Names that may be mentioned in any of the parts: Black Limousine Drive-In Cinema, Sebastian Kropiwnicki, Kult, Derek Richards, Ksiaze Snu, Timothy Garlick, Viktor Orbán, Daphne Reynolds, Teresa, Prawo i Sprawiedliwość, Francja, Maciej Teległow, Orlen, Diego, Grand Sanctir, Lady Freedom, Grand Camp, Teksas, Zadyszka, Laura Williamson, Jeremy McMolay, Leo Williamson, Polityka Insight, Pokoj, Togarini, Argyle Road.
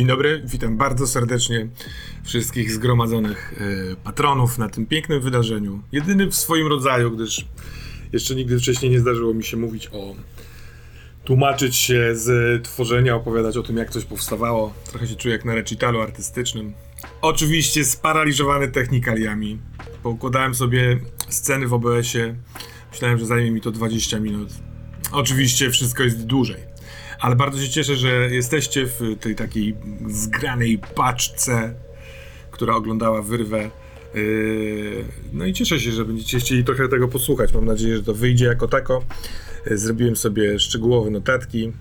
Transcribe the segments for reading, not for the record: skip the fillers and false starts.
Dzień dobry, witam bardzo serdecznie wszystkich zgromadzonych patronów na tym pięknym wydarzeniu. Jedyny w swoim rodzaju, gdyż jeszcze nigdy wcześniej nie zdarzyło mi się tłumaczyć się z tworzenia, opowiadać o tym, jak coś powstawało. Trochę się czuję jak na recitalu artystycznym. Oczywiście sparaliżowany technikaliami. Poukładałem sobie sceny w OBS-ie. Myślałem, że zajmie mi to 20 minut. Oczywiście wszystko jest dłużej. Ale bardzo się cieszę, że jesteście w tej takiej zgranej paczce, która oglądała Wyrwę. No i cieszę się, że będziecie chcieli trochę tego posłuchać. Mam nadzieję, że to wyjdzie jako tako. Zrobiłem sobie szczegółowe notatki.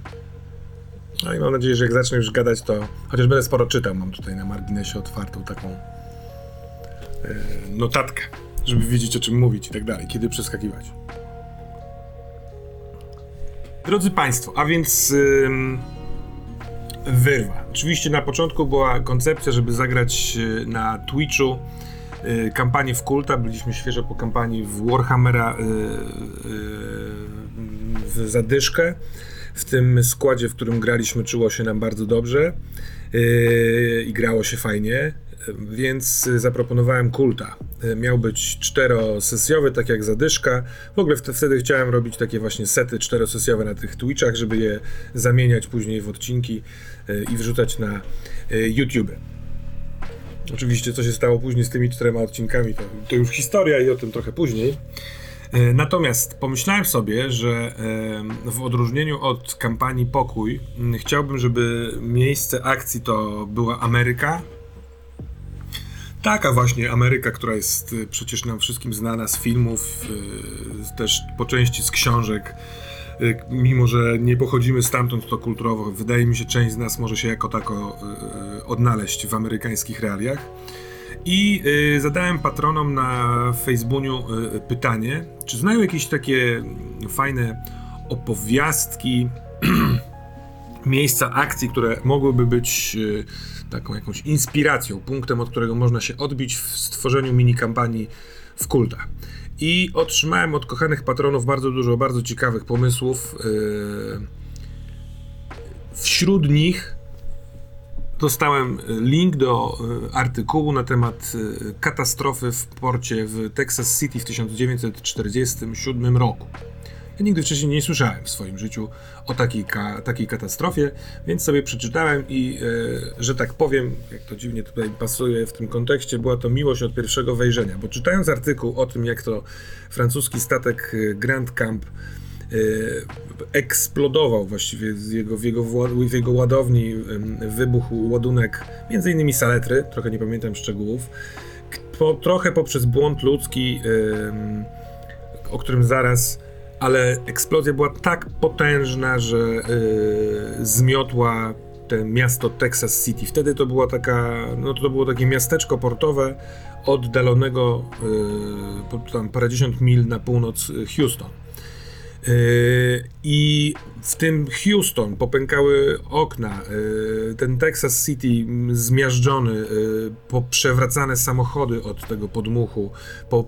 No i mam nadzieję, że jak zacznę już gadać, to chociaż będę sporo czytał. Mam tutaj na marginesie otwartą taką notatkę, żeby wiedzieć, o czym mówić i tak dalej, kiedy przeskakiwać. Drodzy Państwo, a więc Wyrwa. Oczywiście na początku była koncepcja, żeby zagrać na Twitchu kampanię w Kulta. Byliśmy świeżo po kampanii w Warhammera w Zadyszkę. W tym składzie, w którym graliśmy, czuło się nam bardzo dobrze i grało się fajnie, więc zaproponowałem Kulta. Miał być 4-sesjowy, tak jak Zadyszka. W ogóle wtedy chciałem robić takie właśnie sety 4-sesjowe na tych Twitchach, żeby je zamieniać później w odcinki i wrzucać na YouTube. Oczywiście co się stało później z tymi 4 odcinkami, to już historia i o tym trochę później. Natomiast pomyślałem sobie, że w odróżnieniu od kampanii Pokój chciałbym, żeby miejsce akcji to była Ameryka. Taka właśnie Ameryka, która jest przecież nam wszystkim znana z filmów, też po części z książek. Mimo że nie pochodzimy stamtąd, to kulturowo wydaje mi się, część z nas może się jako tako odnaleźć w amerykańskich realiach. I zadałem patronom na Facebooku pytanie, czy znają jakieś takie fajne opowiastki, miejsca akcji, które mogłyby być taką jakąś inspiracją, punktem, od którego można się odbić w stworzeniu minikampanii w Kulta. I otrzymałem od kochanych patronów bardzo dużo bardzo ciekawych pomysłów. Wśród nich dostałem link do artykułu na temat katastrofy w porcie w Texas City w 1947 roku. Ja nigdy wcześniej nie słyszałem w swoim życiu o takiej katastrofie, więc sobie przeczytałem i, że tak powiem, jak to dziwnie tutaj pasuje w tym kontekście, była to miłość od pierwszego wejrzenia, bo czytając artykuł o tym, jak to francuski statek Grand Camp eksplodował, właściwie w jego ładowni wybuchł ładunek, między innymi saletry, trochę nie pamiętam szczegółów, trochę poprzez błąd ludzki, o którym zaraz, ale eksplozja była tak potężna, że zmiotła to miasto Texas City. Wtedy to była to było takie miasteczko portowe oddalonego tam parędziesiąt mil na północ Houston. I w tym Houston popękały okna, ten Texas City zmiażdżony, poprzewracane samochody od tego podmuchu,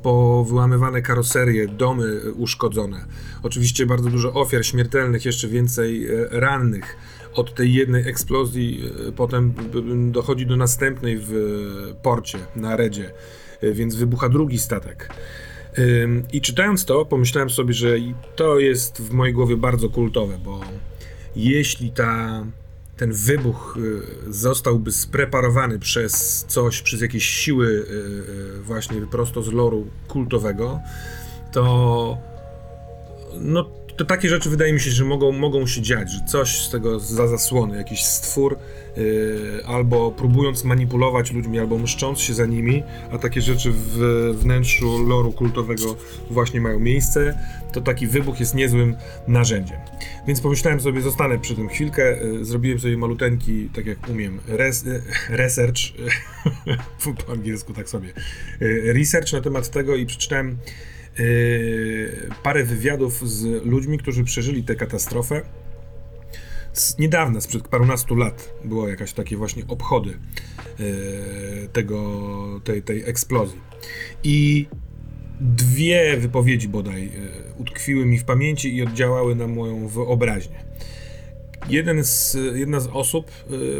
powyłamywane karoserie, domy uszkodzone. Oczywiście bardzo dużo ofiar śmiertelnych, jeszcze więcej rannych. Od tej jednej eksplozji potem dochodzi do następnej w porcie, na redzie, więc wybucha drugi statek. I czytając to, pomyślałem sobie, że to jest w mojej głowie bardzo kultowe, bo jeśli ten wybuch zostałby spreparowany przez jakieś siły właśnie prosto z loru kultowego, to to takie rzeczy wydaje mi się, że mogą się dziać, że coś z tego za zasłony, jakiś stwór albo próbując manipulować ludźmi, albo mszcząc się za nimi, a takie rzeczy w wnętrzu loru kultowego właśnie mają miejsce, to taki wybuch jest niezłym narzędziem. Więc pomyślałem sobie, zostanę przy tym chwilkę, zrobiłem sobie maluteńki, tak jak umiem, research, po angielsku tak sobie, research na temat tego i przeczytałem parę wywiadów z ludźmi, którzy przeżyli tę katastrofę. Niedawna, sprzed parunastu lat, było jakieś takie właśnie obchody tej eksplozji. I 2 wypowiedzi bodaj utkwiły mi w pamięci i oddziałały na moją wyobraźnię. Jedna z osób,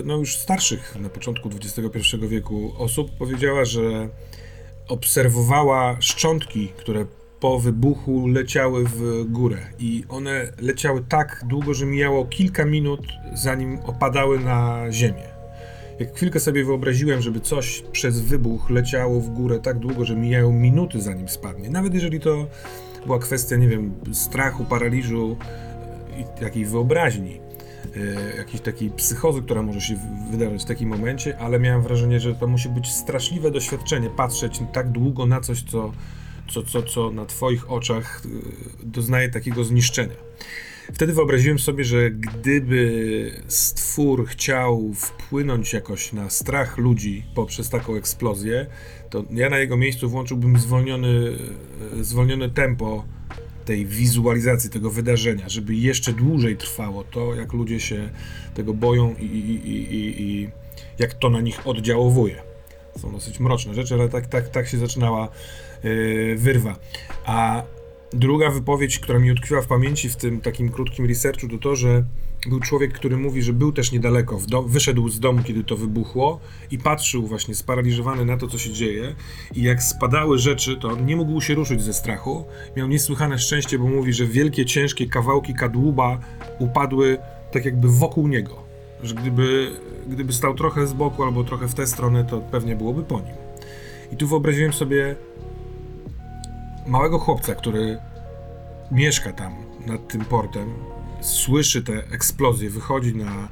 no już starszych na początku XXI wieku osób, powiedziała, że obserwowała szczątki, które po wybuchu leciały w górę i one leciały tak długo, że mijało kilka minut, zanim opadały na ziemię. Jak chwilkę sobie wyobraziłem, żeby coś przez wybuch leciało w górę tak długo, że mijają minuty, zanim spadnie. Nawet jeżeli to była kwestia, nie wiem, strachu, paraliżu i takiej wyobraźni, jakiejś takiej psychozy, która może się wydarzyć w takim momencie, ale miałem wrażenie, że to musi być straszliwe doświadczenie, patrzeć tak długo na coś, co na twoich oczach doznaje takiego zniszczenia. Wtedy wyobraziłem sobie, że gdyby stwór chciał wpłynąć jakoś na strach ludzi poprzez taką eksplozję, to ja na jego miejscu włączyłbym zwolnione tempo tej wizualizacji, tego wydarzenia, żeby jeszcze dłużej trwało to, jak ludzie się tego boją i jak to na nich oddziałowuje. Są dosyć mroczne rzeczy, ale tak się zaczynała Wyrwa. A druga wypowiedź, która mi utkwiła w pamięci w tym takim krótkim researchu, to to, że był człowiek, który mówi, że był też niedaleko, wyszedł z domu, kiedy to wybuchło i patrzył właśnie sparaliżowany na to, co się dzieje i jak spadały rzeczy, to on nie mógł się ruszyć ze strachu. Miał niesłychane szczęście, bo mówi, że wielkie, ciężkie kawałki kadłuba upadły tak jakby wokół niego, że gdyby stał trochę z boku albo trochę w tę stronę, to pewnie byłoby po nim. I tu wyobraziłem sobie małego chłopca, który mieszka tam nad tym portem, słyszy te eksplozje, wychodzi na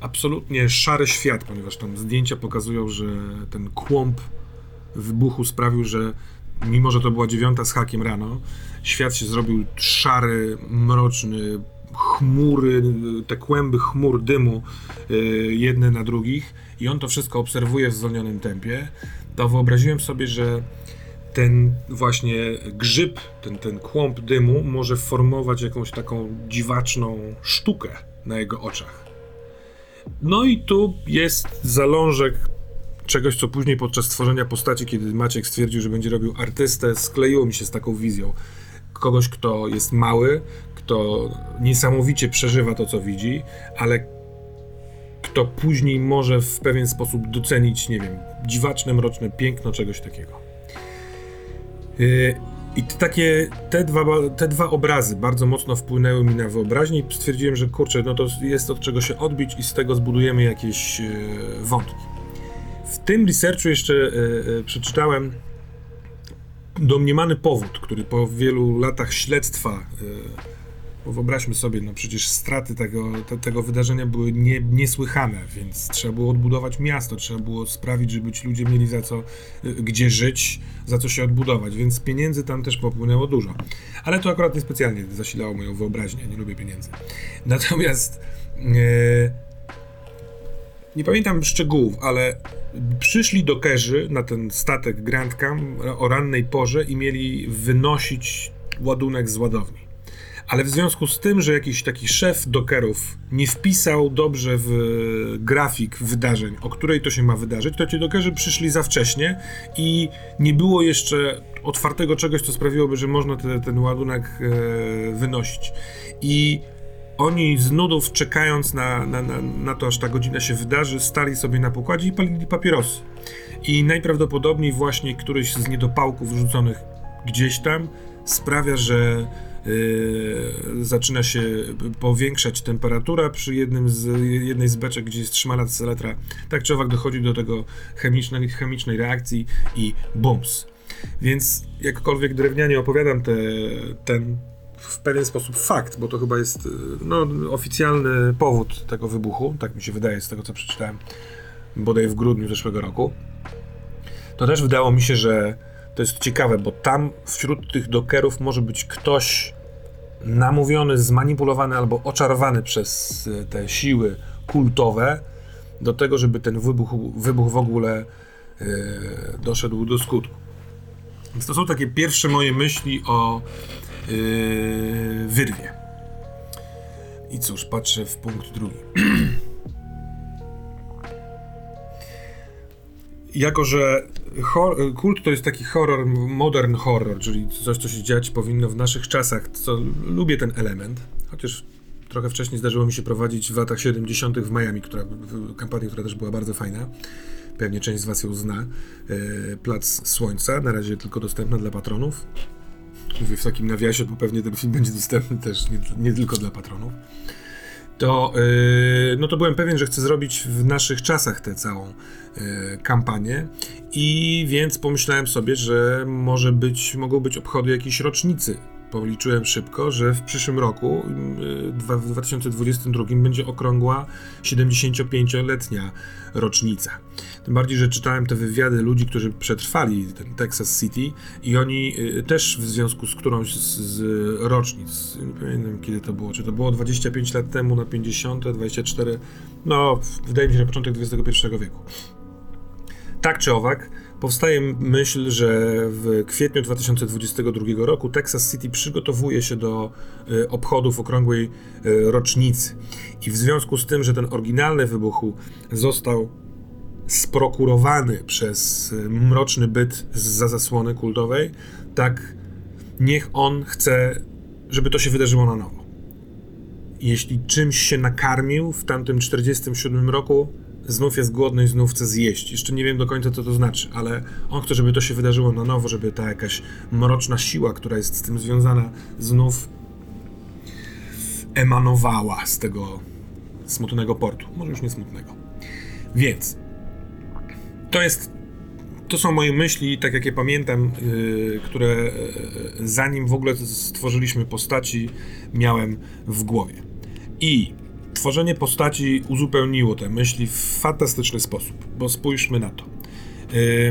absolutnie szary świat, ponieważ tam zdjęcia pokazują, że ten kłąb wybuchu sprawił, że mimo, że to była 9 z hakiem rano, świat się zrobił szary, mroczny, chmury, te kłęby chmur dymu jedne na drugich i on to wszystko obserwuje w zwolnionym tempie, to wyobraziłem sobie, że ten właśnie grzyb, ten kłąb dymu może formować jakąś taką dziwaczną sztukę na jego oczach. No i tu jest zalążek czegoś, co później podczas tworzenia postaci, kiedy Maciek stwierdził, że będzie robił artystę, skleiło mi się z taką wizją. Kogoś, kto jest mały, kto niesamowicie przeżywa to, co widzi, ale kto później może w pewien sposób docenić, nie wiem, dziwaczne, mroczne piękno czegoś takiego. I te dwa obrazy bardzo mocno wpłynęły mi na wyobraźnię i stwierdziłem, że kurczę, no to jest od czego się odbić i z tego zbudujemy jakieś wątki. W tym researchu jeszcze przeczytałem domniemany powód, który po wielu latach śledztwa, bo wyobraźmy sobie, no przecież straty tego wydarzenia były niesłychane, więc trzeba było odbudować miasto, trzeba było sprawić, żeby ci ludzie mieli gdzie żyć, za co się odbudować, więc pieniędzy tam też popłynęło dużo. Ale to akurat niespecjalnie zasilało moją wyobraźnię, nie lubię pieniędzy. Natomiast nie pamiętam szczegółów, ale przyszli dokerzy na ten statek Grand Camp o rannej porze i mieli wynosić ładunek z ładowni. Ale w związku z tym, że jakiś taki szef dokerów nie wpisał dobrze w grafik wydarzeń, o której to się ma wydarzyć, to ci dokerzy przyszli za wcześnie i nie było jeszcze otwartego czegoś, co sprawiłoby, że można ten ładunek wynosić. I oni z nudów, czekając na to, aż ta godzina się wydarzy, stali sobie na pokładzie i palili papierosy. I najprawdopodobniej właśnie któryś z niedopałków rzuconych gdzieś tam sprawia, że zaczyna się powiększać temperatura przy jednej z beczek, gdzie jest trzymana celetra. Tak czy owak dochodzi do tego chemicznej reakcji i bums. Więc jakkolwiek drewnianie opowiadam ten w pewien sposób fakt, bo to chyba jest oficjalny powód tego wybuchu, tak mi się wydaje z tego, co przeczytałem bodaj w grudniu zeszłego roku, to też wydało mi się, że to jest ciekawe, bo tam wśród tych dokerów może być ktoś namówiony, zmanipulowany albo oczarowany przez te siły kultowe do tego, żeby ten wybuch w ogóle doszedł do skutku. Więc to są takie pierwsze moje myśli o Wyrwie. I cóż, patrzę w punkt drugi. Jako że kult to jest taki horror, modern horror, czyli coś, co się dziać powinno w naszych czasach, co lubię ten element, chociaż trochę wcześniej zdarzyło mi się prowadzić w latach 70. w Miami, kampanię, która też była bardzo fajna. Pewnie część z was ją zna. Plac Słońca, na razie tylko dostępna dla patronów. Mówię w takim nawiasie, bo pewnie ten film będzie dostępny też nie tylko dla patronów. To byłem pewien, że chcę zrobić w naszych czasach tę całą kampanię i więc pomyślałem sobie, że mogą być obchody jakiejś rocznicy. Policzyłem szybko, że w przyszłym roku, w 2022, będzie okrągła 75-letnia rocznica. Tym bardziej, że czytałem te wywiady ludzi, którzy przetrwali ten Texas City i oni też w związku z którąś z rocznic, nie pamiętam kiedy to było, czy to było 25 lat temu na 50, 24, wydaje mi się, że początek XXI wieku. Tak czy owak, powstaje myśl, że w kwietniu 2022 roku Texas City przygotowuje się do obchodów okrągłej rocznicy. I w związku z tym, że ten oryginalny wybuchu został sprokurowany przez mroczny byt zza zasłony kultowej, tak niech on chce, żeby to się wydarzyło na nowo. Jeśli czymś się nakarmił w tamtym 47 roku, znów jest głodny i znów chce zjeść. Jeszcze nie wiem do końca, co to znaczy, ale on chce, żeby to się wydarzyło na nowo, żeby ta jakaś mroczna siła, która jest z tym związana, znów emanowała z tego smutnego portu. Może już nie smutnego. Więc to są moje myśli, tak jak je pamiętam, które zanim w ogóle stworzyliśmy postaci, miałem w głowie. I tworzenie postaci uzupełniło te myśli w fantastyczny sposób, bo spójrzmy na to.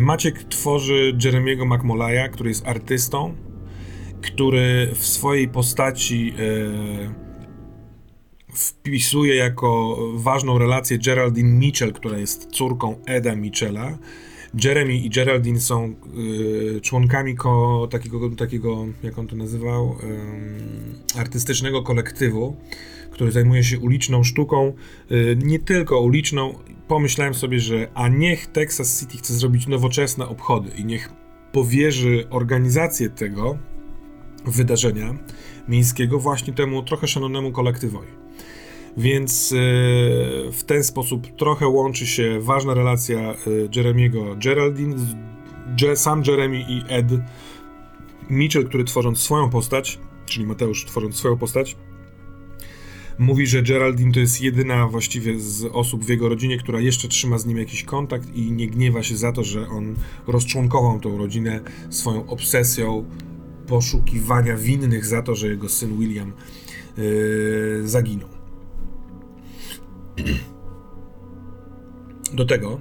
Maciek tworzy Jeremy'ego McMolaya, który jest artystą, który w swojej postaci wpisuje jako ważną relację Geraldine Mitchell, która jest córką Eda Mitchella. Jeremy i Geraldine są członkami takiego, jak on to nazywał, artystycznego kolektywu, który zajmuje się uliczną sztuką, nie tylko uliczną. Pomyślałem sobie, że a niech Texas City chce zrobić nowoczesne obchody i niech powierzy organizację tego wydarzenia miejskiego właśnie temu trochę szanonemu kolektywowi. Więc w ten sposób trochę łączy się ważna relacja Jeremy'ego Geraldine, sam Jeremy i Ed Mitchell, który tworząc swoją postać, czyli Mateusz tworząc swoją postać, mówi, że Geraldine to jest jedyna właściwie z osób w jego rodzinie, która jeszcze trzyma z nim jakiś kontakt i nie gniewa się za to, że on rozczłonkował tą rodzinę swoją obsesją poszukiwania winnych za to, że jego syn William zaginął. Do tego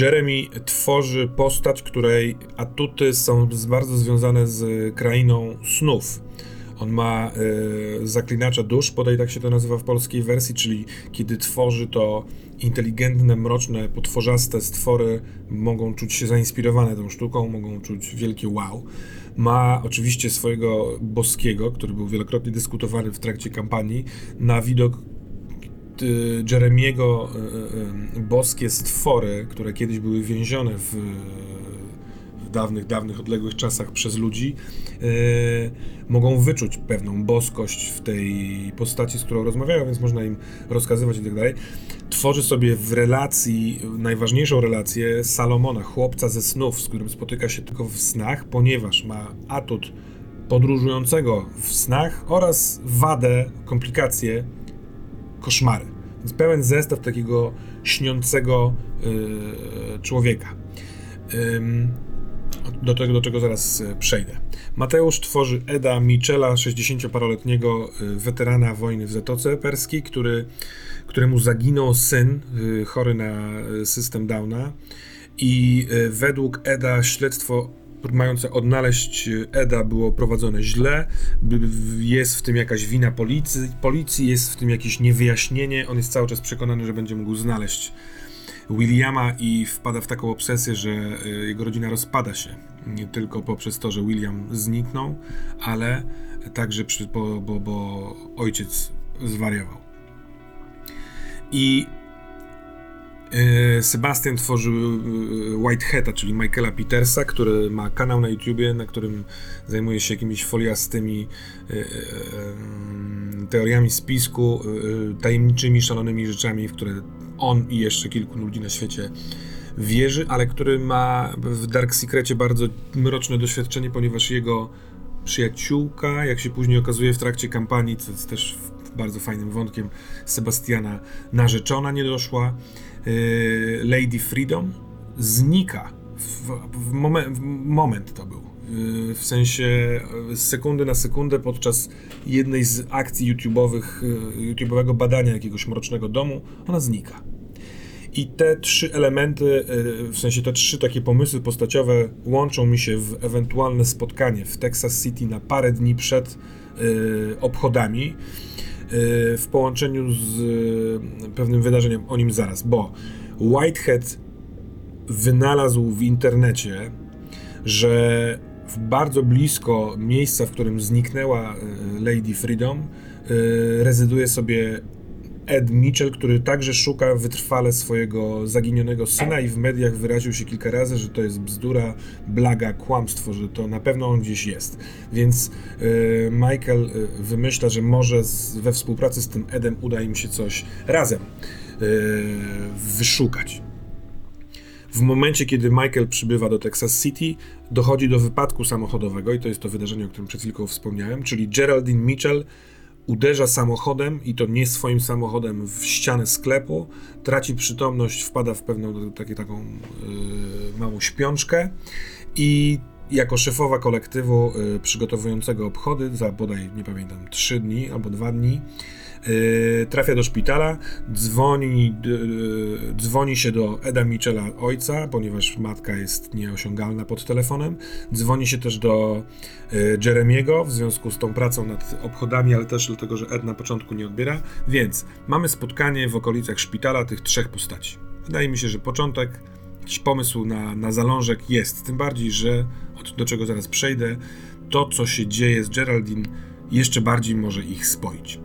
Jeremy tworzy postać, której atuty są bardzo związane z krainą snów. On ma zaklinacza dusz, bodaj tak się to nazywa w polskiej wersji, czyli kiedy tworzy to inteligentne, mroczne, potworzaste stwory, mogą czuć się zainspirowane tą sztuką, mogą czuć wielkie wow. Ma oczywiście swojego boskiego, który był wielokrotnie dyskutowany w trakcie kampanii. Na widok Jeremiego boskie stwory, które kiedyś były więzione w dawnych, odległych czasach przez ludzi, mogą wyczuć pewną boskość w tej postaci, z którą rozmawiają, więc można im rozkazywać i tak dalej. Tworzy sobie w relacji, najważniejszą relację Salomona, chłopca ze snów, z którym spotyka się tylko w snach, ponieważ ma atut podróżującego w snach oraz wadę, komplikacje, koszmary. Więc pełen zestaw takiego śniącego człowieka. Do tego, do czego zaraz przejdę. Mateusz tworzy Eda Michela, 60-paroletniego weterana wojny w Zatoce Perskiej, któremu zaginął syn chory na system Downa. I według Eda śledztwo mające odnaleźć Eda było prowadzone źle. Jest w tym jakaś wina policji, jest w tym jakieś niewyjaśnienie. On jest cały czas przekonany, że będzie mógł znaleźć Williama i wpada w taką obsesję, że jego rodzina rozpada się. Nie tylko poprzez to, że William zniknął, ale także bo ojciec zwariował. I Sebastian tworzył WhiteHata, czyli Michaela Petersa, który ma kanał na YouTubie, na którym zajmuje się jakimiś foliastymi teoriami spisku, tajemniczymi, szalonymi rzeczami, w które on i jeszcze kilku ludzi na świecie wierzy, ale który ma w Dark Secrecie bardzo mroczne doświadczenie, ponieważ jego przyjaciółka, jak się później okazuje w trakcie kampanii, co jest też bardzo fajnym wątkiem, Sebastiana narzeczona nie doszła, Lady Freedom znika. Moment to był. W sensie z sekundy na sekundę podczas jednej z akcji YouTube'owego badania jakiegoś mrocznego domu, ona znika. I te trzy elementy, w sensie te trzy takie pomysły postaciowe łączą mi się w ewentualne spotkanie w Texas City na parę dni przed obchodami, w połączeniu z pewnym wydarzeniem, o nim zaraz, bo Whitehead wynalazł w internecie, że bardzo blisko miejsca, w którym zniknęła Lady Freedom, rezyduje sobie Ed Mitchell, który także szuka wytrwale swojego zaginionego syna i w mediach wyraził się kilka razy, że to jest bzdura, blaga, kłamstwo, że to na pewno on gdzieś jest. Więc Michael wymyśla, że może we współpracy z tym Edem uda im się coś razem wyszukać. W momencie, kiedy Michael przybywa do Texas City, dochodzi do wypadku samochodowego i to jest to wydarzenie, o którym przed chwilką wspomniałem, czyli Geraldine Mitchell uderza samochodem, i to nie swoim samochodem, w ścianę sklepu, traci przytomność, wpada w pewną taką małą śpiączkę i jako szefowa kolektywu przygotowującego obchody za bodaj, nie pamiętam, 3 dni albo 2 dni, trafia do szpitala, dzwoni się do Eda Mitchella, ojca, ponieważ matka jest nieosiągalna pod telefonem, dzwoni się też do Jeremiego w związku z tą pracą nad obchodami, ale też dlatego, że Ed na początku nie odbiera, więc mamy spotkanie w okolicach szpitala tych trzech postaci. Wydaje mi się, że początek, jakiś pomysł na zalążek jest, tym bardziej, że do czego zaraz przejdę, to co się dzieje z Geraldine jeszcze bardziej może ich spoić.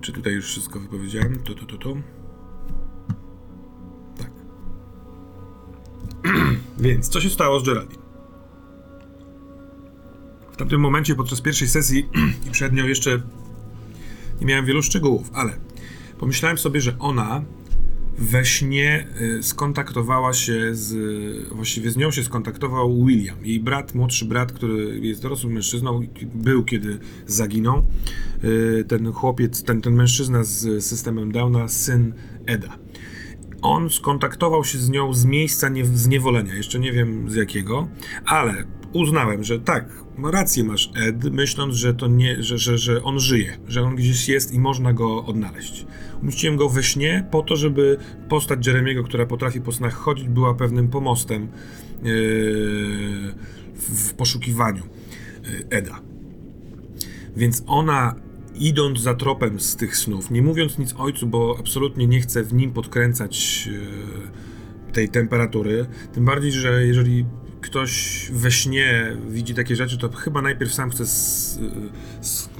Czy tutaj już wszystko wypowiedziałem? Tak. Więc co się stało z Geraldine? W tamtym momencie podczas pierwszej sesji i przed nią jeszcze nie miałem wielu szczegółów, ale pomyślałem sobie, że ona we śnie skontaktowała się właściwie z nią się skontaktował William, jej brat, młodszy brat, który jest dorosłym mężczyzną, był kiedy zaginął, ten chłopiec, ten mężczyzna z systemem Downa, syn Eda. On skontaktował się z nią z miejsca zniewolenia, jeszcze nie wiem z jakiego, ale uznałem, że tak, rację masz, Ed, myśląc, że to nie, że on żyje, że on gdzieś jest i można go odnaleźć. Umieściłem go we śnie po to, żeby postać Jeremiego, która potrafi po snach chodzić, była pewnym pomostem w poszukiwaniu Eda. Więc ona, idąc za tropem z tych snów, nie mówiąc nic ojcu, bo absolutnie nie chcę w nim podkręcać tej temperatury, tym bardziej, że jeżeli ktoś we śnie widzi takie rzeczy, to chyba najpierw sam chce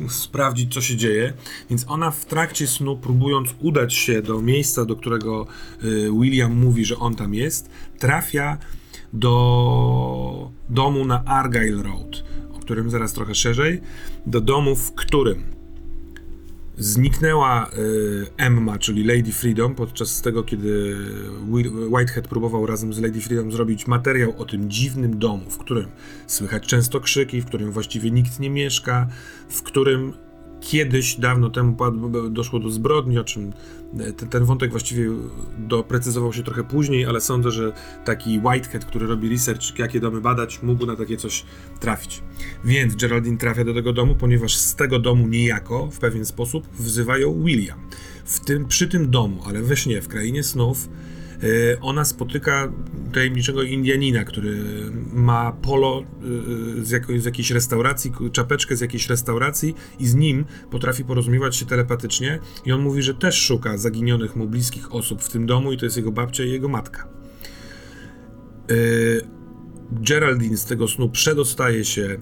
sprawdzić, co się dzieje. Więc ona w trakcie snu, próbując udać się do miejsca, do którego William mówi, że on tam jest, trafia do domu na Argyle Road, o którym zaraz trochę szerzej, do domu, w którym zniknęła Emma, czyli Lady Freedom, podczas tego, kiedy Whitehead próbował razem z Lady Freedom zrobić materiał o tym dziwnym domu, w którym słychać często krzyki, w którym właściwie nikt nie mieszka, w którym kiedyś, dawno temu doszło do zbrodni, o czym ten wątek właściwie doprecyzował się trochę później, ale sądzę, że taki Whitehead, który robi research, jakie domy badać, mógł na takie coś trafić. Więc Geraldine trafia do tego domu, ponieważ z tego domu niejako, w pewien sposób, wzywa ją William. Przy tym domu, ale we śnie, w krainie snów, ona spotyka tajemniczego Indianina, który ma polo z jakiejś restauracji, czapeczkę z jakiejś restauracji, i z nim potrafi porozumiewać się telepatycznie, i on mówi, że też szuka zaginionych mu bliskich osób w tym domu, i to jest jego babcia i jego matka. Geraldine z tego snu przedostaje się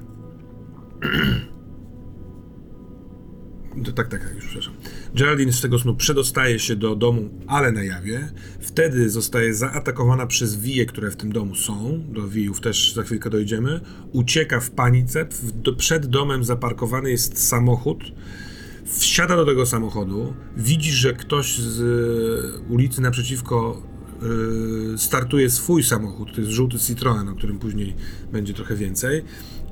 Tak, już przepraszam. Geraldine z tego snu przedostaje się do domu, ale na jawie. Wtedy zostaje zaatakowana przez wije, które w tym domu są. Do wijów też za chwilkę dojdziemy. Ucieka w panice. Przed domem zaparkowany jest samochód. Wsiada do tego samochodu. Widzi, że ktoś z ulicy naprzeciwko startuje swój samochód. To jest żółty Citroen, o którym później będzie trochę więcej.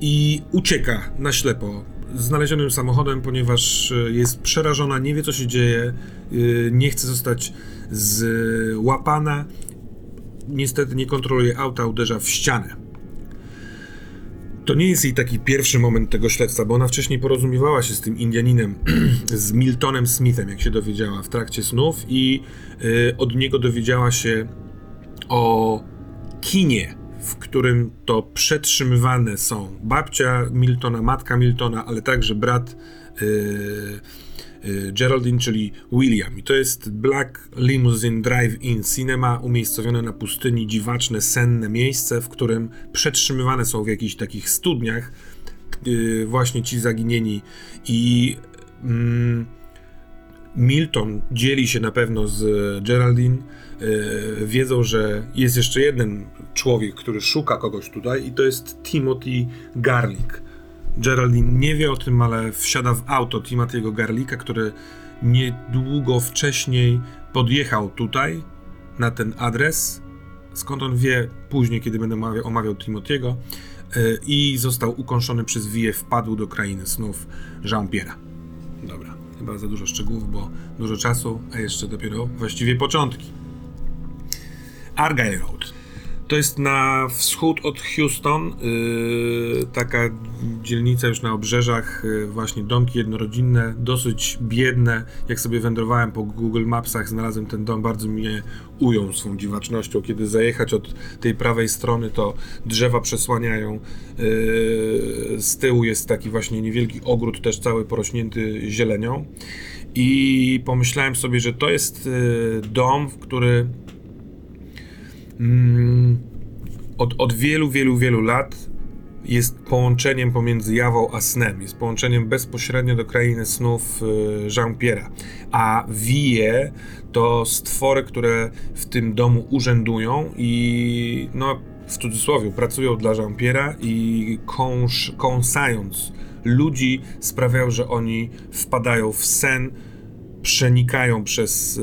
I ucieka na ślepo znalezionym samochodem, ponieważ jest przerażona, nie wie co się dzieje, nie chce zostać złapana. Niestety nie kontroluje auta, uderza w ścianę. To nie jest jej taki pierwszy moment tego śledztwa, bo ona wcześniej porozumiewała się z tym Indianinem, z Miltonem Smithem, jak się dowiedziała w trakcie snów, i od niego dowiedziała się o kinie, w którym to przetrzymywane są babcia Miltona, matka Miltona, ale także brat Geraldine, czyli William. I to jest Black Limousine Drive-In Cinema, umiejscowione na pustyni, dziwaczne, senne miejsce, w którym przetrzymywane są w jakichś takich studniach właśnie ci zaginieni. I Milton dzieli się na pewno z Geraldine. Wiedzą, że jest jeszcze jeden człowiek, który szuka kogoś tutaj, i to jest Timothy Garlick. Geraldine nie wie o tym, ale wsiada w auto Timothy'ego Garlicka, który niedługo wcześniej podjechał tutaj, na ten adres, skąd on wie później, kiedy będę omawiał Timothy'ego, i został ukąszony przez wije, wpadł do krainy snów Jean-Pierre'a. Dobra, chyba za dużo szczegółów, bo dużo czasu, a jeszcze dopiero właściwie początki. Argyle Road. To jest na wschód od Houston, taka dzielnica już na obrzeżach, właśnie domki jednorodzinne, dosyć biedne. Jak sobie wędrowałem po Google Mapsach, znalazłem ten dom, bardzo mnie ujął swą dziwacznością. Kiedy zajechać od tej prawej strony, to drzewa przesłaniają, z tyłu jest taki właśnie niewielki ogród, też cały porośnięty zielenią. I pomyślałem sobie, że to jest dom, w który od wielu, wielu, wielu lat jest połączeniem pomiędzy jawą a snem. Jest połączeniem bezpośrednio do krainy snów Jean-Pierre'a. A wije to stwory, które w tym domu urzędują i, no, w cudzysłowie, pracują dla Jean-Pierre'a i kąsając ludzi, sprawiają, że oni wpadają w sen, przenikają przez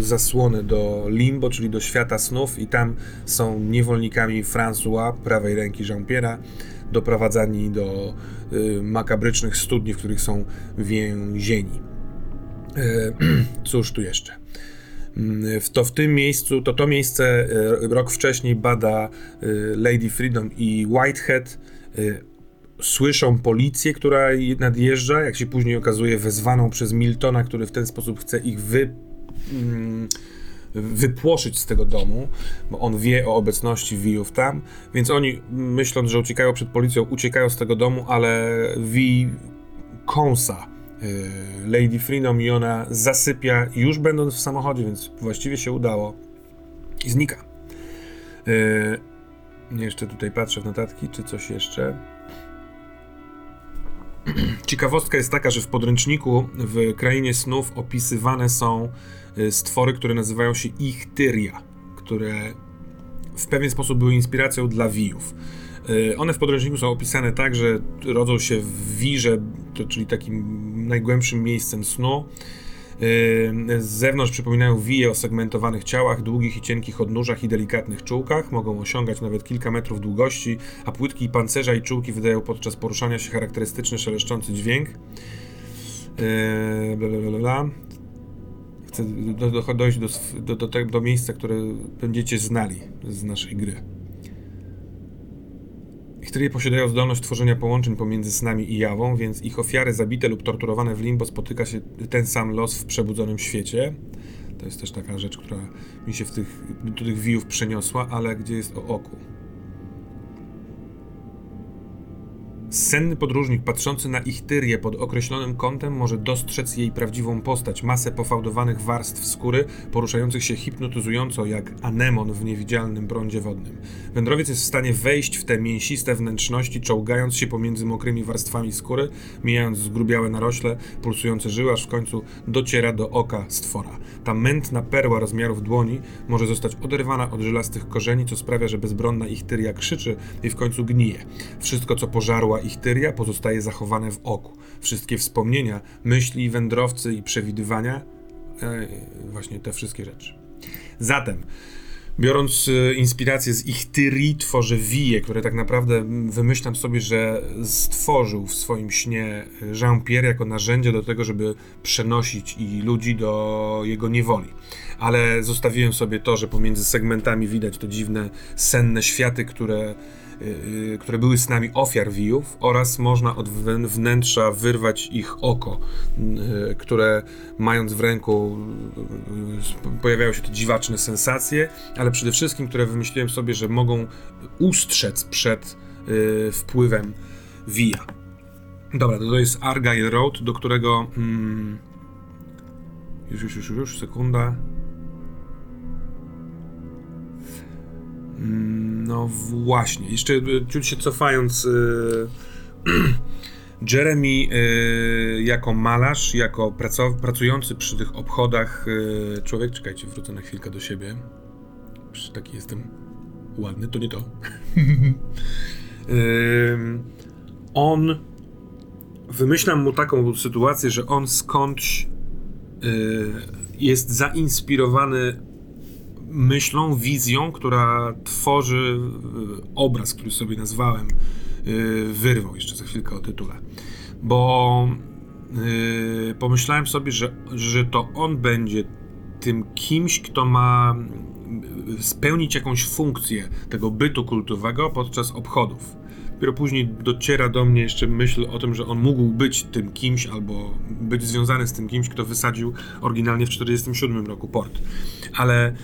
zasłonę do limbo, czyli do świata snów, i tam są niewolnikami François, prawej ręki Jean-Pierre'a, doprowadzani do makabrycznych studni, w których są więzieni. Cóż tu jeszcze? To miejsce rok wcześniej bada Lady Freedom i Whitehead. Słyszą policję, która nadjeżdża, jak się później okazuje, wezwaną przez Miltona, który w ten sposób chce ich wypłoszyć z tego domu, bo on wie o obecności wijów tam, więc oni, myśląc, że uciekają przed policją, uciekają z tego domu, ale wij kąsa Lady Freedom i ona zasypia, już będąc w samochodzie, więc właściwie się udało, i znika. Jeszcze tutaj patrzę w notatki, czy coś jeszcze. Ciekawostka jest taka, że w podręczniku w Krainie Snów opisywane są stwory, które nazywają się Ichtyria, które w pewien sposób były inspiracją dla wijów. One w podręczniku są opisane tak, że rodzą się w wirze, czyli takim najgłębszym miejscem snu. Z zewnątrz przypominają wije o segmentowanych ciałach, długich i cienkich odnóżach i delikatnych czułkach. Mogą osiągać nawet kilka metrów długości, a płytki pancerza i czułki wydają podczas poruszania się charakterystyczny, szeleszczący dźwięk. Chcę dojść do miejsca, które będziecie znali z naszej gry. Ichtyrie posiadają zdolność tworzenia połączeń pomiędzy snami i jawą, więc ich ofiary zabite lub torturowane w limbo spotyka się ten sam los w przebudzonym świecie. To jest też taka rzecz, która mi się do tych wijów przeniosła, ale gdzie jest o oku? Senny podróżnik patrzący na Ichtyrię pod określonym kątem może dostrzec jej prawdziwą postać, masę pofałdowanych warstw skóry, poruszających się hipnotyzująco jak anemon w niewidzialnym prądzie wodnym. Wędrowiec jest w stanie wejść w te mięsiste wnętrzności, czołgając się pomiędzy mokrymi warstwami skóry, mijając zgrubiałe narośle, pulsujące żyły, aż w końcu dociera do oka stwora. Ta mętna perła rozmiarów dłoni może zostać oderwana od żelastych korzeni, co sprawia, że bezbronna Ichtyria krzyczy i w końcu gnije. Wszystko, co pożarła Ichtyria, pozostaje zachowane w oku. Wszystkie wspomnienia, myśli, wędrowcy i przewidywania, właśnie te wszystkie rzeczy. Zatem, biorąc inspirację z Ichtyrii, tworzę wije, które tak naprawdę wymyślam sobie, że stworzył w swoim śnie Jean-Pierre jako narzędzie do tego, żeby przenosić i ludzi do jego niewoli. Ale zostawiłem sobie to, że pomiędzy segmentami widać to dziwne, senne światy, które były z nami ofiar wijów, oraz można od wnętrza wyrwać ich oko, które mając w ręku pojawiają się te dziwaczne sensacje, ale przede wszystkim, które wymyśliłem sobie, że mogą ustrzec przed wpływem wija. Dobra, to jest Argyle Road, do którego... Już, sekunda... No właśnie, jeszcze ciut się cofając, Jeremy jako malarz, jako pracujący przy tych obchodach człowiek, czekajcie, wrócę na chwilkę do siebie, przecież taki jestem ładny, to nie to. On, wymyślam mu taką sytuację, że on skądś jest zainspirowany myślą, wizją, która tworzy obraz, który sobie nazwałem Wyrwą, jeszcze za chwilkę o tytule. Bo pomyślałem sobie, że to on będzie tym kimś, kto ma spełnić jakąś funkcję tego bytu kultowego podczas obchodów. Dopiero później dociera do mnie jeszcze myśl o tym, że on mógł być tym kimś, albo być związany z tym kimś, kto wysadził oryginalnie w 1947 roku port. Ale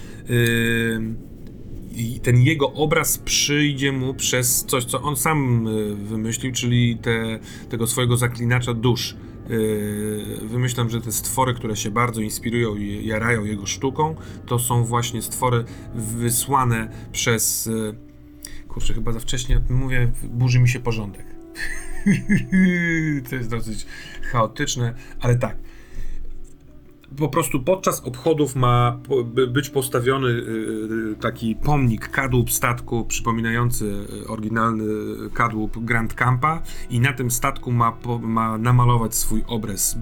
ten jego obraz przyjdzie mu przez coś, co on sam wymyślił, czyli tego swojego zaklinacza dusz. Wymyślam, że te stwory, które się bardzo inspirują i jarają jego sztuką, to są właśnie stwory wysłane przez... Kurczę, chyba za wcześnie mówię, burzy mi się porządek. To jest dosyć chaotyczne, ale tak. Po prostu podczas obchodów ma być postawiony taki pomnik, kadłub statku przypominający oryginalny kadłub Grand Campa i na tym statku ma namalować swój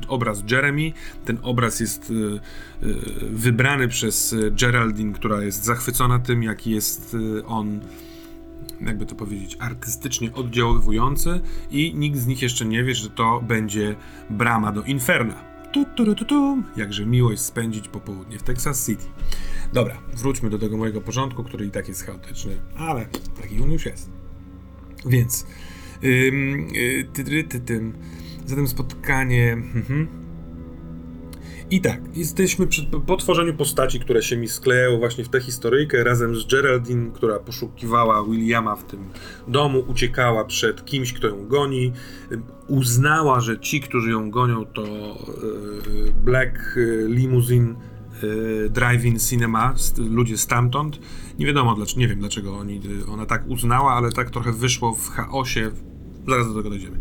obraz Jeremy. Ten obraz jest wybrany przez Geraldine, która jest zachwycona tym, jaki jest on, jakby to powiedzieć, artystycznie oddziaływujący i nikt z nich jeszcze nie wie, że to będzie brama do Inferna. Jakże miłość spędzić popołudnie w Texas City. Dobra, wróćmy do tego mojego porządku, który i tak jest chaotyczny, ale taki on już jest. Więc... Zatem spotkanie... I tak, jesteśmy po tworzeniu postaci, które się mi sklejały właśnie w tę historyjkę, razem z Geraldine, która poszukiwała Williama w tym domu, uciekała przed kimś, kto ją goni, uznała, że ci, którzy ją gonią, to Black Limousine Drive-In Cinema, ludzie stamtąd. Nie wiadomo, nie wiem dlaczego ona tak uznała, ale tak trochę wyszło w chaosie. Zaraz do tego dojdziemy.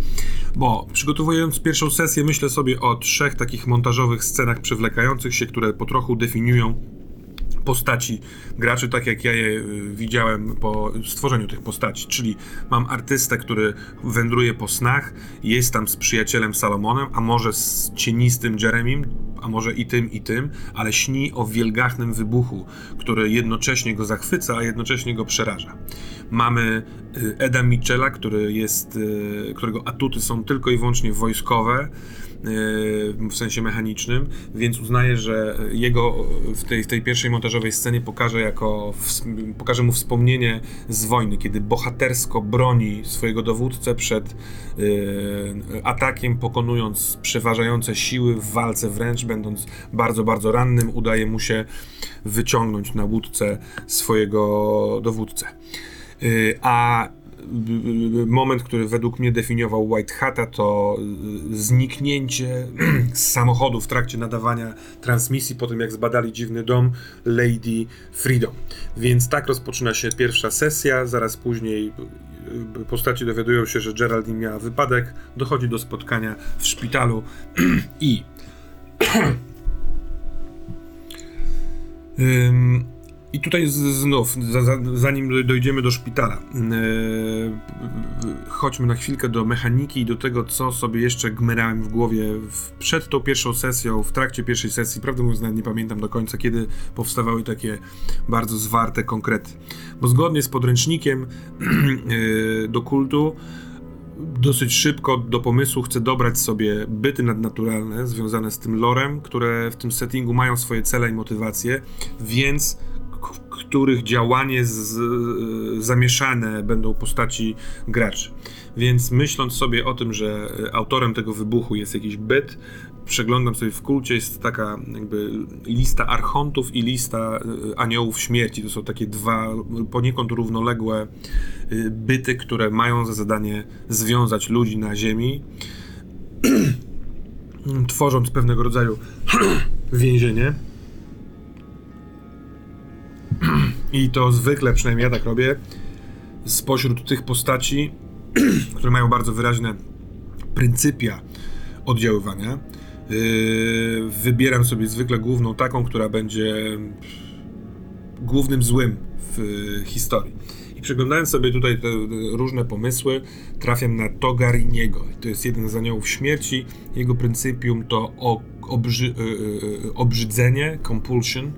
Bo przygotowując pierwszą sesję, myślę sobie o 3 takich montażowych scenach przewlekających się, które po trochu definiują postaci graczy, tak jak ja je widziałem po stworzeniu tych postaci. Czyli mam artystę, który wędruje po snach, jest tam z przyjacielem Salomonem, a może z cienistym Jeremym, a może i tym, ale śni o wielgachnym wybuchu, który jednocześnie go zachwyca, a jednocześnie go przeraża. Mamy Eda Mitchella, którego atuty są tylko i wyłącznie wojskowe, w sensie mechanicznym, więc uznaję, że jego w tej pierwszej montażowej scenie pokaże mu wspomnienie z wojny, kiedy bohatersko broni swojego dowódcę przed atakiem, pokonując przeważające siły w walce wręcz, będąc bardzo, bardzo rannym, udaje mu się wyciągnąć na łódce swojego dowódcę. A moment, który według mnie definiował White Hata, to zniknięcie z samochodu w trakcie nadawania transmisji po tym, jak zbadali dziwny dom Lady Freedom. Więc tak rozpoczyna się pierwsza sesja, zaraz później postaci dowiadują się, że Geraldine miała wypadek, dochodzi do spotkania w szpitalu i... I tutaj znów, zanim dojdziemy do szpitala, chodźmy na chwilkę do mechaniki i do tego, co sobie jeszcze gmerałem w głowie przed tą pierwszą sesją, w trakcie pierwszej sesji. Prawdę mówiąc, nawet nie pamiętam do końca, kiedy powstawały takie bardzo zwarte konkrety. Bo zgodnie z podręcznikiem do kultu, dosyć szybko do pomysłu chcę dobrać sobie byty nadnaturalne związane z tym lorem, które w tym settingu mają swoje cele i motywacje, więc których działanie zamieszane będą postaci graczy. Więc myśląc sobie o tym, że autorem tego wybuchu jest jakiś byt, przeglądam sobie w kulcie, jest taka jakby lista archontów i lista aniołów śmierci. To są takie dwa poniekąd równoległe byty, które mają za zadanie związać ludzi na ziemi, tworząc pewnego rodzaju więzienie. I to zwykle, przynajmniej ja tak robię, spośród tych postaci, które mają bardzo wyraźne pryncypia oddziaływania, wybieram sobie zwykle główną taką, która będzie głównym złym w historii. I przeglądając sobie tutaj te różne pomysły, trafiam na Togariniego. To jest jeden z aniołów śmierci. Jego pryncypium to obrzydzenie, compulsion.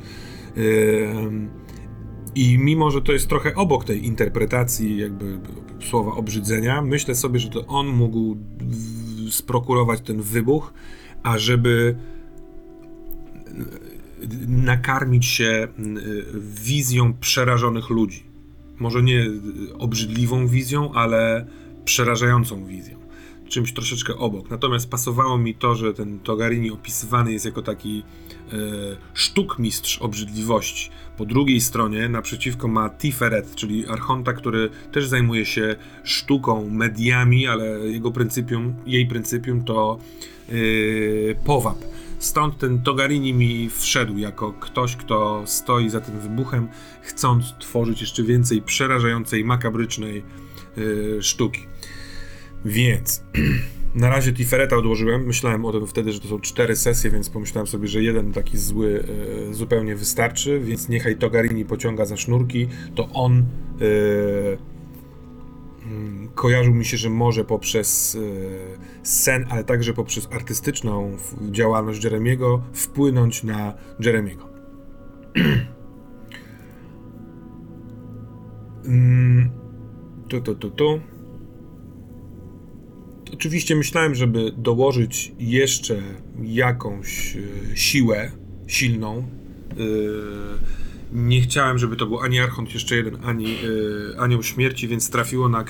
I mimo, że to jest trochę obok tej interpretacji jakby słowa obrzydzenia, myślę sobie, że to on mógł sprokurować ten wybuch, a żeby nakarmić się wizją przerażonych ludzi. Może nie obrzydliwą wizją, ale przerażającą wizją. Czymś troszeczkę obok. Natomiast pasowało mi to, że ten Togarini opisywany jest jako taki sztukmistrz obrzydliwości. Po drugiej stronie naprzeciwko ma Tiferet, czyli archonta, który też zajmuje się sztuką, mediami, ale jej pryncypium to powab. Stąd ten Togarini mi wszedł jako ktoś, kto stoi za tym wybuchem, chcąc tworzyć jeszcze więcej przerażającej, makabrycznej sztuki. Więc na razie Tifereta odłożyłem, myślałem o tym wtedy, że to są 4 sesje, więc pomyślałem sobie, że jeden taki zły zupełnie wystarczy, więc niechaj Togarini pociąga za sznurki, to on kojarzył mi się, że może poprzez sen, ale także poprzez artystyczną działalność Jeremiego wpłynąć na Jeremiego. Oczywiście myślałem, żeby dołożyć jeszcze jakąś siłę silną. Nie chciałem, żeby to był ani archont jeszcze jeden, ani anioł śmierci, więc trafiło na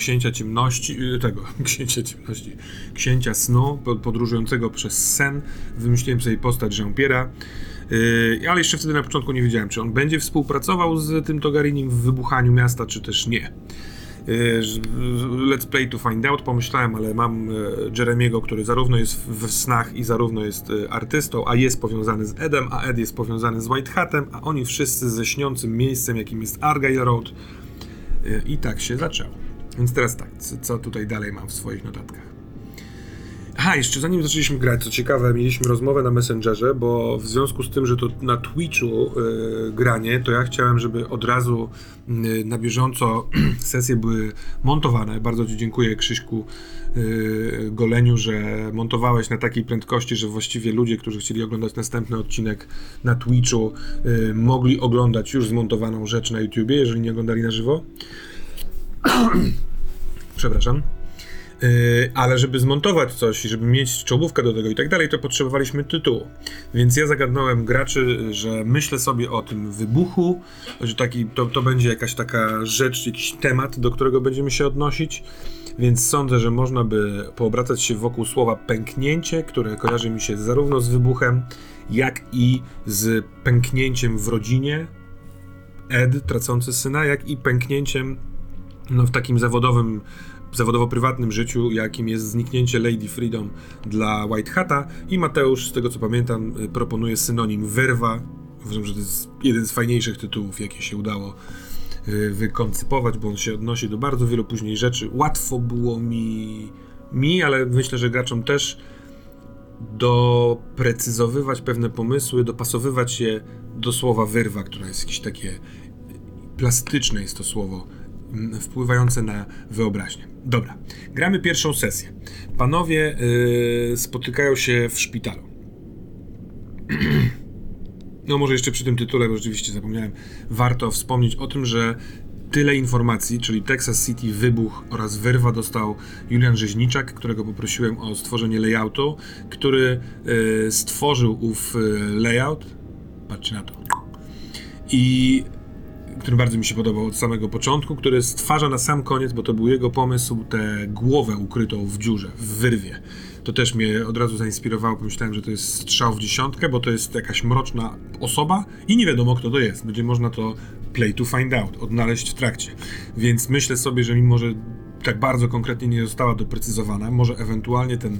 księcia snu, podróżującego przez sen. Wymyśliłem sobie postać Jean-Pierre'a, ale jeszcze wtedy na początku nie wiedziałem, czy on będzie współpracował z tym Togarinim w wybuchaniu miasta, czy też nie. Let's play to find out, pomyślałem, ale mam Jeremiego, który zarówno jest w snach i zarówno jest artystą, a jest powiązany z Edem, a Ed jest powiązany z White Hatem, a oni wszyscy ze śniącym miejscem, jakim jest Argyle Road. I tak się zaczęło. Więc teraz tak, co tutaj dalej mam w swoich notatkach. Aha, jeszcze zanim zaczęliśmy grać, co ciekawe, mieliśmy rozmowę na Messengerze, bo w związku z tym, że to na Twitchu granie, to ja chciałem, żeby od razu na bieżąco sesje były montowane. Bardzo Ci dziękuję, Krzyśku Goleniu, że montowałeś na takiej prędkości, że właściwie ludzie, którzy chcieli oglądać następny odcinek na Twitchu, mogli oglądać już zmontowaną rzecz na YouTubie, jeżeli nie oglądali na żywo. Przepraszam. Ale żeby zmontować coś i żeby mieć czołówkę do tego i tak dalej, to potrzebowaliśmy tytułu. Więc ja zagadnąłem graczy, że myślę sobie o tym wybuchu, że to będzie jakaś taka rzecz, jakiś temat, do którego będziemy się odnosić. Więc sądzę, że można by poobracać się wokół słowa pęknięcie, które kojarzy mi się zarówno z wybuchem, jak i z pęknięciem w rodzinie Ed, tracący syna, jak i pęknięciem no, w takim zawodowym, zawodowo-prywatnym życiu, jakim jest zniknięcie Lady Freedom dla White Hata. I Mateusz, z tego co pamiętam, proponuje synonim Wyrwa. Uważam, że to jest jeden z fajniejszych tytułów, jakie się udało wykoncypować, bo on się odnosi do bardzo wielu później rzeczy. Łatwo było mi, ale myślę, że graczom też, doprecyzowywać pewne pomysły, dopasowywać je do słowa wyrwa, które jest jakieś takie plastyczne, jest to słowo wpływające na wyobraźnię. Dobra, gramy pierwszą sesję. Panowie spotykają się w szpitalu. No może jeszcze przy tym tytule, bo rzeczywiście zapomniałem, warto wspomnieć o tym, że tyle informacji, czyli Texas City, Wybuch oraz Wyrwa dostał Julian Rzeźniczak, którego poprosiłem o stworzenie layoutu, który stworzył ów layout, patrzcie na to, i który bardzo mi się podobał od samego początku, który stwarza na sam koniec, bo to był jego pomysł, tę głowę ukrytą w dziurze, w wyrwie. To też mnie od razu zainspirowało, pomyślałem, że to jest strzał w dziesiątkę, bo to jest jakaś mroczna osoba i nie wiadomo, kto to jest. Będzie można to play to find out, odnaleźć w trakcie. Więc myślę sobie, że mimo, że tak bardzo konkretnie nie została doprecyzowana, może ewentualnie ten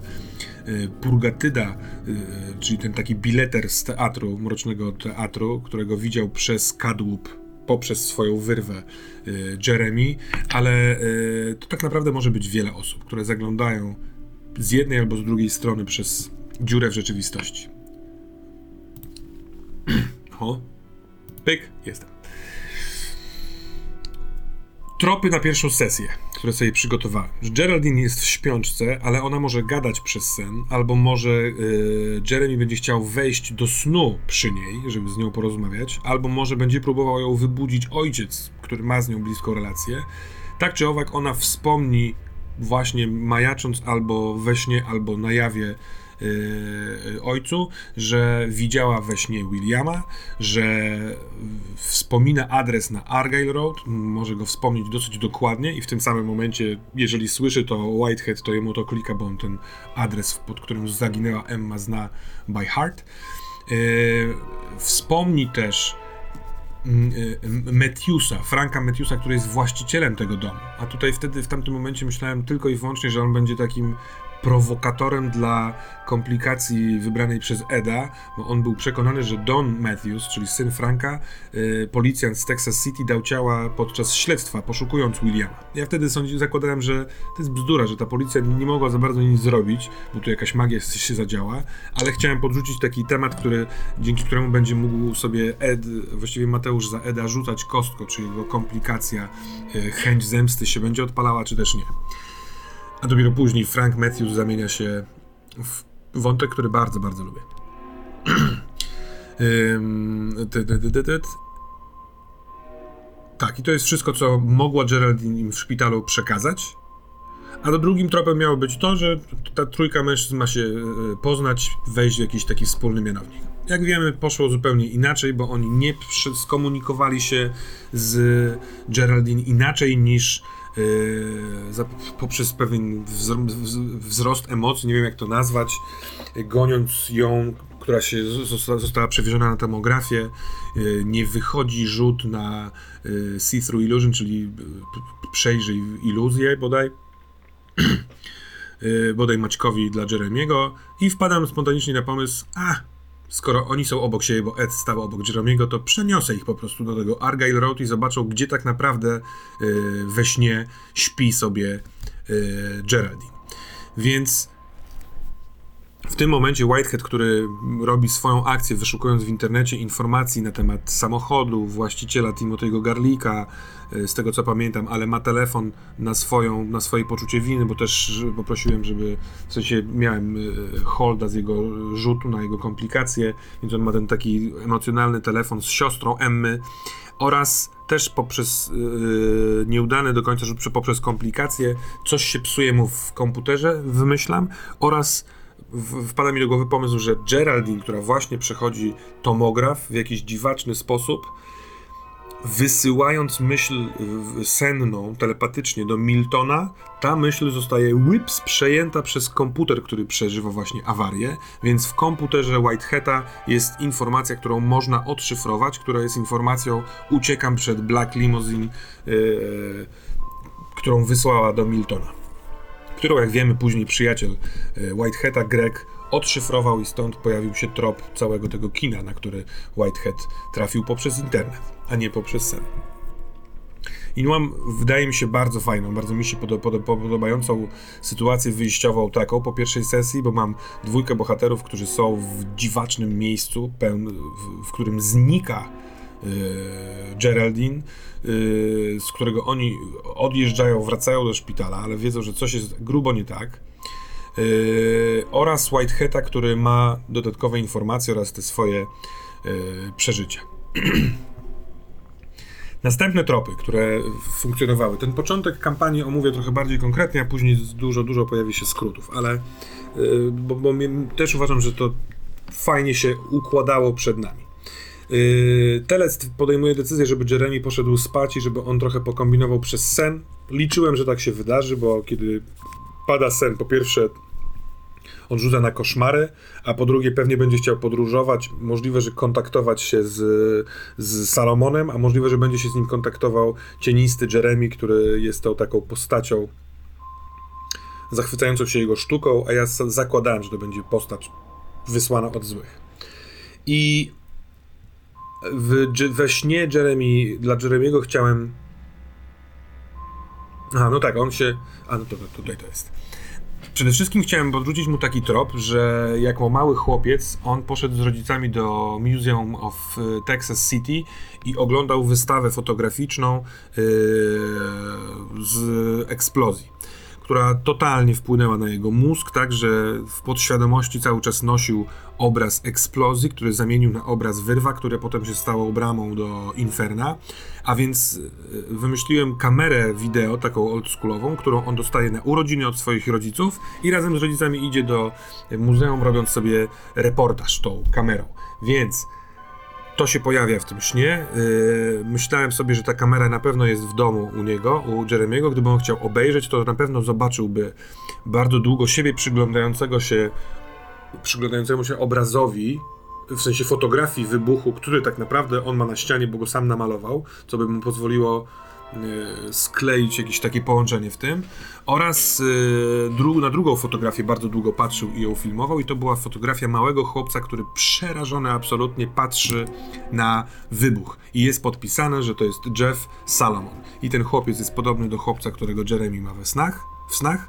Purgatyda, czyli ten taki bileter z teatru, mrocznego teatru, którego widział przez kadłub, poprzez swoją wyrwę Jeremy, ale to tak naprawdę może być wiele osób, które zaglądają z jednej albo z drugiej strony przez dziurę w rzeczywistości. O, pyk, jestem. Tropy na pierwszą sesję, które sobie przygotowałem. Geraldine jest w śpiączce, ale ona może gadać przez sen, albo może Jeremy będzie chciał wejść do snu przy niej, żeby z nią porozmawiać, albo może będzie próbował ją wybudzić ojciec, który ma z nią bliską relację. Tak czy owak ona wspomni właśnie majacząc albo we śnie, albo na jawie ojcu, że widziała we śnie Williama, że wspomina adres na Argyle Road, może go wspomnieć dosyć dokładnie i w tym samym momencie, jeżeli słyszy to Whitehead, to jemu to klika, bo on ten adres, pod którym zaginęła Emma, zna by heart. Wspomni też Matthewsa, Franka Matthewsa, który jest właścicielem tego domu. A tutaj wtedy, w tamtym momencie myślałem tylko i wyłącznie, że on będzie takim prowokatorem dla komplikacji wybranej przez Eda, bo on był przekonany, że Don Matthews, czyli syn Franka, policjant z Texas City, dał ciała podczas śledztwa, poszukując Williama. Ja wtedy zakładałem, że to jest bzdura, że ta policja nie mogła za bardzo nic zrobić, bo tu jakaś magia się zadziała, ale chciałem podrzucić taki temat, który, dzięki któremu będzie mógł sobie Ed, właściwie Mateusz za Eda, rzucać kostką, czy jego komplikacja, chęć zemsty się będzie odpalała, czy też nie. A dopiero później Frank Matthews zamienia się w wątek, który bardzo, bardzo lubię. Tak, i to jest wszystko, co mogła Geraldine im w szpitalu przekazać. A do drugim tropem miało być to, że ta trójka mężczyzn ma się poznać, wejść w jakiś taki wspólny mianownik. Jak wiemy, poszło zupełnie inaczej, bo oni nie skomunikowali się z Geraldine inaczej niż poprzez pewien wzrost emocji, nie wiem jak to nazwać, goniąc ją, która się została przewieziona na tomografię, nie wychodzi rzut na see-through illusion, czyli przejrzyj iluzję bodaj, bodaj Maćkowi dla Jeremy'ego i wpadam spontanicznie na pomysł, skoro oni są obok siebie, bo Ed stał obok Jeremy'ego, to przeniosę ich po prostu do tego Argyle Road i zobaczą, gdzie tak naprawdę we śnie śpi sobie Geraldine. Więc w tym momencie Whitehead, który robi swoją akcję, wyszukując w internecie informacji na temat samochodu, właściciela Timothy'ego Garlicka, z tego co pamiętam, ale ma telefon na swoje poczucie winy, bo też poprosiłem, żeby, w sensie miałem holda z jego rzutu na jego komplikacje, więc on ma ten taki emocjonalny telefon z siostrą Emmy oraz też poprzez nieudany do końca rzut, poprzez komplikacje, coś się psuje mu w komputerze, wymyślam, oraz wpada mi do głowy pomysł, że Geraldine, która właśnie przechodzi tomograf w jakiś dziwaczny sposób, wysyłając myśl senną telepatycznie do Miltona, ta myśl zostaje łyps przejęta przez komputer, który przeżywa właśnie awarię, więc w komputerze Whitehata jest informacja, którą można odszyfrować, która jest informacją: uciekam przed Black Limousine którą wysłała do Miltona, którą, jak wiemy, później przyjaciel Whitehata, Greg, odszyfrował i stąd pojawił się trop całego tego kina, na który Whitehat trafił poprzez internet, a nie poprzez sen. I mam, wydaje mi się, bardzo fajną, bardzo mi się podobającą sytuację wyjściową taką po pierwszej sesji, bo mam dwójkę bohaterów, którzy są w dziwacznym miejscu, w którym znika Geraldine, z którego oni odjeżdżają, wracają do szpitala, ale wiedzą, że coś jest grubo nie tak. Oraz Whitehata, który ma dodatkowe informacje oraz te swoje przeżycia. Następne tropy, które funkcjonowały. Ten początek kampanii omówię trochę bardziej konkretnie, a później dużo pojawi się skrótów, ale bo też uważam, że to fajnie się układało przed nami. Telest podejmuje decyzję, żeby Jeremy poszedł spać i żeby on trochę pokombinował przez sen. Liczyłem, że tak się wydarzy, bo kiedy pada sen, po pierwsze odrzuca na koszmary, a po drugie pewnie będzie chciał podróżować, możliwe, że kontaktować się z Salomonem, a możliwe, że będzie się z nim kontaktował cienisty Jeremy, który jest tą taką postacią zachwycającą się jego sztuką, a ja zakładałem, że to będzie postać wysłana od złych. I we śnie Jeremy, dla Jeremiego chciałem... Aha, no tak, on się... A, no to tutaj to jest. Przede wszystkim chciałem podrzucić mu taki trop, że jako mały chłopiec on poszedł z rodzicami do Museum of Texas City i oglądał wystawę fotograficzną z eksplozji, która totalnie wpłynęła na jego mózg, tak, że w podświadomości cały czas nosił obraz eksplozji, który zamienił na obraz Wyrwa, które potem się stało bramą do Inferna, a więc wymyśliłem kamerę wideo, taką oldschoolową, którą on dostaje na urodziny od swoich rodziców i razem z rodzicami idzie do muzeum, robiąc sobie reportaż tą kamerą, więc to się pojawia w tym śnie. Myślałem sobie, że ta kamera na pewno jest w domu u niego, u Jeremiego. Gdyby on chciał obejrzeć, to na pewno zobaczyłby bardzo długo siebie przyglądającemu się obrazowi, w sensie fotografii wybuchu, który tak naprawdę on ma na ścianie, bo go sam namalował, co by mu pozwoliło skleić jakieś takie połączenie w tym. Oraz na drugą fotografię bardzo długo patrzył i ją filmował i to była fotografia małego chłopca, który przerażony absolutnie patrzy na wybuch i jest podpisane, że to jest Jeff Salomon i ten chłopiec jest podobny do chłopca, którego Jeremy ma w snach.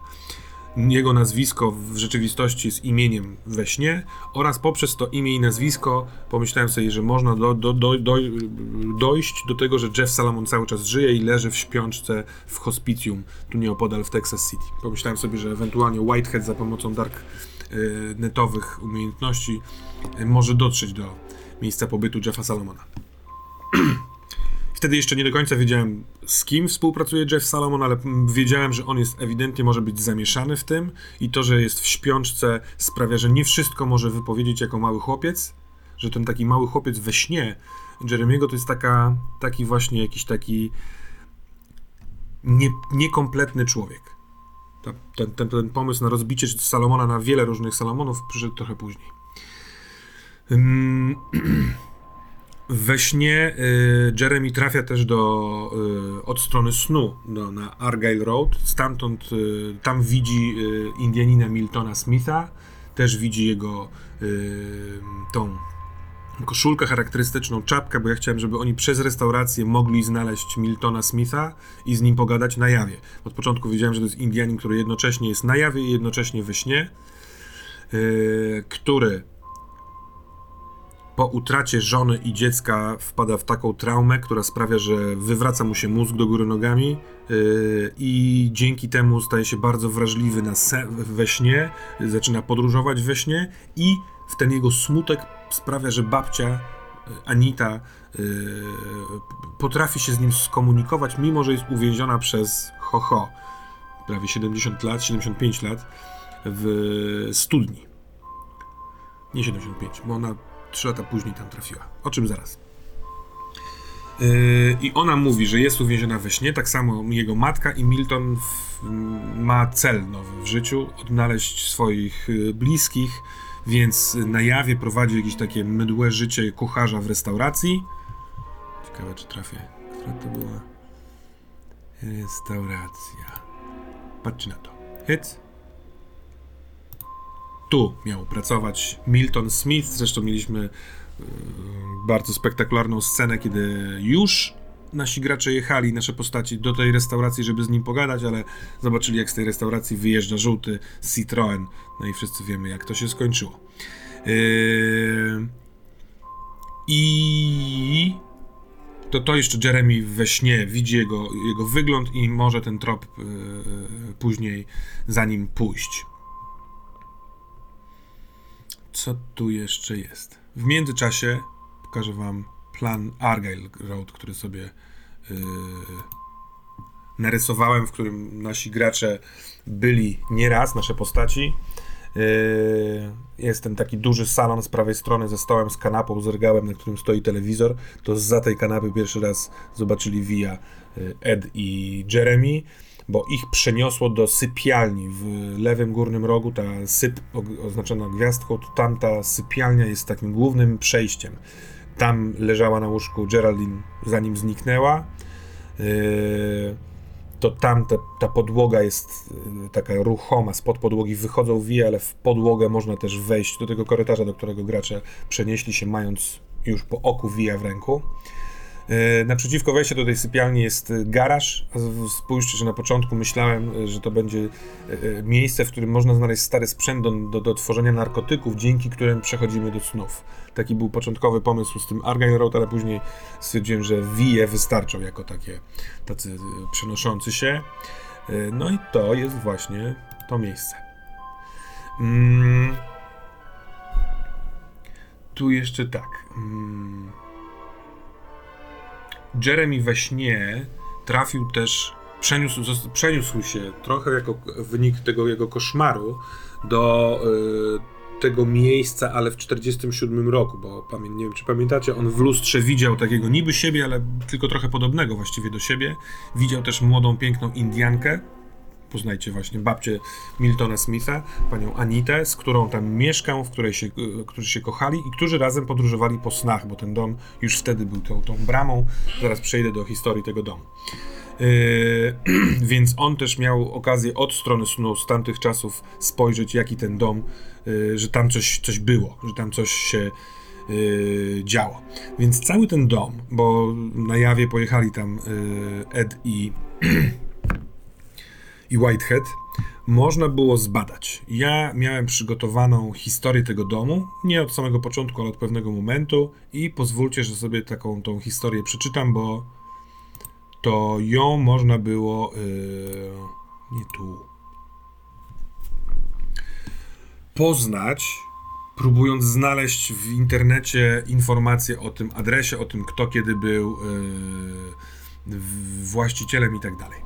Jego nazwisko w rzeczywistości jest imieniem we śnie oraz poprzez to imię i nazwisko pomyślałem sobie, że można dojść do tego, że Jeff Salomon cały czas żyje i leży w śpiączce w hospicjum tu nieopodal w Texas City. Pomyślałem sobie, że ewentualnie Whitehat za pomocą dark netowych umiejętności może dotrzeć do miejsca pobytu Jeffa Salomona. Wtedy jeszcze nie do końca wiedziałem, z kim współpracuje Jeff Salomon, ale wiedziałem, że on jest ewidentnie może być zamieszany w tym i to, że jest w śpiączce, sprawia, że nie wszystko może wypowiedzieć jako mały chłopiec, że ten taki mały chłopiec we śnie Jeremiego to jest taki właśnie jakiś taki niekompletny człowiek. Ten pomysł na rozbicie Salomona na wiele różnych Salomonów przyszedł trochę później. We śnie Jeremy trafia też od strony snu na Argyle Road, stamtąd tam widzi Indianina Miltona Smitha, też widzi jego tą koszulkę charakterystyczną, czapkę, bo ja chciałem, żeby oni przez restaurację mogli znaleźć Miltona Smitha i z nim pogadać na jawie. Od początku wiedziałem, że to jest Indianin, który jednocześnie jest na jawie i jednocześnie we śnie, który po utracie żony i dziecka wpada w taką traumę, która sprawia, że wywraca mu się mózg do góry nogami i dzięki temu staje się bardzo wrażliwy na we śnie, zaczyna podróżować we śnie i w ten jego smutek sprawia, że babcia Anita potrafi się z nim skomunikować, mimo że jest uwięziona przez prawie 75 lat w studni. Nie 75, bo ona 3 lata później tam trafiła. O czym zaraz. I ona mówi, że jest uwięziona we śnie, tak samo jego matka i Milton ma cel nowy w życiu, odnaleźć swoich bliskich, więc na jawie prowadzi jakieś takie mydłe życie kucharza w restauracji. Ciekawe, czy trafię. Która to była? Restauracja. Patrzcie na to. Hyc. Tu miał pracować Milton Smith. Zresztą mieliśmy bardzo spektakularną scenę, kiedy już nasi gracze jechali, nasze postaci, do tej restauracji, żeby z nim pogadać, ale zobaczyli, jak z tej restauracji wyjeżdża żółty Citroen. No i wszyscy wiemy, jak to się skończyło. I to jeszcze Jeremy we śnie widzi jego wygląd i może ten trop później za nim pójść. Co tu jeszcze jest? W międzyczasie pokażę wam plan Argyle Road, który sobie narysowałem, w którym nasi gracze byli nieraz, nasze postaci. Jest ten taki duży salon z prawej strony ze stołem, z kanapą, z regałem, na którym stoi telewizor. To zza tej kanapy pierwszy raz zobaczyli Via, Ed i Jeremy, bo ich przeniosło do sypialni w lewym górnym rogu, ta syp oznaczona gwiazdką, to tamta sypialnia jest takim głównym przejściem. Tam leżała na łóżku Geraldine, zanim zniknęła. To tam ta podłoga jest taka ruchoma, spod podłogi wychodzą wije, ale w podłogę można też wejść do tego korytarza, do którego gracze przenieśli się, mając już po oku wija w ręku. Naprzeciwko wejścia do tej sypialni jest garaż. Spójrzcie, że na początku myślałem, że to będzie miejsce, w którym można znaleźć stary sprzęt do tworzenia narkotyków, dzięki którym przechodzimy do snów. Taki był początkowy pomysł z tym Argyle Road, ale później stwierdziłem, że wije wystarczą jako takie, tacy przenoszący się. No i to jest właśnie to miejsce. Tu jeszcze tak... Jeremy we śnie trafił też, przeniósł się trochę jako wynik tego jego koszmaru do tego miejsca, ale w 1947 roku, bo nie wiem, czy pamiętacie, on w lustrze widział takiego niby siebie, ale tylko trochę podobnego właściwie do siebie. Widział też młodą, piękną Indiankę, poznajcie właśnie babcię Miltona Smitha, panią Anitę, z którą tam mieszkał, którzy się kochali i którzy razem podróżowali po snach, bo ten dom już wtedy był tą bramą. Zaraz przejdę do historii tego domu. Więc on też miał okazję od strony snu z tamtych czasów spojrzeć, jaki ten dom, że tam coś było, że tam coś się działo. Więc cały ten dom, bo na jawie pojechali tam Ed i Whitehead, można było zbadać. Ja miałem przygotowaną historię tego domu, nie od samego początku, ale od pewnego momentu i pozwólcie, że sobie tą historię przeczytam, bo to ją można było... nie tu... poznać, próbując znaleźć w internecie informacje o tym adresie, o tym, kto kiedy był właścicielem i tak dalej.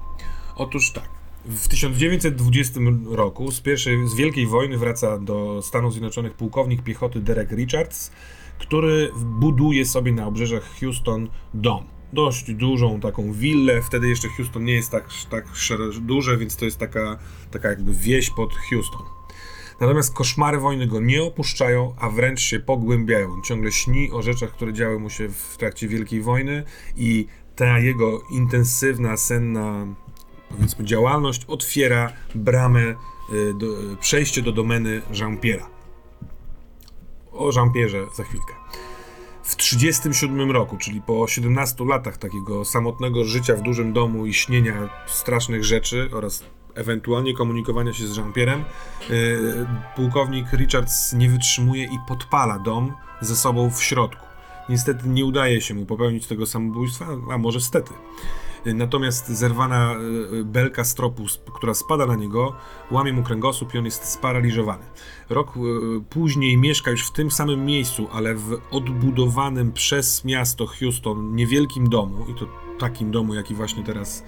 Otóż tak. W 1920 roku z Wielkiej Wojny wraca do Stanów Zjednoczonych pułkownik piechoty Derek Richards, który buduje sobie na obrzeżach Houston dom. Dość dużą taką willę, wtedy jeszcze Houston nie jest tak duże, więc to jest taka jakby wieś pod Houston. Natomiast koszmary wojny go nie opuszczają, a wręcz się pogłębiają. On ciągle śni o rzeczach, które działy mu się w trakcie Wielkiej Wojny i ta jego intensywna, senna, powiedzmy, działalność otwiera bramę, przejście do domeny Jean-Pierre'a. O Jean-Pierre'ze za chwilkę. W 1937 roku, czyli po 17 latach takiego samotnego życia w dużym domu i śnienia strasznych rzeczy oraz ewentualnie komunikowania się z Jean-Pierre'em, pułkownik Richards nie wytrzymuje i podpala dom ze sobą w środku. Niestety nie udaje się mu popełnić tego samobójstwa, a może stety. Natomiast zerwana belka z tropu, która spada na niego, łamie mu kręgosłup i on jest sparaliżowany. Rok później mieszka już w tym samym miejscu, ale w odbudowanym przez miasto Houston niewielkim domu, i to takim domu, jaki właśnie teraz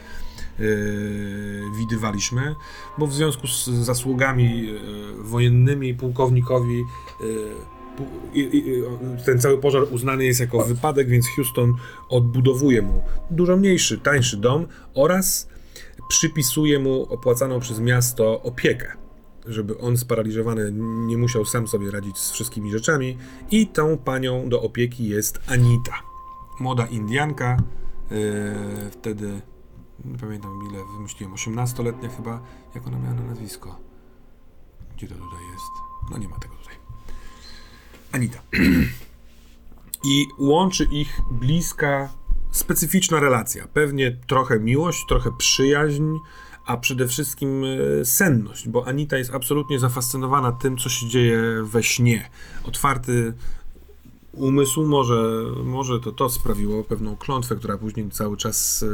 widywaliśmy, bo w związku z zasługami wojennymi pułkownikowi ten cały pożar uznany jest jako wypadek, więc Houston odbudowuje mu dużo mniejszy, tańszy dom oraz przypisuje mu opłacaną przez miasto opiekę, żeby on sparaliżowany nie musiał sam sobie radzić z wszystkimi rzeczami i tą panią do opieki jest Anita, młoda Indianka, wtedy nie pamiętam ile wymyśliłem, 18-letnia chyba, jak ona miała na nazwisko. Gdzie to tutaj jest? No nie ma tego tutaj. Anita. I łączy ich bliska, specyficzna relacja. Pewnie trochę miłość, trochę przyjaźń, a przede wszystkim senność, bo Anita jest absolutnie zafascynowana tym, co się dzieje we śnie. Otwarty umysł, może to sprawiło pewną klątwę, która później cały czas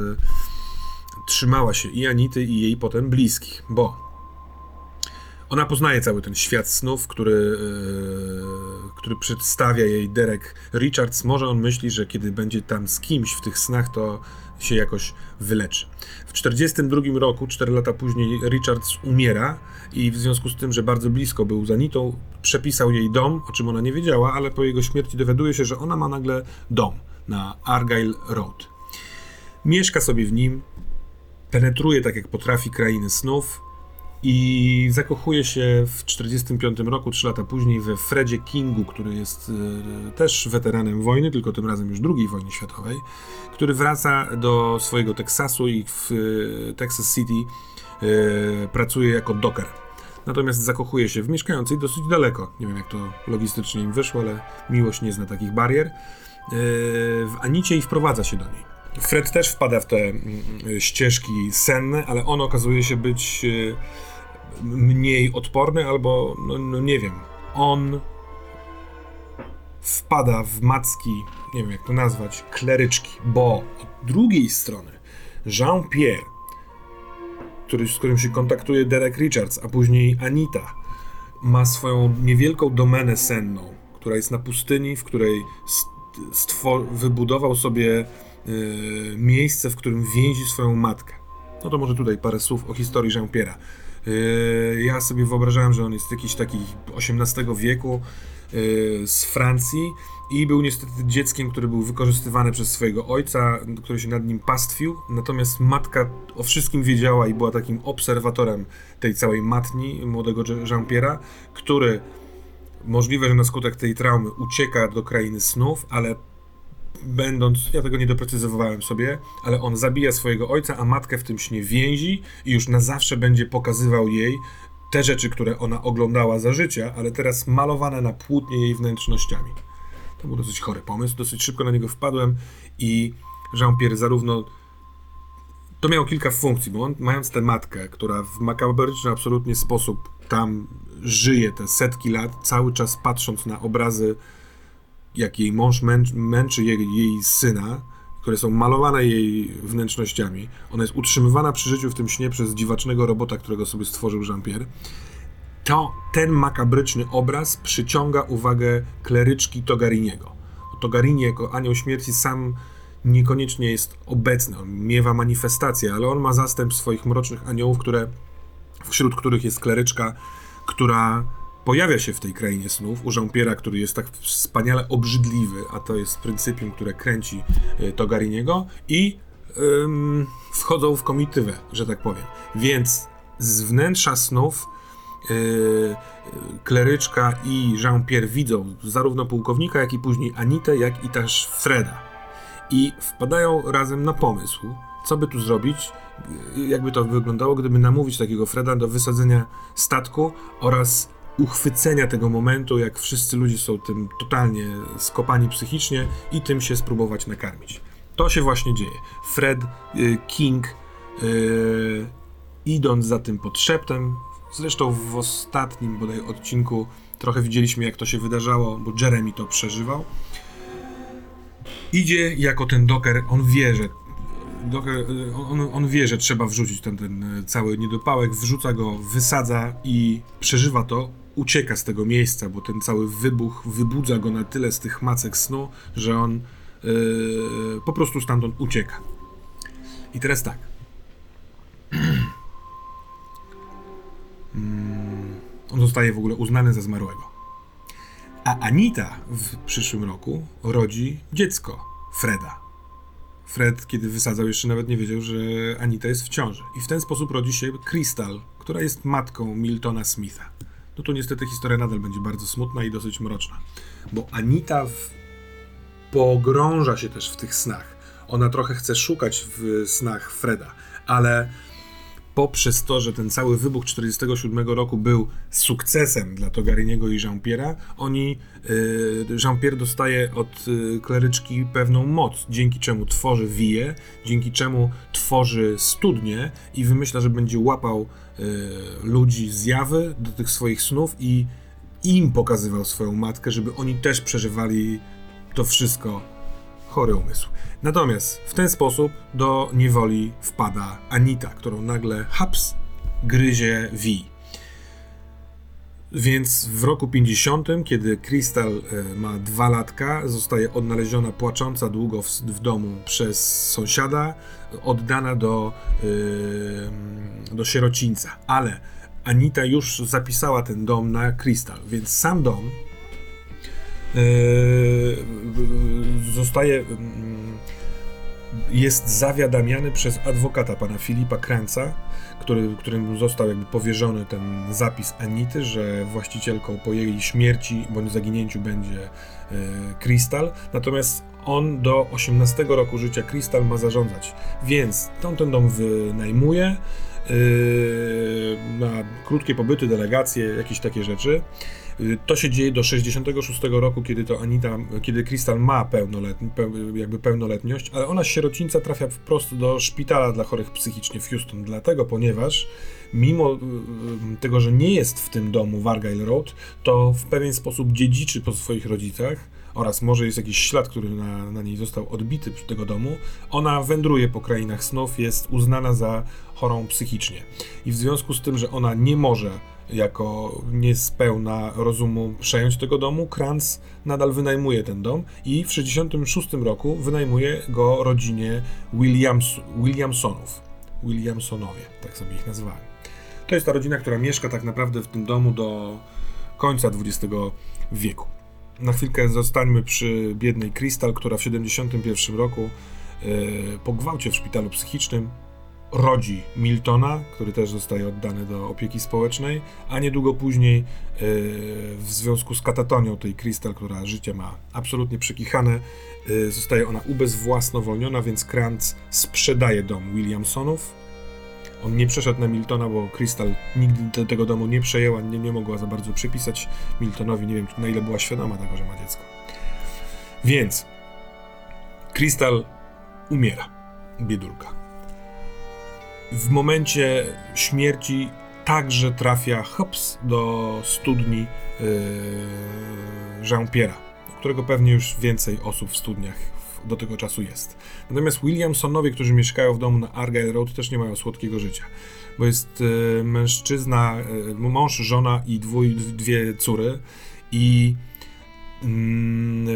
trzymała się i Anity, i jej potem bliskich, bo ona poznaje cały ten świat snów, który przedstawia jej Derek Richards. Może on myśli, że kiedy będzie tam z kimś w tych snach, to się jakoś wyleczy. W 1942 roku, 4 lata później, Richards umiera i w związku z tym, że bardzo blisko był z Anitą, przepisał jej dom, o czym ona nie wiedziała, ale po jego śmierci dowiaduje się, że ona ma nagle dom na Argyle Road. Mieszka sobie w nim, penetruje tak jak potrafi krainy snów, i zakochuje się w 1945 roku, 3 lata później, we Fredzie Kingu, który jest też weteranem wojny, tylko tym razem już II wojny światowej, który wraca do swojego Teksasu i w Texas City pracuje jako docker. Natomiast zakochuje się w mieszkającej dosyć daleko, nie wiem jak to logistycznie im wyszło, ale miłość nie zna takich barier, w Anicie i wprowadza się do niej. Fred też wpada w te ścieżki senne, ale on okazuje się być mniej odporny, albo, no nie wiem, on wpada w macki, nie wiem jak to nazwać, kleryczki, bo od drugiej strony Jean-Pierre, z którym się kontaktuje Derek Richards, a później Anita, ma swoją niewielką domenę senną, która jest na pustyni, w której wybudował sobie miejsce, w którym więzi swoją matkę. No to może tutaj parę słów o historii Jean-Pierre'a. Ja sobie wyobrażałem, że on jest jakiś taki XVIII wieku z Francji i był niestety dzieckiem, który był wykorzystywany przez swojego ojca, który się nad nim pastwił, natomiast matka o wszystkim wiedziała i była takim obserwatorem tej całej matni młodego Jean-Pierre'a, który możliwe, że na skutek tej traumy ucieka do krainy snów, ale ja tego nie doprecyzowałem sobie, ale on zabija swojego ojca, a matkę w tym śnie więzi i już na zawsze będzie pokazywał jej te rzeczy, które ona oglądała za życia, ale teraz malowane na płótnie jej wnętrznościami. To był dosyć chory pomysł, dosyć szybko na niego wpadłem i Jean-Pierre zarówno... To miało kilka funkcji, bo on, mając tę matkę, która w makabryczny absolutnie sposób tam żyje te setki lat, cały czas patrząc na obrazy, jak jej mąż męczy jej syna, które są malowane jej wnętrznościami. Ona jest utrzymywana przy życiu w tym śnie przez dziwacznego robota, którego sobie stworzył Jean-Pierre. Ten makabryczny obraz przyciąga uwagę kleryczki Togariniego. Togarini jako anioł śmierci sam niekoniecznie jest obecny. On miewa manifestację, ale on ma zastęp swoich mrocznych aniołów, wśród których jest kleryczka, która pojawia się w tej krainie snów u Jean-Pierre'a, który jest tak wspaniale obrzydliwy, a to jest pryncypium, które kręci Togariniego i wchodzą w komitywę, że tak powiem. Więc z wnętrza snów kleryczka i Jean-Pierre widzą zarówno pułkownika, jak i później Anitę, jak i też Freda. I wpadają razem na pomysł, co by tu zrobić, jakby to wyglądało, gdyby namówić takiego Freda do wysadzenia statku oraz uchwycenia tego momentu, jak wszyscy ludzie są tym totalnie skopani psychicznie i tym się spróbować nakarmić. To się właśnie dzieje. Fred King, idąc za tym podszeptem, zresztą w ostatnim bodaj odcinku trochę widzieliśmy, jak to się wydarzało, bo Jeremy to przeżywał, idzie jako ten docker, on wie, że trzeba wrzucić ten cały niedopałek, wrzuca go, wysadza i przeżywa to, ucieka z tego miejsca, bo ten cały wybuch wybudza go na tyle z tych macek snu, że on po prostu stamtąd ucieka. I teraz tak. On zostaje w ogóle uznany za zmarłego. A Anita w przyszłym roku rodzi dziecko Freda. Fred, kiedy wysadzał, jeszcze nawet nie wiedział, że Anita jest w ciąży. I w ten sposób rodzi się Crystal, która jest matką Miltona Smitha. No tu niestety historia nadal będzie bardzo smutna i dosyć mroczna, bo Anita pogrąża się też w tych snach. Ona trochę chce szukać w snach Freda, ale poprzez to, że ten cały wybuch 1947 roku był sukcesem dla Togariniego i Jean-Pierre'a, oni, Jean-Pierre dostaje od kleryczki pewną moc, dzięki czemu tworzy wije, dzięki czemu tworzy studnie i wymyśla, że będzie łapał ludzi z jawy do tych swoich snów i im pokazywał swoją matkę, żeby oni też przeżywali to wszystko. Chory umysł. Natomiast w ten sposób do niewoli wpada Anita, którą nagle haps gryzie Wii. Więc w roku 50, kiedy Krystal ma 2 latka, zostaje odnaleziona płacząca długo w domu przez sąsiada, oddana do sierocińca. Ale Anita już zapisała ten dom na Krystal, więc sam dom jest zawiadamiany przez adwokata pana Filipa Kranca, którym został jakby powierzony ten zapis Anity, że właścicielką po jej śmierci bądź zaginięciu będzie Krystal, natomiast on do 18 roku życia Krystal ma zarządzać, więc ten dom wynajmuje na krótkie pobyty, delegacje, jakieś takie rzeczy. To się dzieje do 66 roku, kiedy to Anita, kiedy Krystal ma pełnoletność, ale ona z sierocińca trafia wprost do szpitala dla chorych psychicznie w Houston, dlatego, ponieważ mimo tego, że nie jest w tym domu w Argyle Road, to w pewien sposób dziedziczy po swoich rodzicach oraz może jest jakiś ślad, który na niej został odbity przy tego domu. Ona wędruje po krainach snów, jest uznana za chorą psychicznie i w związku z tym, że ona nie może jako niespełna rozumu przejąć tego domu, Kranz nadal wynajmuje ten dom i w 66 roku wynajmuje go rodzinie Williamsonów. Williamsonowie, tak sobie ich nazywali. To jest ta rodzina, która mieszka tak naprawdę w tym domu do końca XX wieku. Na chwilkę zostańmy przy biednej Krystal, która w 71 roku po gwałcie w szpitalu psychicznym rodzi Miltona, który też zostaje oddany do opieki społecznej, a niedługo później w związku z katatonią tej Krystal, która życie ma absolutnie przykichane, zostaje ona ubezwłasnowolniona, więc Krantz sprzedaje dom Williamsonów. On nie przeszedł na Miltona, bo Krystal nigdy do tego domu nie przejęła, nie mogła za bardzo przypisać Miltonowi, nie wiem na ile była świadoma tego, że ma dziecko. Więc Krystal umiera, biedulka. W momencie śmierci także trafia hops do studni Jean-Pierre'a, którego pewnie już więcej osób w studniach do tego czasu jest. Natomiast Williamsonowie, którzy mieszkają w domu na Argyle Road, też nie mają słodkiego życia, bo jest mężczyzna, mąż, żona i dwie córy i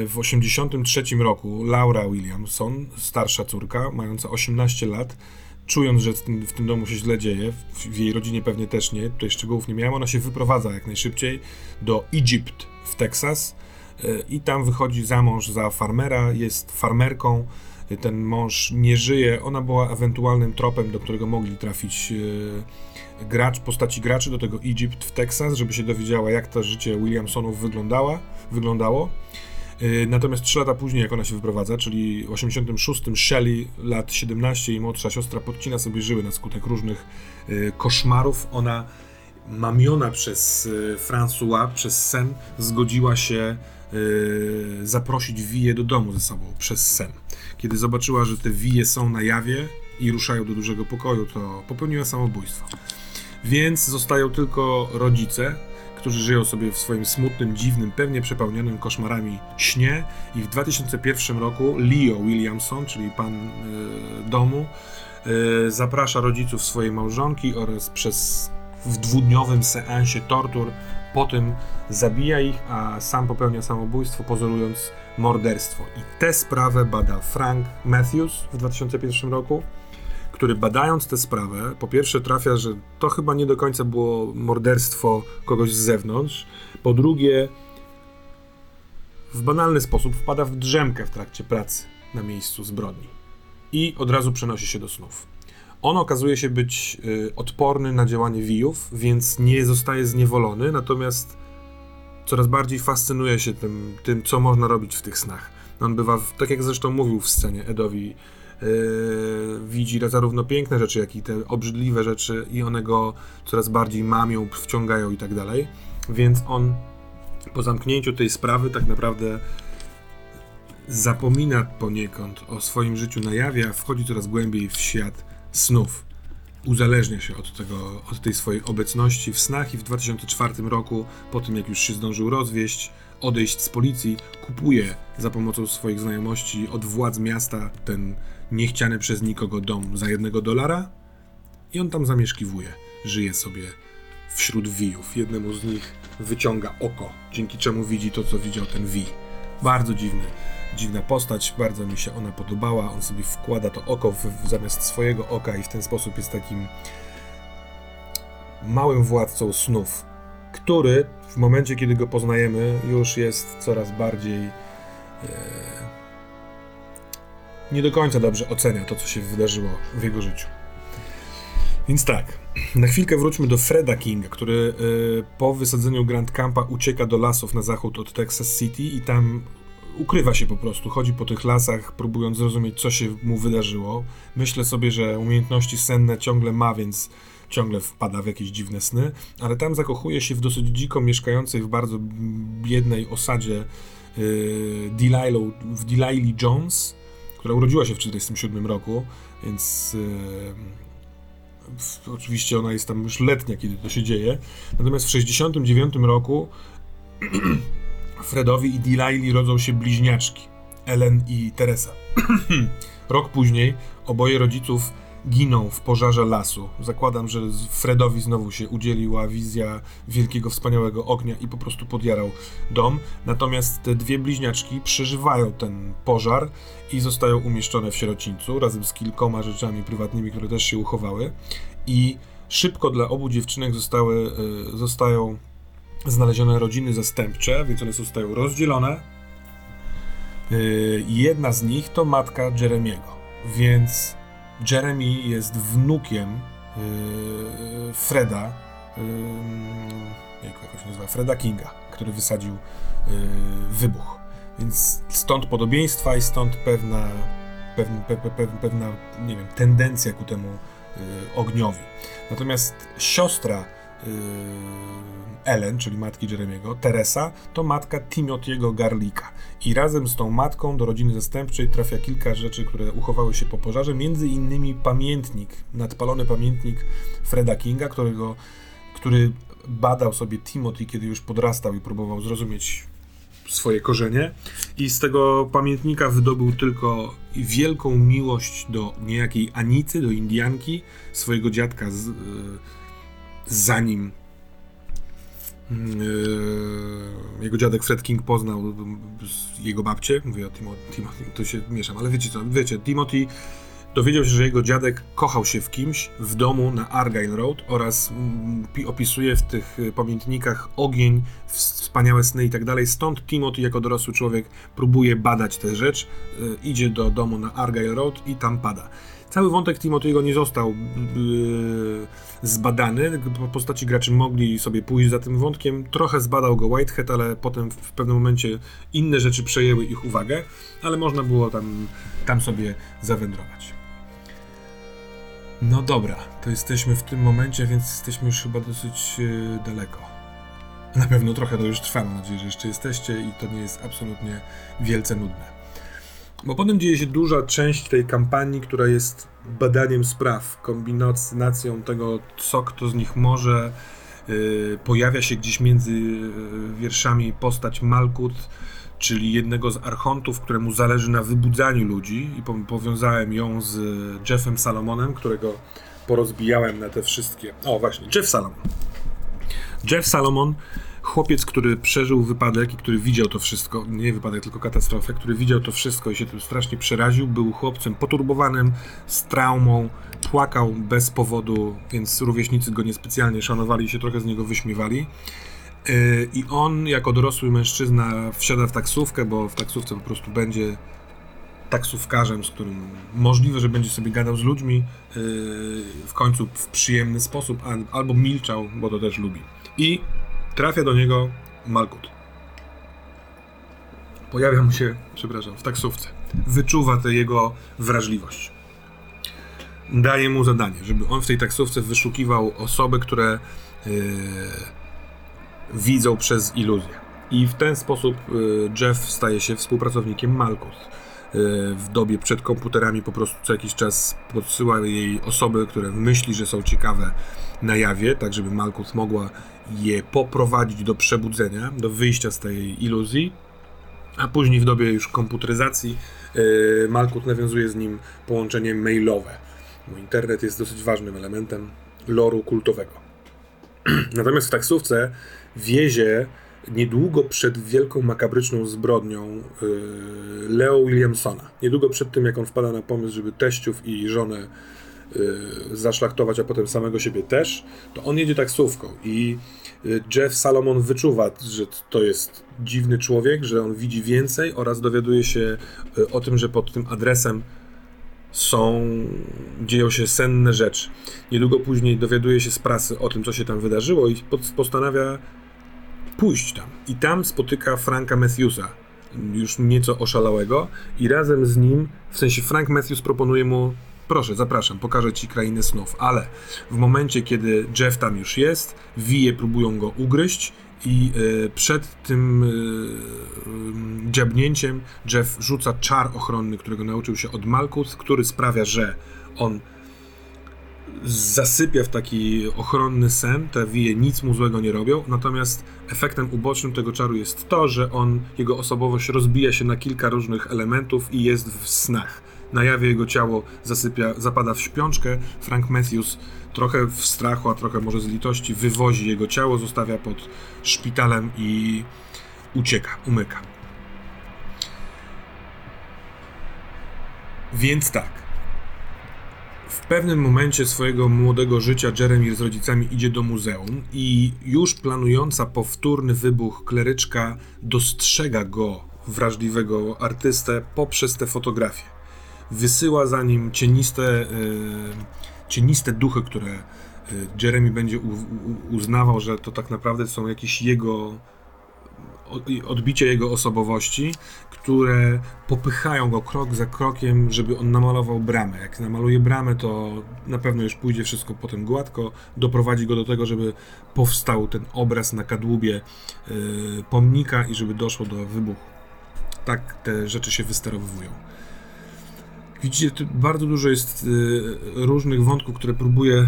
w 83 roku Laura Williamson, starsza córka, mająca 18 lat, czując, że w tym domu się źle dzieje, w jej rodzinie pewnie też nie, tutaj szczegółów nie miałem, ona się wyprowadza jak najszybciej do Egypt w Teksas i tam wychodzi za mąż za farmera, jest farmerką, ten mąż nie żyje, ona była ewentualnym tropem, do którego mogli trafić postaci graczy do tego Egypt w Teksas, żeby się dowiedziała, jak to życie Williamsonów wyglądało. Natomiast 3 lata później, jak ona się wyprowadza, czyli w 86, Shelley, lat 17, i młodsza siostra podcina sobie żyły na skutek różnych koszmarów. Ona, mamiona przez François, przez sen, zgodziła się zaprosić Wije do domu ze sobą przez sen. Kiedy zobaczyła, że te Wije są na jawie i ruszają do dużego pokoju, to popełniła samobójstwo. Więc zostają tylko rodzice, którzy żyją sobie w swoim smutnym, dziwnym, pewnie przepełnionym koszmarami śnie i w 2001 roku Leo Williamson, czyli pan domu, zaprasza rodziców swojej małżonki oraz w 2-dniowym seansie tortur potem zabija ich, a sam popełnia samobójstwo, pozorując morderstwo. I tę sprawę bada Frank Matthews w 2001 roku, który badając tę sprawę, po pierwsze trafia, że to chyba nie do końca było morderstwo kogoś z zewnątrz, po drugie w banalny sposób wpada w drzemkę w trakcie pracy na miejscu zbrodni i od razu przenosi się do snów. On okazuje się być odporny na działanie wijów, więc nie zostaje zniewolony, natomiast coraz bardziej fascynuje się tym, co można robić w tych snach. On bywa, tak jak zresztą mówił w scenie Edowi widzi zarówno piękne rzeczy, jak i te obrzydliwe rzeczy i one go coraz bardziej mamią, wciągają i tak dalej, więc on po zamknięciu tej sprawy tak naprawdę zapomina poniekąd o swoim życiu na jawie, a wchodzi coraz głębiej w świat snów. Uzależnia się od tej swojej obecności w snach i w 2004 roku, po tym jak już się zdążył rozwieść, odejść z policji, kupuje za pomocą swoich znajomości od władz miasta ten niechciany przez nikogo dom za $1 i on tam zamieszkiwuje. Żyje sobie wśród wijów. Jednemu z nich wyciąga oko, dzięki czemu widzi to, co widział ten wij. Bardzo dziwna postać, bardzo mi się ona podobała. On sobie wkłada to oko zamiast swojego oka i w ten sposób jest takim małym władcą snów, który w momencie, kiedy go poznajemy, już jest coraz bardziej nie do końca dobrze ocenia to, co się wydarzyło w jego życiu. Więc tak, na chwilkę wróćmy do Freda Kinga, który po wysadzeniu Grand Campa ucieka do lasów na zachód od Texas City i tam ukrywa się po prostu, chodzi po tych lasach, próbując zrozumieć, co się mu wydarzyło. Myślę sobie, że umiejętności senne ciągle ma, więc ciągle wpada w jakieś dziwne sny, ale tam zakochuje się w dosyć dziko mieszkającej w bardzo biednej osadzie w Delilah Jones, która urodziła się w 1947 roku, więc oczywiście ona jest tam już letnia, kiedy to się dzieje. Natomiast w 1969 roku Fredowi i Delilii rodzą się bliźniaczki, Ellen i Teresa. Rok później oboje rodziców giną w pożarze lasu. Zakładam, że Fredowi znowu się udzieliła wizja wielkiego, wspaniałego ognia i po prostu podjarał dom. Natomiast te dwie bliźniaczki przeżywają ten pożar i zostają umieszczone w sierocińcu razem z kilkoma rzeczami prywatnymi, które też się uchowały. I szybko dla obu dziewczynek zostają znalezione rodziny zastępcze, więc one zostają rozdzielone. Jedna z nich to matka Jeremiego, więc Jeremy jest wnukiem Freda, jak to się nazywa, Freda Kinga, który wysadził wybuch. Więc stąd podobieństwa i stąd pewna nie wiem, tendencja ku temu ogniowi. Natomiast siostra Ellen, czyli matki Jeremiego, Teresa, to matka Timothy'ego Garlicka. I razem z tą matką do rodziny zastępczej trafia kilka rzeczy, które uchowały się po pożarze, między innymi pamiętnik, nadpalony pamiętnik Freda Kinga, który badał sobie Timothy, kiedy już podrastał i próbował zrozumieć swoje korzenie. I z tego pamiętnika wydobył tylko wielką miłość do niejakiej Anity, do Indianki, swojego dziadka zanim jego dziadek Fred King poznał jego babcię, mówię o Timothy, to się mieszam, ale wiecie, Timothy dowiedział się, że jego dziadek kochał się w kimś w domu na Argyle Road oraz opisuje w tych pamiętnikach ogień, wspaniałe sny i tak dalej. Stąd Timothy jako dorosły człowiek próbuje badać tę rzecz, idzie do domu na Argyle Road i tam pada. Cały wątek Timothy'ego nie został zbadany, postaci graczy mogli sobie pójść za tym wątkiem, trochę zbadał go Whitehead, ale potem w pewnym momencie inne rzeczy przejęły ich uwagę, ale można było tam sobie zawędrować. No dobra, to jesteśmy w tym momencie, więc jesteśmy już chyba dosyć daleko. Na pewno trochę to już trwa, mam nadzieję, że jeszcze jesteście i to nie jest absolutnie wielce nudne. Bo potem dzieje się duża część tej kampanii, która jest badaniem spraw, kombinacją tego, co kto z nich może. Pojawia się gdzieś między wierszami postać Malkuth, czyli jednego z archontów, któremu zależy na wybudzaniu ludzi i powiązałem ją z Jeffem Salomonem, którego porozbijałem na te wszystkie... O właśnie, Jeff Salomon. Jeff Salomon, chłopiec, który przeżył wypadek i który widział to wszystko, nie wypadek, tylko katastrofę, który widział to wszystko i się tym strasznie przeraził, był chłopcem poturbowanym, z traumą, płakał bez powodu, więc rówieśnicy go niespecjalnie szanowali i się trochę z niego wyśmiewali. I on jako dorosły mężczyzna wsiada w taksówkę, bo w taksówce po prostu będzie taksówkarzem, z którym możliwe, że będzie sobie gadał z ludźmi w końcu w przyjemny sposób, albo milczał, bo to też lubi. I trafia do niego Malkuth. Pojawia mu się, przepraszam, w taksówce. Wyczuwa tę jego wrażliwość. Daje mu zadanie, żeby on w tej taksówce wyszukiwał osoby, które widzą przez iluzję. I w ten sposób Jeff staje się współpracownikiem Malkuth. W dobie przed komputerami po prostu co jakiś czas podsyła jej osoby, które myśli, że są ciekawe na jawie, tak żeby Malkuth mogła je poprowadzić do przebudzenia, do wyjścia z tej iluzji, a później w dobie już komputeryzacji Malkuth nawiązuje z nim połączenie mailowe, bo internet jest dosyć ważnym elementem loru kultowego. Natomiast w taksówce wiezie niedługo przed wielką makabryczną zbrodnią Leo Williamsona. Niedługo przed tym, jak on wpada na pomysł, żeby teściów i żonę zaszlachtować, a potem samego siebie też, to on jedzie taksówką i Jeff Salomon wyczuwa, że to jest dziwny człowiek, że on widzi więcej oraz dowiaduje się o tym, że pod tym adresem dzieją się senne rzeczy. Niedługo później dowiaduje się z prasy o tym, co się tam wydarzyło i postanawia pójść tam. I tam spotyka Franka Matthewsa, już nieco oszalałego, i razem z nim, w sensie Frank Matthews proponuje mu: proszę, zapraszam, pokażę ci krainę snów, ale w momencie, kiedy Jeff tam już jest, wije próbują go ugryźć i przed tym dziabnięciem Jeff rzuca czar ochronny, którego nauczył się od Malkuth, który sprawia, że on zasypia w taki ochronny sen, te wije nic mu złego nie robią, natomiast efektem ubocznym tego czaru jest to, że jego osobowość rozbija się na kilka różnych elementów i jest w snach. Na jawie jego ciało zapada w śpiączkę, Frank Matthews trochę w strachu, a trochę może z litości wywozi jego ciało, zostawia pod szpitalem i ucieka, umyka. Więc tak. W pewnym momencie swojego młodego życia Jeremy z rodzicami idzie do muzeum i już planująca powtórny wybuch kleryczka dostrzega go, wrażliwego artystę, poprzez te fotografie. Wysyła za nim cieniste duchy, które Jeremy będzie uznawał, że to tak naprawdę są jakieś jego odbicie jego osobowości, które popychają go krok za krokiem, żeby on namalował bramę. Jak namaluje bramę, to na pewno już pójdzie wszystko potem gładko, doprowadzi go do tego, żeby powstał ten obraz na kadłubie pomnika i żeby doszło do wybuchu. Tak te rzeczy się wysterowywują. Widzicie, bardzo dużo jest różnych wątków, które próbuję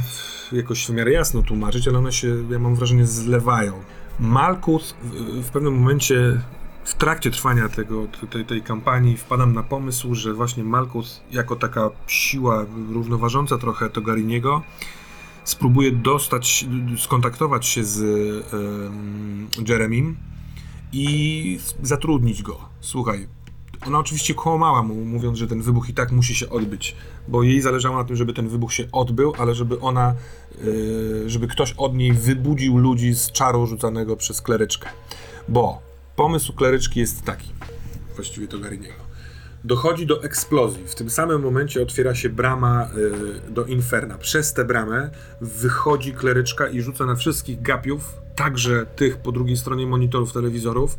jakoś w miarę jasno tłumaczyć, ale one się, ja mam wrażenie, zlewają. Malkuth w pewnym momencie, w trakcie trwania tej kampanii, wpadam na pomysł, że właśnie Malkuth jako taka siła równoważąca trochę Togariniego spróbuje skontaktować się z Jeremym i zatrudnić go. Słuchaj, ona oczywiście kłamała mu, mówiąc, że ten wybuch i tak musi się odbyć, bo jej zależało na tym, żeby ten wybuch się odbył, ale żeby żeby ktoś od niej wybudził ludzi z czaru rzucanego przez kleryczkę. Bo pomysł kleryczki jest taki, właściwie Togariniego. Dochodzi do eksplozji. W tym samym momencie otwiera się brama do Inferna. Przez tę bramę wychodzi kleryczka i rzuca na wszystkich gapiów, także tych po drugiej stronie monitorów, telewizorów,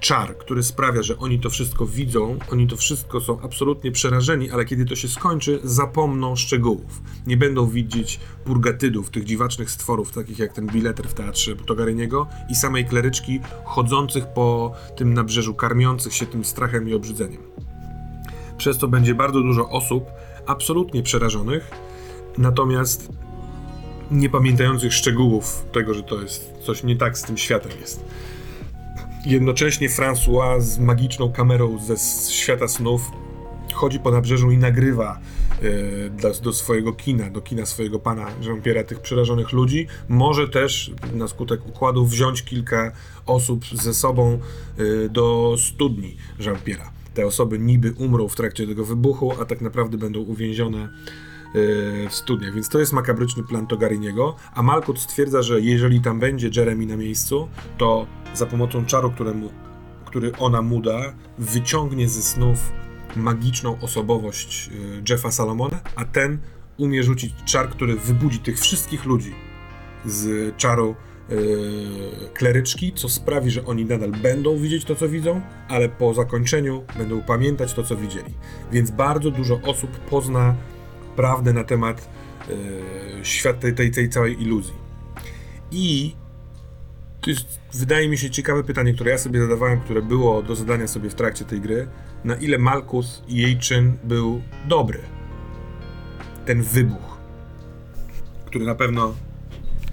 czar, który sprawia, że oni to wszystko widzą, oni to wszystko są absolutnie przerażeni, ale kiedy to się skończy, zapomną szczegółów. Nie będą widzieć purgatydów, tych dziwacznych stworów, takich jak ten bileter w teatrze Togariniego i samej kleryczki chodzących po tym nabrzeżu, karmiących się tym strachem i obrzydzeniem. Przez to będzie bardzo dużo osób absolutnie przerażonych, natomiast nie pamiętających szczegółów tego, że to jest coś nie tak z tym światem jest. Jednocześnie François z magiczną kamerą ze świata snów chodzi po nabrzeżu i nagrywa do swojego kina, do kina swojego pana Jean-Pierre'a tych przerażonych ludzi. Może też na skutek układu wziąć kilka osób ze sobą do studni Jean-Pierre'a. Te osoby niby umrą w trakcie tego wybuchu, a tak naprawdę będą uwięzione w studniach, więc to jest makabryczny plan Togariniego, a Malkuth stwierdza, że jeżeli tam będzie Jeremy na miejscu, to za pomocą czaru, który ona mu da, wyciągnie ze snów magiczną osobowość Jeffa Salomona, a ten umie rzucić czar, który wybudzi tych wszystkich ludzi z czaru kleryczki, co sprawi, że oni nadal będą widzieć to, co widzą, ale po zakończeniu będą pamiętać to, co widzieli. Więc bardzo dużo osób pozna prawdę na temat świata tej całej iluzji. I to jest, wydaje mi się, ciekawe pytanie, które ja sobie zadawałem, które było do zadania sobie w trakcie tej gry, na ile Malkuth i jej czyn był dobry. Ten wybuch, który na pewno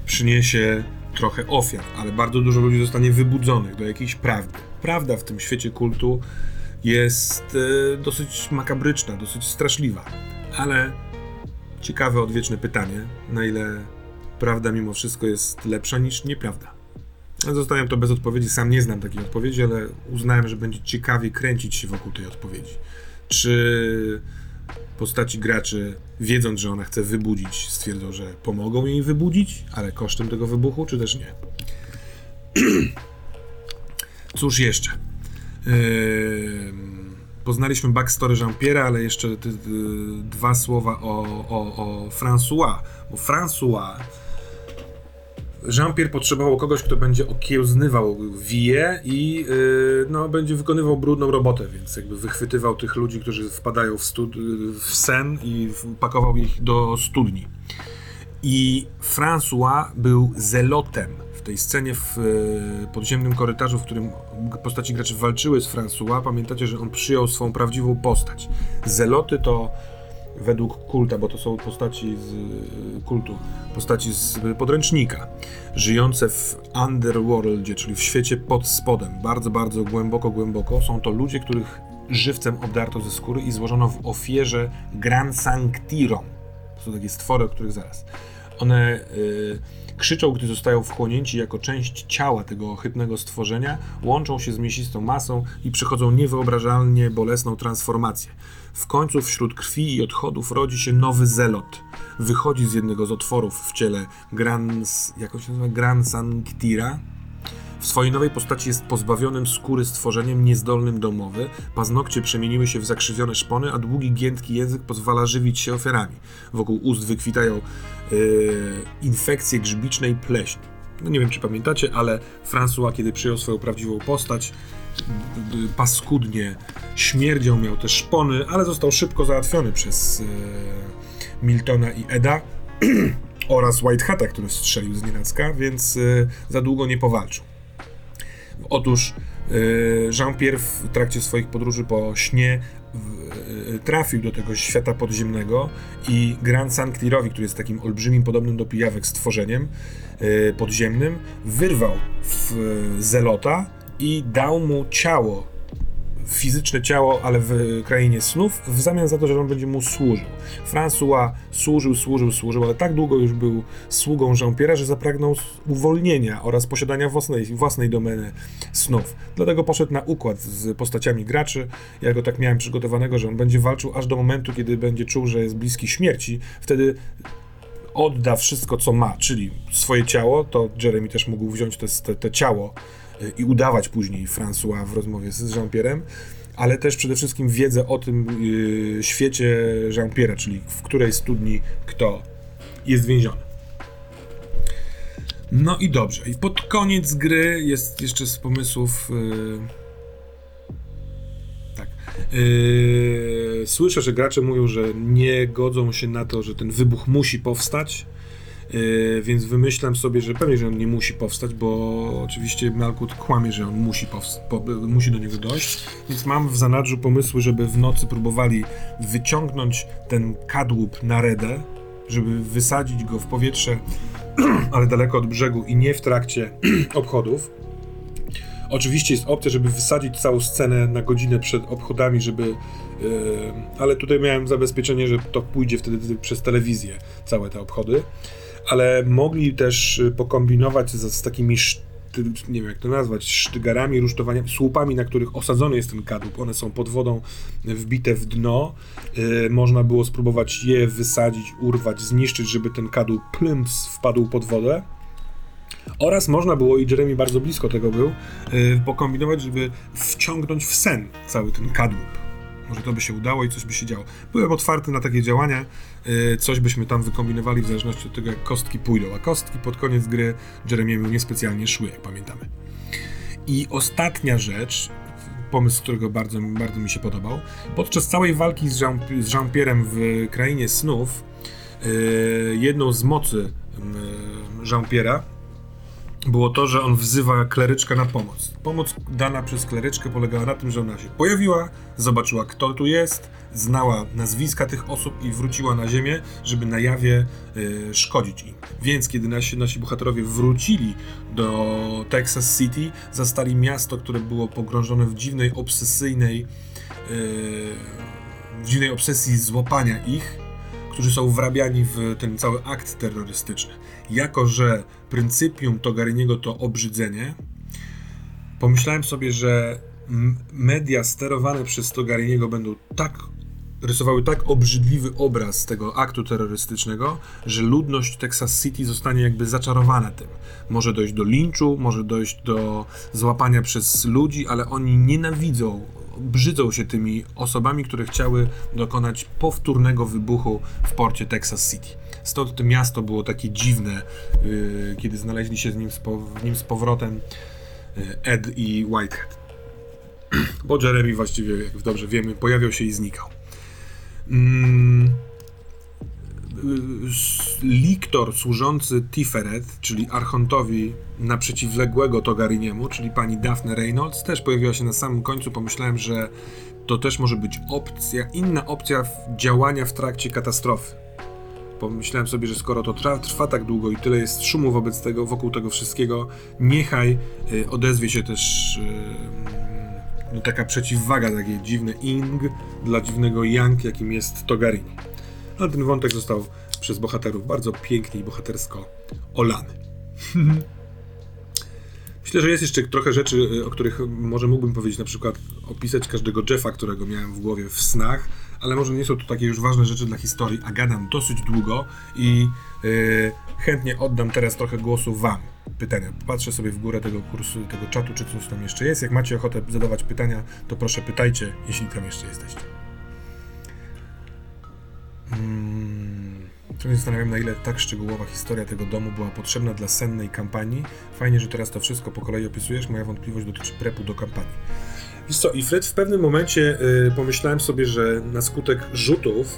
przyniesie trochę ofiar, ale bardzo dużo ludzi zostanie wybudzonych do jakiejś prawdy. Prawda w tym świecie kultu jest dosyć makabryczna, dosyć straszliwa, ale ciekawe, odwieczne pytanie, na ile prawda mimo wszystko jest lepsza niż nieprawda. Zostawiam to bez odpowiedzi, sam nie znam takiej odpowiedzi, ale uznałem, że będzie ciekawie kręcić się wokół tej odpowiedzi. Czy postaci graczy, wiedząc, że ona chce wybudzić, stwierdzą, że pomogą jej wybudzić, ale kosztem tego wybuchu, czy też nie? Cóż jeszcze? Poznaliśmy backstory Jean-Pierre'a, ale jeszcze dwa słowa o François. Bo François... Jean-Pierre potrzebował kogoś, kto będzie okiełznywał wije i będzie wykonywał brudną robotę, więc jakby wychwytywał tych ludzi, którzy wpadają w sen i pakował ich do studni. I François był zelotem. W tej scenie w podziemnym korytarzu, w którym postaci graczy walczyły z François, pamiętacie, że on przyjął swą prawdziwą postać. Zeloty to... według Kulta, bo to są postaci z Kultu, postaci z podręcznika, żyjące w Underworldzie, czyli w świecie pod spodem, bardzo, bardzo głęboko. Są to ludzie, których żywcem obdarto ze skóry i złożono w ofierze Grand Sanctirom. To są takie stwory, o których zaraz. One krzyczą, gdy zostają wchłonięci jako część ciała tego ohydnego stworzenia, łączą się z mięsistą masą i przechodzą niewyobrażalnie bolesną transformację. W końcu wśród krwi i odchodów rodzi się nowy zelot. Wychodzi z jednego z otworów w ciele Grand Sanctira. W swojej nowej postaci jest pozbawionym skóry stworzeniem niezdolnym do mowy, paznokcie przemieniły się w zakrzywione szpony, a długi, giętki język pozwala żywić się ofiarami. Wokół ust wykwitają infekcje grzybiczne i pleśń. No nie wiem, czy pamiętacie, ale François, kiedy przyjął swoją prawdziwą postać, paskudnie śmierdział, miał też szpony, ale został szybko załatwiony przez Miltona i Eda oraz White Hata, który strzelił z nienacka, więc za długo nie powalczył. Otóż Jean-Pierre w trakcie swoich podróży po śnie trafił do tego świata podziemnego i Grand Sanctirowi, który jest takim olbrzymim, podobnym do pijawek stworzeniem podziemnym, wyrwał zelota i dał mu ciało, fizyczne ciało, ale w krainie snów, w zamian za to, że on będzie mu służył. François służył, ale tak długo już był sługą Jean-Pierre'a, że zapragnął uwolnienia oraz posiadania własnej domeny snów. Dlatego poszedł na układ z postaciami graczy. Ja go tak miałem przygotowanego, że on będzie walczył aż do momentu, kiedy będzie czuł, że jest bliski śmierci. Wtedy odda wszystko, co ma, czyli swoje ciało, to Jeremy też mógł wziąć te ciało i udawać później François w rozmowie z Jean-Pierre'em, ale też przede wszystkim wiedzę o tym świecie Jean-Pierre'a, czyli w której studni kto jest więziony. No i dobrze, i pod koniec gry jest jeszcze z pomysłów... słyszę, że gracze mówią, że nie godzą się na to, że ten wybuch musi powstać, więc wymyślam sobie, że pewnie, że on nie musi powstać, bo oczywiście Malkuth kłamie, że on musi do niego dojść, więc mam w zanadrzu pomysły, żeby w nocy próbowali wyciągnąć ten kadłub na redę, żeby wysadzić go w powietrze, ale daleko od brzegu i nie w trakcie obchodów. Oczywiście jest opcja, żeby wysadzić całą scenę na godzinę przed obchodami, żeby... ale tutaj miałem zabezpieczenie, że to pójdzie wtedy przez telewizję, całe te obchody. Ale mogli też pokombinować z takimi, nie wiem jak to nazwać, sztygarami, rusztowaniami, słupami, na których osadzony jest ten kadłub. One są pod wodą wbite w dno. Można było spróbować je wysadzić, urwać, zniszczyć, żeby ten kadłub plymps wpadł pod wodę. Oraz można było, i Jeremy bardzo blisko tego był, pokombinować, żeby wciągnąć w sen cały ten kadłub. Może to by się udało i coś by się działo. Byłem otwarty na takie działania, coś byśmy tam wykombinowali w zależności od tego, jak kostki pójdą, a kostki pod koniec gry Jeremiemu niespecjalnie szły, jak pamiętamy. I ostatnia rzecz, pomysł, którego bardzo mi się podobał. Podczas całej walki z Jean-Pierre'em w Krainie Snów, jedną z mocy Jean-Pierre'a było to, że on wzywa kleryczka na pomoc. Pomoc dana przez kleryczkę polegała na tym, że ona się pojawiła, zobaczyła, kto tu jest, znała nazwiska tych osób i wróciła na ziemię, żeby na jawie szkodzić im. Więc kiedy nasi bohaterowie wrócili do Texas City, zastali miasto, które było pogrążone w dziwnej obsesji złapania ich, którzy są wrabiani w ten cały akt terrorystyczny. Jako że pryncypium Togariniego to obrzydzenie, pomyślałem sobie, że media sterowane przez Togariniego będą rysowały tak obrzydliwy obraz tego aktu terrorystycznego, że ludność Texas City zostanie jakby zaczarowana tym. Może dojść do linczu, może dojść do złapania przez ludzi, ale oni brzydzą się tymi osobami, które chciały dokonać powtórnego wybuchu w porcie Texas City. Stąd to miasto było takie dziwne, kiedy znaleźli się w nim z powrotem Ed i Whitehead. Bo Jeremy właściwie, jak dobrze wiemy, pojawiał się i znikał. Liktor służący Tiferet, czyli archontowi na przeciwległego Togariniemu, czyli pani Daphne Reynolds, też pojawiła się na samym końcu. Pomyślałem, że to też może być inna opcja działania w trakcie katastrofy. Pomyślałem sobie, że skoro to trwa tak długo i tyle jest szumu wokół tego wszystkiego, niechaj odezwie się też taka przeciwwaga, takie dziwne ing dla dziwnego yang, jakim jest Togarini. Ale ten wątek został przez bohaterów bardzo pięknie i bohatersko olany. Myślę, że jest jeszcze trochę rzeczy, o których może mógłbym powiedzieć, na przykład opisać każdego Jeffa, którego miałem w głowie w snach, ale może nie są to takie już ważne rzeczy dla historii, a gadam dosyć długo i chętnie oddam teraz trochę głosu wam. Pytania. Patrzę sobie w górę tego kursu, tego czatu, czy coś tam jeszcze jest. Jak macie ochotę zadawać pytania, to proszę pytajcie, jeśli tam jeszcze jesteście. Trochę się zastanawiam, na ile tak szczegółowa historia tego domu była potrzebna dla sennej kampanii. Fajnie, że teraz to wszystko po kolei opisujesz. Moja wątpliwość dotyczy prepu do kampanii. Wiesz co, i Fred, w pewnym momencie pomyślałem sobie, że na skutek rzutów.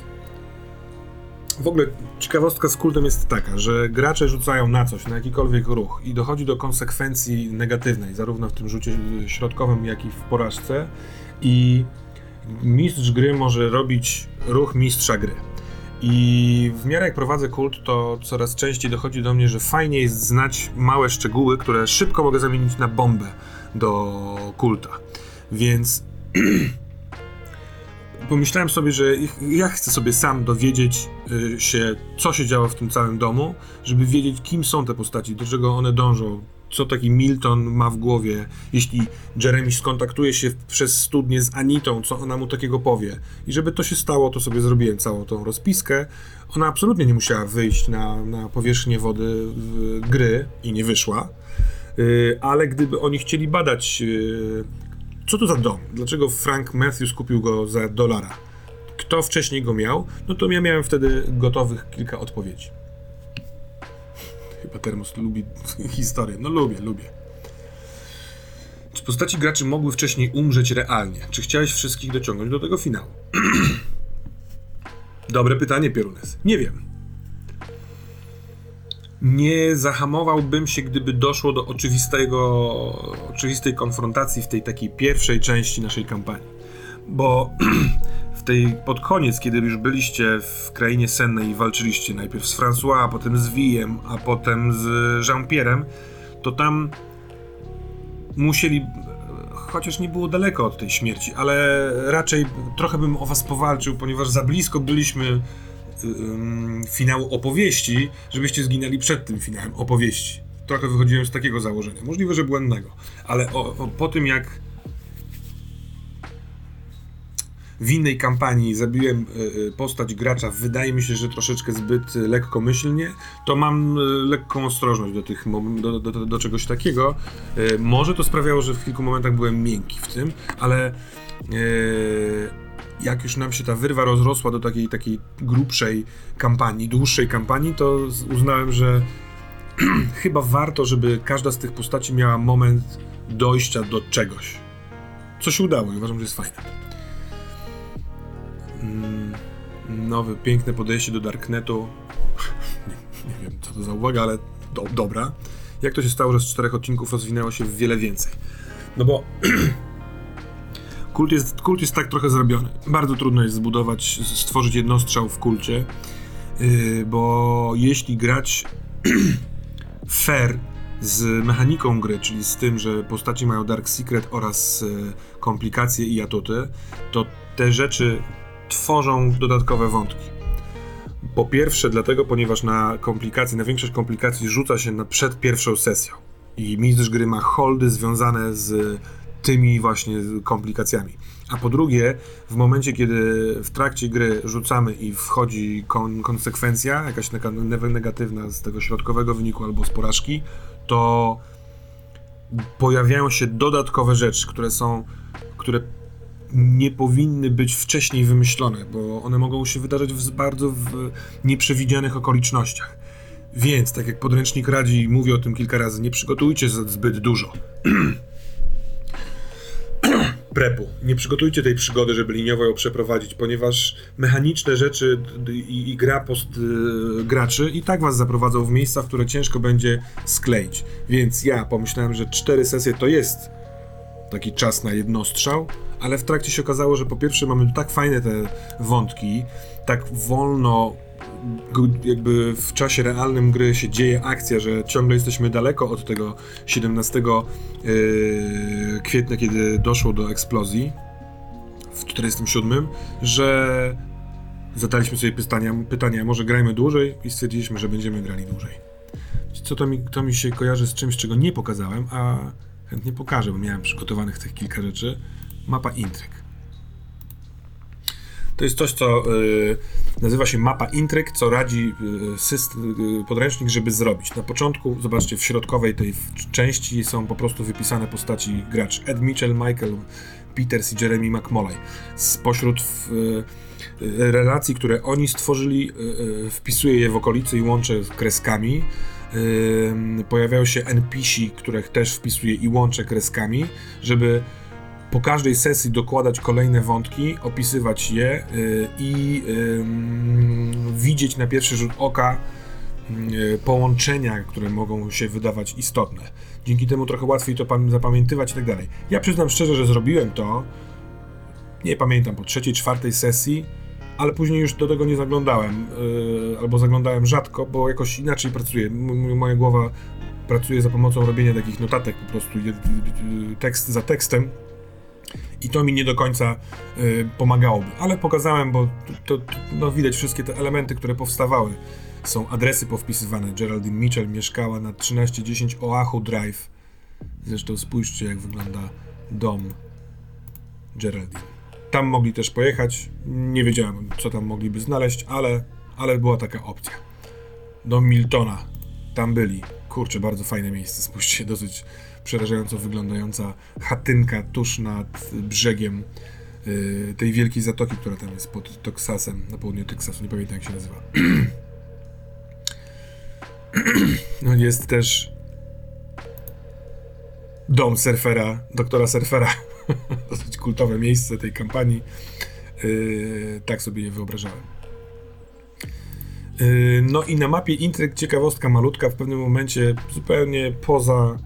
W ogóle ciekawostka z kultem jest taka, że gracze rzucają na coś, na jakikolwiek ruch i dochodzi do konsekwencji negatywnej, zarówno w tym rzucie środkowym, jak i w porażce. I mistrz gry może robić ruch mistrza gry. I w miarę jak prowadzę kult, to coraz częściej dochodzi do mnie, że fajnie jest znać małe szczegóły, które szybko mogę zamienić na bombę do kulta. Więc pomyślałem sobie, że ja chcę sobie sam dowiedzieć się, co się działo w tym całym domu, żeby wiedzieć, kim są te postaci, do czego one dążą, co taki Milton ma w głowie, jeśli Jeremy skontaktuje się przez studnię z Anitą, co ona mu takiego powie. I żeby to się stało, to sobie zrobiłem całą tą rozpiskę. Ona absolutnie nie musiała wyjść na powierzchnię wody gry i nie wyszła, ale gdyby oni chcieli badać, co to za dom? Dlaczego Frank Matthews kupił go za $1? Kto wcześniej go miał? No to ja miałem wtedy gotowych kilka odpowiedzi. Chyba Termos lubi historię. No lubię. Czy postaci graczy mogły wcześniej umrzeć realnie? Czy chciałeś wszystkich dociągnąć do tego finału? Dobre pytanie, Pierunes. Nie wiem. Nie zahamowałbym się, gdyby doszło do oczywistej konfrontacji w tej takiej pierwszej części naszej kampanii. Bo pod koniec, kiedy już byliście w Krainie Sennej i walczyliście najpierw z François, a potem z William, a potem z Jean-Pierre'em, to tam musieli, chociaż nie było daleko od tej śmierci, ale raczej trochę bym o was powalczył, ponieważ za blisko byliśmy finału opowieści, żebyście zginęli przed tym finałem opowieści. Trochę wychodziłem z takiego założenia. Możliwe, że błędnego, ale po tym, jak w innej kampanii zabiłem postać gracza, wydaje mi się, że troszeczkę zbyt lekkomyślnie, to mam lekką ostrożność do czegoś takiego. Może to sprawiało, że w kilku momentach byłem miękki w tym, ale jak już nam się ta wyrwa rozrosła do takiej grubszej kampanii, dłuższej kampanii, to uznałem, że chyba warto, żeby każda z tych postaci miała moment dojścia do czegoś. Co się udało i uważam, że jest fajne. Nowe, piękne podejście do Darknetu. Nie wiem, co to za uwaga, ale dobra. Jak to się stało, że z 4 odcinków rozwinęło się wiele więcej? No bo kult jest tak trochę zrobiony. Bardzo trudno jest stworzyć jednostrzał w kulcie, bo jeśli grać fair z mechaniką gry, czyli z tym, że postaci mają Dark Secret oraz komplikacje i atuty, to te rzeczy tworzą dodatkowe wątki. Po pierwsze dlatego, ponieważ na większość komplikacji rzuca się przed pierwszą sesją i mistrz gry ma holdy związane z tymi właśnie komplikacjami. A po drugie, w momencie, kiedy w trakcie gry rzucamy i wchodzi konsekwencja, jakaś taka negatywna z tego środkowego wyniku albo z porażki, to pojawiają się dodatkowe rzeczy, które nie powinny być wcześniej wymyślone, bo one mogą się wydarzyć w bardzo nieprzewidzianych okolicznościach. Więc, tak jak podręcznik radzi i mówi o tym kilka razy, nie przygotujcie zbyt dużo prepu. Nie przygotujcie tej przygody, żeby liniowo ją przeprowadzić, ponieważ mechaniczne rzeczy i gra graczy i tak was zaprowadzą w miejsca, w które ciężko będzie skleić. Więc ja pomyślałem, że 4 sesje to jest taki czas na jednostrzał, ale w trakcie się okazało, że po pierwsze mamy tak fajne te wątki, tak wolno jakby w czasie realnym gry się dzieje akcja, że ciągle jesteśmy daleko od tego 17 kwietnia, kiedy doszło do eksplozji w 47, że zadaliśmy sobie pytania, może grajmy dłużej i stwierdziliśmy, że będziemy grali dłużej. Co to mi się kojarzy z czymś, czego nie pokazałem, a chętnie pokażę, bo miałem przygotowanych tych kilka rzeczy. Mapa intryg. To jest coś, co nazywa się mapa intryg, co radzi podręcznik, żeby zrobić. Na początku, zobaczcie, w środkowej tej części są po prostu wypisane postaci graczy. Ed Mitchell, Michael Peters i Jeremy McMolay. Spośród relacji, które oni stworzyli, wpisuję je w okolicy i łączę kreskami. Pojawiają się NPC, których też wpisuję i łączę kreskami, żeby po każdej sesji dokładać kolejne wątki, opisywać je i widzieć na pierwszy rzut oka połączenia, które mogą się wydawać istotne. Dzięki temu trochę łatwiej to zapamiętywać i tak dalej. Ja przyznam szczerze, że zrobiłem to, nie pamiętam, po 3., 4. sesji, ale później już do tego nie zaglądałem, albo zaglądałem rzadko, bo jakoś inaczej pracuję. Moja głowa pracuje za pomocą robienia takich notatek, po prostu tekst za tekstem. I to mi nie do końca pomagałoby, ale pokazałem, bo to widać wszystkie te elementy, które powstawały. Są adresy powpisywane. Geraldine Mitchell mieszkała na 1310 Oahu Drive. Zresztą spójrzcie, jak wygląda dom Geraldine. Tam mogli też pojechać. Nie wiedziałem, co tam mogliby znaleźć, ale była taka opcja. Dom Miltona. Tam byli. Kurczę, bardzo fajne miejsce. Spójrzcie, dosyć przerażająco wyglądająca chatynka tuż nad brzegiem tej wielkiej zatoki, która tam jest pod Teksasem, na południu Teksasu, nie pamiętam jak się nazywa. No jest też dom surfera, doktora surfera, dosyć kultowe miejsce tej kampanii, tak sobie je wyobrażałem. No i na mapie intryg ciekawostka malutka, w pewnym momencie zupełnie poza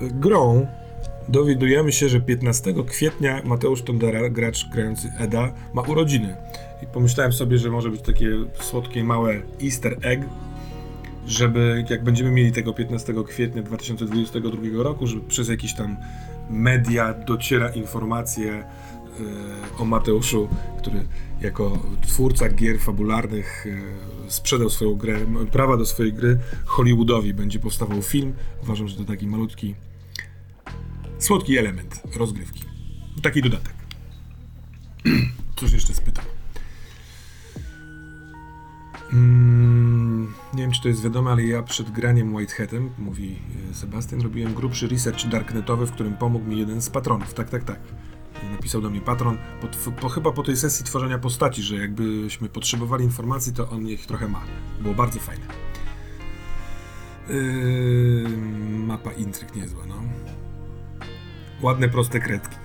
grą dowiadujemy się, że 15 kwietnia Mateusz Tondera, gracz grający Eda, ma urodziny. I pomyślałem sobie, że może być takie słodkie, małe easter egg, żeby jak będziemy mieli tego 15 kwietnia 2022 roku, żeby przez jakieś tam media dociera informacje o Mateuszu, który jako twórca gier fabularnych sprzedał swoją grę, prawa do swojej gry Hollywoodowi. Będzie powstawał film. Uważam, że to taki malutki, słodki element rozgrywki. Taki dodatek. Cóż jeszcze spytam? Nie wiem, czy to jest wiadome, ale ja przed graniem Whitehatem, mówi Sebastian, robiłem grubszy research darknetowy, w którym pomógł mi jeden z patronów. Tak. napisał do mnie patron, chyba po tej sesji tworzenia postaci, że jakbyśmy potrzebowali informacji, to on ich trochę ma. Było bardzo fajne. Mapa intryg niezła, no. Ładne, proste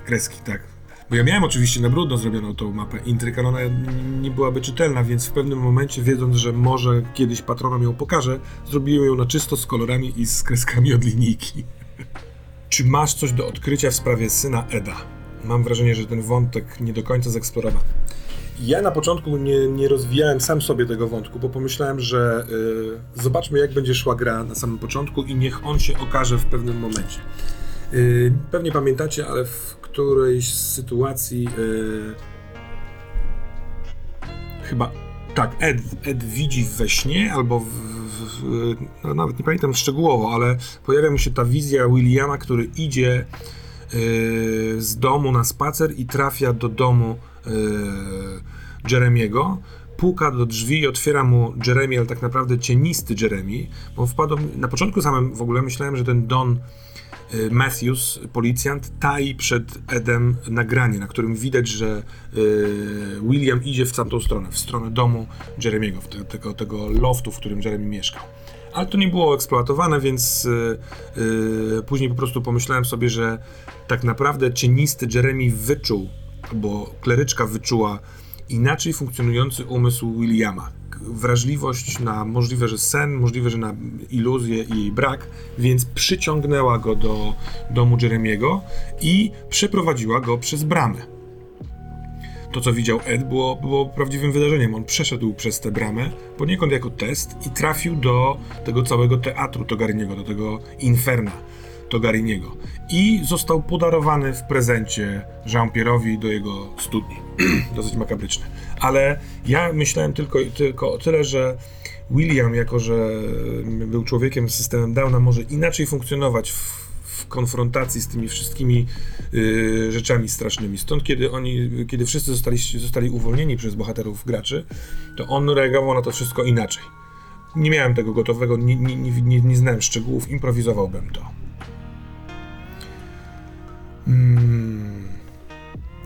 kreski, tak. Bo ja miałem oczywiście na brudno zrobioną tą mapę intryg, ale ona nie byłaby czytelna, więc w pewnym momencie, wiedząc, że może kiedyś patronom ją pokażę, zrobiłem ją na czysto z kolorami i z kreskami od linijki. Czy masz coś do odkrycia w sprawie syna Eda? Mam wrażenie, że ten wątek nie do końca zeksplorowany. Ja na początku nie rozwijałem sam sobie tego wątku, bo pomyślałem, że zobaczmy, jak będzie szła gra na samym początku i niech on się okaże w pewnym momencie. Pewnie pamiętacie, ale w którejś z sytuacji chyba tak, Ed widzi we śnie albo no, nawet nie pamiętam szczegółowo, ale pojawia mu się ta wizja Williama, który idzie z domu na spacer i trafia do domu Jeremiego, puka do drzwi i otwiera mu Jeremy, ale tak naprawdę cienisty Jeremy, bo wpadł, na początku samym w ogóle myślałem, że ten Don Matthews, policjant, tai przed Edem nagranie, na którym widać, że William idzie w tamtą stronę, w stronę domu Jeremiego, tego loftu, w którym Jeremy mieszkał. Ale to nie było eksploatowane, więc później po prostu pomyślałem sobie, że tak naprawdę cienisty Jeremy wyczuł, bo kleryczka wyczuła inaczej funkcjonujący umysł Williama. Wrażliwość na możliwe, że sen, możliwe, że na iluzję i jej brak, więc przyciągnęła go do domu Jeremiego i przeprowadziła go przez bramę. To, co widział Ed, było prawdziwym wydarzeniem. On przeszedł przez tę bramę, poniekąd jako test, i trafił do tego całego teatru Togariniego, do tego inferna Togariniego. I został podarowany w prezencie Jean-Pierre'owi do jego studni. Dosyć makabryczne. Ale ja myślałem tylko o tyle, że William, jako że był człowiekiem z systemem Downa, może inaczej funkcjonować w konfrontacji z tymi wszystkimi rzeczami strasznymi. Stąd kiedy wszyscy zostali uwolnieni przez bohaterów graczy, to on reagował na to wszystko inaczej. Nie miałem tego gotowego, nie znałem szczegółów, improwizowałbym to.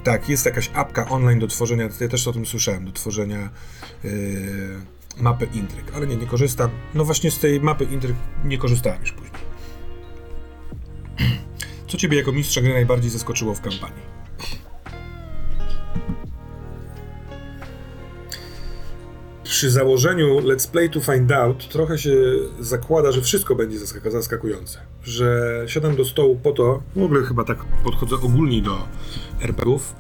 Tak, jest jakaś apka online do tworzenia, ja też o tym słyszałem, do tworzenia mapy intryg, ale nie korzystam. No właśnie z tej mapy intryg nie korzystałem już później. Co ciebie jako mistrza gry najbardziej zaskoczyło w kampanii? Przy założeniu Let's Play to Find Out trochę się zakłada, że wszystko będzie zaskakujące. Że siadam do stołu po to, w ogóle chyba tak podchodzę ogólnie do RPGów,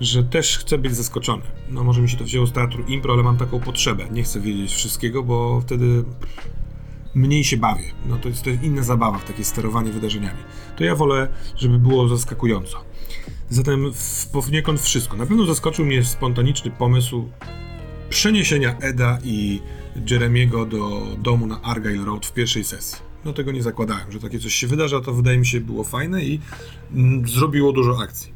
że też chcę być zaskoczony. No może mi się to wzięło z teatru impro, ale mam taką potrzebę. Nie chcę wiedzieć wszystkiego, bo wtedy mniej się bawię. No to jest inna zabawa w takie sterowanie wydarzeniami. To ja wolę, żeby było zaskakująco. Zatem poniekąd wszystko. Na pewno zaskoczył mnie spontaniczny pomysł przeniesienia Eda i Jeremiego do domu na Argyle Road w pierwszej sesji. No tego nie zakładałem, że takie coś się wydarza, to wydaje mi się było fajne i zrobiło dużo akcji.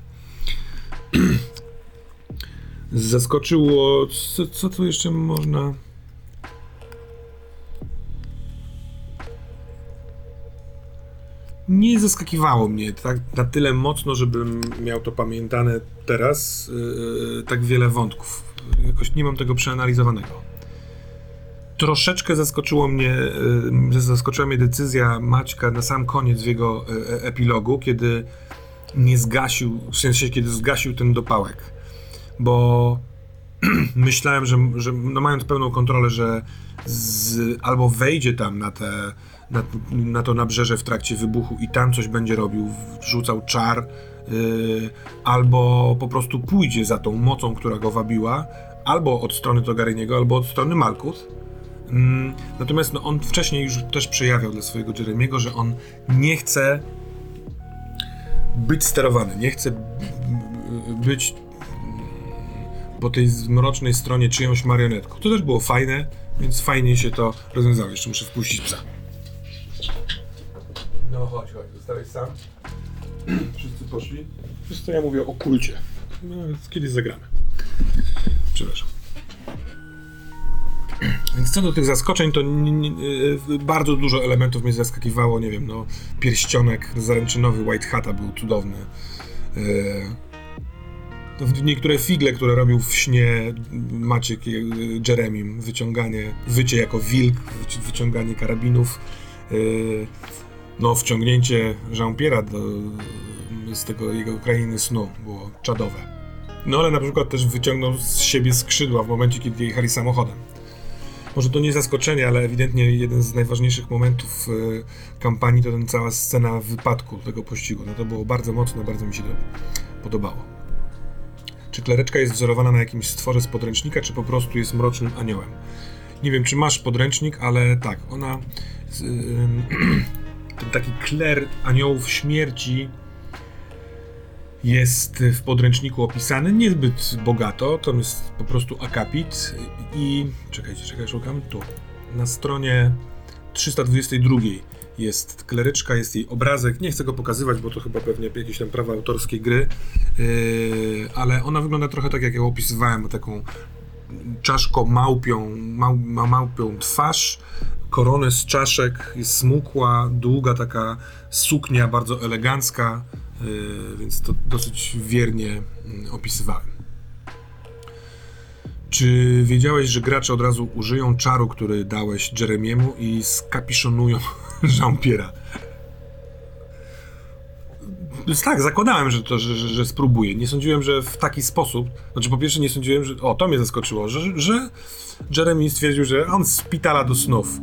Zaskoczyło... Co tu jeszcze można... Nie zaskakiwało mnie tak na tyle mocno, żebym miał to pamiętane teraz, tak wiele wątków. Jakoś nie mam tego przeanalizowanego. Troszeczkę zaskoczyła mnie decyzja Maćka na sam koniec w jego epilogu, kiedy nie zgasił, w sensie kiedy zgasił ten dopałek, bo myślałem, że no mając pełną kontrolę, że albo wejdzie tam na to nabrzeże w trakcie wybuchu i tam coś będzie robił, rzucał czar, albo po prostu pójdzie za tą mocą, która go wabiła, albo od strony Togariniego, albo od strony Malkuth. Natomiast no, on wcześniej już też przejawiał dla swojego Jeremiego, że on nie chce być sterowany, nie chce być po tej mrocznej stronie czyjąś marionetką. To też było fajne, więc fajnie się to rozwiązało. Jeszcze muszę wpuścić psa. No chodź, zostałeś sam. Wszyscy poszli. Wiesz co, ja mówię o kulcie. No, kiedyś zagramy. Przepraszam. Więc co do tych zaskoczeń, to bardzo dużo elementów mnie zaskakiwało. Nie wiem, no, pierścionek zaręczynowy White Hata był cudowny. niektóre figle, które robił w śnie Maciek Jeremim, wycie jako wilk, wyciąganie karabinów, no wciągnięcie Jean-Pierre'a z tego jego krainy snu było czadowe. No ale na przykład też wyciągnął z siebie skrzydła w momencie, kiedy jechali samochodem. Może to nie zaskoczenie, ale ewidentnie jeden z najważniejszych momentów kampanii to ten cała scena wypadku tego pościgu. No to było bardzo mocne, bardzo mi się to podobało. Czy klereczka jest wzorowana na jakimś stworze z podręcznika, czy po prostu jest mrocznym aniołem? Nie wiem, czy masz podręcznik, ale tak, ona... ten taki kler aniołów śmierci jest w podręczniku opisany niezbyt bogato, to jest po prostu akapit i... Czekajcie, szukam tu. Na stronie 322 jest kleryczka, jest jej obrazek, nie chcę go pokazywać, bo to chyba pewnie jakieś tam prawa autorskie gry, ale ona wygląda trochę tak, jak ją opisywałem, taką czaszką małpią, małpią twarz, koronę z czaszek, jest smukła, długa taka suknia, bardzo elegancka, więc to dosyć wiernie opisywałem. Czy wiedziałeś, że gracze od razu użyją czaru, który dałeś Jeremiemu i skapiszonują Jean-Pierre'a? Więc tak, zakładałem, że spróbuję. Nie sądziłem, że w taki sposób... Znaczy, po pierwsze nie sądziłem, że... O, to mnie zaskoczyło, że Jeremy stwierdził, że on spitala do snów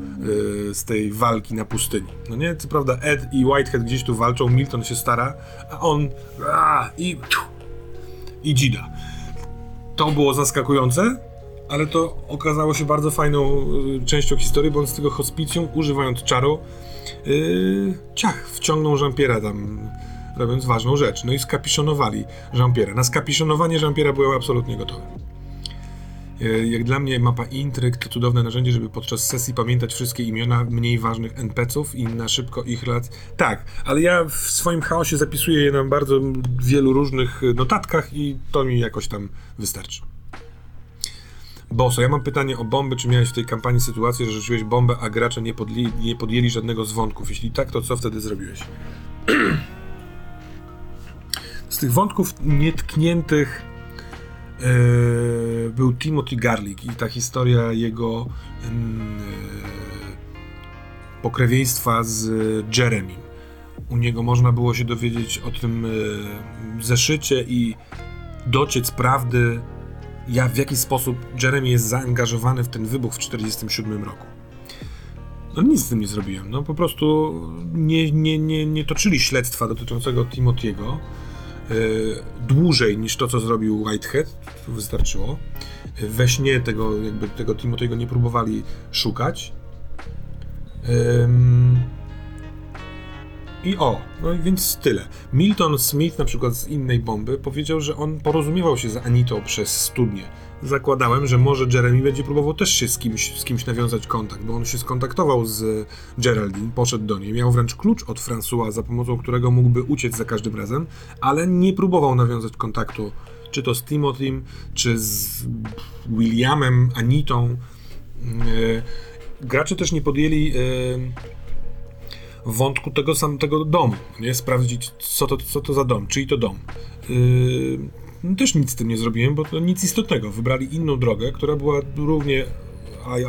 z tej walki na pustyni. No nie? Co prawda Ed i Whitehead gdzieś tu walczą, Milton się stara, a on... I dzida. To było zaskakujące, ale to okazało się bardzo fajną częścią historii, bo on z tego hospicjum, używając czaru, wciągnął Jean-Pierre'a tam, robiąc ważną rzecz. No i skapiszonowali Jean-Pierre'a. Na skapiszonowanie Jean-Pierre'a byłem absolutnie gotowy. Jak dla mnie mapa intryg to cudowne narzędzie, żeby podczas sesji pamiętać wszystkie imiona mniej ważnych NPC-ów i na szybko ich relacje. Tak, ale ja w swoim chaosie zapisuję je na bardzo wielu różnych notatkach i to mi jakoś tam wystarczy. Boso, ja mam pytanie o bomby. Czy miałeś w tej kampanii sytuację, że rzuciłeś bombę, a gracze nie podjęli żadnego z wątków? Jeśli tak, to co wtedy zrobiłeś? Z tych wątków nietkniętych był Timothy Garlick i ta historia jego pokrewieństwa z Jeremim. U niego można było się dowiedzieć o tym zeszycie i dociec prawdy, w jaki sposób Jeremy jest zaangażowany w ten wybuch w 1947 roku. No nic z tym nie zrobiłem, no po prostu nie toczyli śledztwa dotyczącego Timothy'ego dłużej niż to, co zrobił Whitehead, to wystarczyło. We śnie tego Timothy'ego nie próbowali szukać. Więc tyle. Milton Smith, na przykład z innej bomby, powiedział, że on porozumiewał się z Anitą przez studnię. Zakładałem, że może Jeremy będzie próbował też się z kimś nawiązać kontakt, bo on się skontaktował z Geraldine, poszedł do niej, miał wręcz klucz od François, za pomocą którego mógłby uciec za każdym razem, ale nie próbował nawiązać kontaktu, czy to z Timothym, czy z Williamem, Anitą. Gracze też nie podjęli wątku tego domu, nie? Sprawdzić, co to za dom, czyj to dom. Też nic z tym nie zrobiłem, bo to nic istotnego. Wybrali inną drogę, która była równie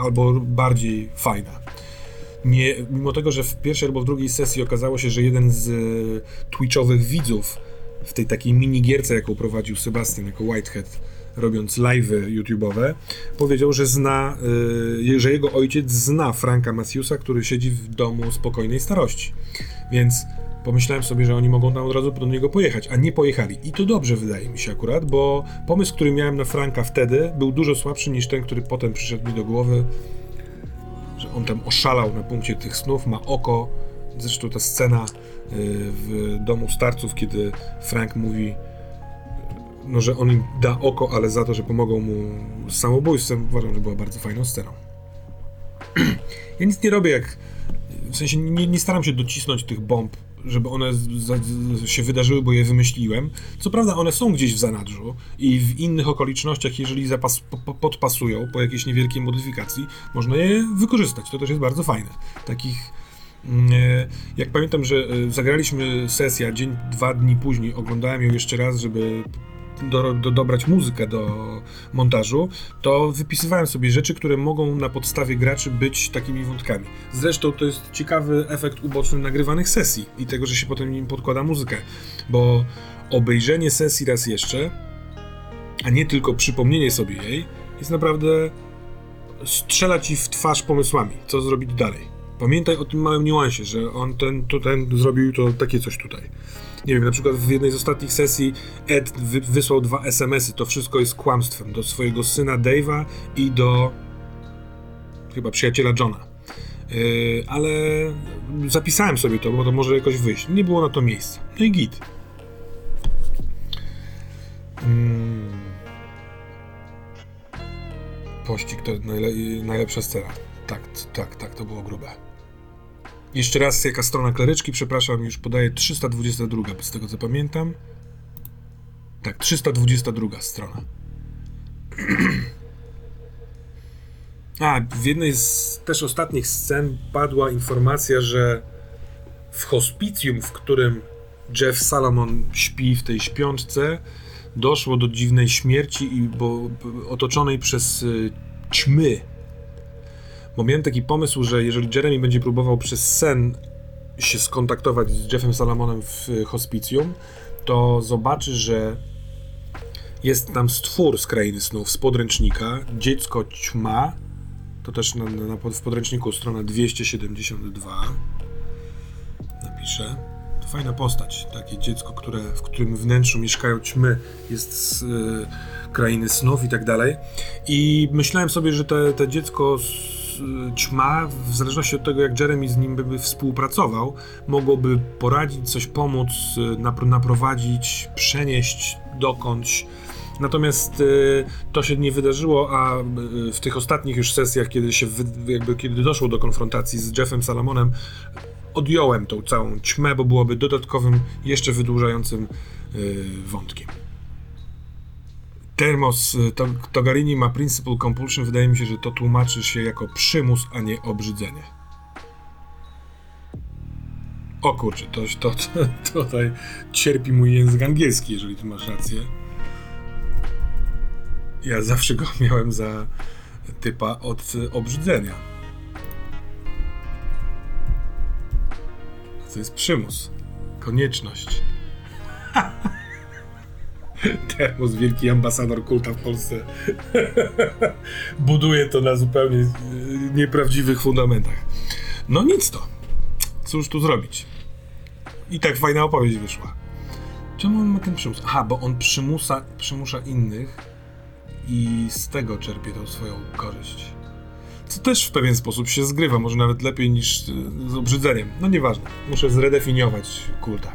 albo bardziej fajna. Nie, mimo tego, że w pierwszej albo w drugiej sesji okazało się, że jeden z twitchowych widzów w tej takiej minigierce, jaką prowadził Sebastian jako Whitehead, robiąc live'y YouTube'owe, powiedział, że że jego ojciec zna Franka Matthewsa, który siedzi w domu spokojnej starości. Więc pomyślałem sobie, że oni mogą tam od razu do niego pojechać, a nie pojechali. I to dobrze wydaje mi się akurat, bo pomysł, który miałem na Franka wtedy, był dużo słabszy niż ten, który potem przyszedł mi do głowy, że on tam oszalał na punkcie tych snów, ma oko. Zresztą ta scena w domu starców, kiedy Frank mówi, no, że on im da oko, ale za to, że pomogą mu z samobójstwem, uważam, że była bardzo fajną sceną. Ja nic nie robię, w sensie nie staram się docisnąć tych bomb, żeby one się wydarzyły, bo je wymyśliłem. Co prawda one są gdzieś w zanadrzu i w innych okolicznościach, jeżeli podpasują po jakiejś niewielkiej modyfikacji, można je wykorzystać. To też jest bardzo fajne. Takich... Jak pamiętam, że zagraliśmy sesję, 2 dni później oglądałem ją jeszcze raz, żeby dobrać muzykę do montażu, to wypisywałem sobie rzeczy, które mogą na podstawie graczy być takimi wątkami. Zresztą to jest ciekawy efekt uboczny nagrywanych sesji i tego, że się potem nim podkłada muzykę, bo obejrzenie sesji raz jeszcze, a nie tylko przypomnienie sobie jej, jest naprawdę strzela ci w twarz pomysłami, co zrobić dalej. Pamiętaj o tym małym niuansie, że on ten zrobił to takie coś tutaj. Nie wiem, na przykład w jednej z ostatnich sesji Ed wysłał 2 SMS-y. To wszystko jest kłamstwem do swojego syna Dave'a i do chyba przyjaciela Johna. Ale zapisałem sobie to, bo to może jakoś wyjść. Nie było na to miejsca. No i git. Pościg to najlepsza scena. Tak, to było grube. Jeszcze raz, jaka strona klaryczki, przepraszam, już podaję 322, bo z tego co pamiętam. Tak, 322 strona. A, w jednej z też ostatnich scen padła informacja, że w hospicjum, w którym Jeff Salomon śpi w tej śpiączce, doszło do dziwnej śmierci i otoczonej przez ćmy. Bo miałem taki pomysł, że jeżeli Jeremy będzie próbował przez sen się skontaktować z Jeffem Salomonem w hospicjum, to zobaczy, że jest tam stwór z Krainy Snów, z podręcznika, dziecko ćma, to też w podręczniku strona 272 napiszę. To fajna postać, takie dziecko, w którym wnętrzu mieszkają ćmy, jest z Krainy Snów i tak dalej. I myślałem sobie, że to dziecko ćma, w zależności od tego, jak Jeremy z nim by współpracował, mogłoby poradzić, coś pomóc, naprowadzić, przenieść dokądś. Natomiast to się nie wydarzyło, a w tych ostatnich już sesjach, kiedy doszło do konfrontacji z Jeffem Salomonem, odjąłem tą całą ćmę, bo byłoby dodatkowym, jeszcze wydłużającym wątkiem. Termos Togarini ma Principal Compulsion. Wydaje mi się, że to tłumaczy się jako przymus, a nie obrzydzenie. O kurczę, to tutaj cierpi mój język angielski, jeżeli ty masz rację. Ja zawsze go miałem za typa od obrzydzenia. To jest przymus. Konieczność. Termos, wielki ambasador Kulta w Polsce, buduje to na zupełnie nieprawdziwych fundamentach. No nic to. Cóż tu zrobić? I tak fajna opowieść wyszła. Czemu on ma ten przymus? Aha, bo on przymusza innych i z tego czerpie tą swoją korzyść. Co też w pewien sposób się zgrywa, może nawet lepiej niż z obrzydzeniem. No nieważne, muszę zredefiniować Kulta.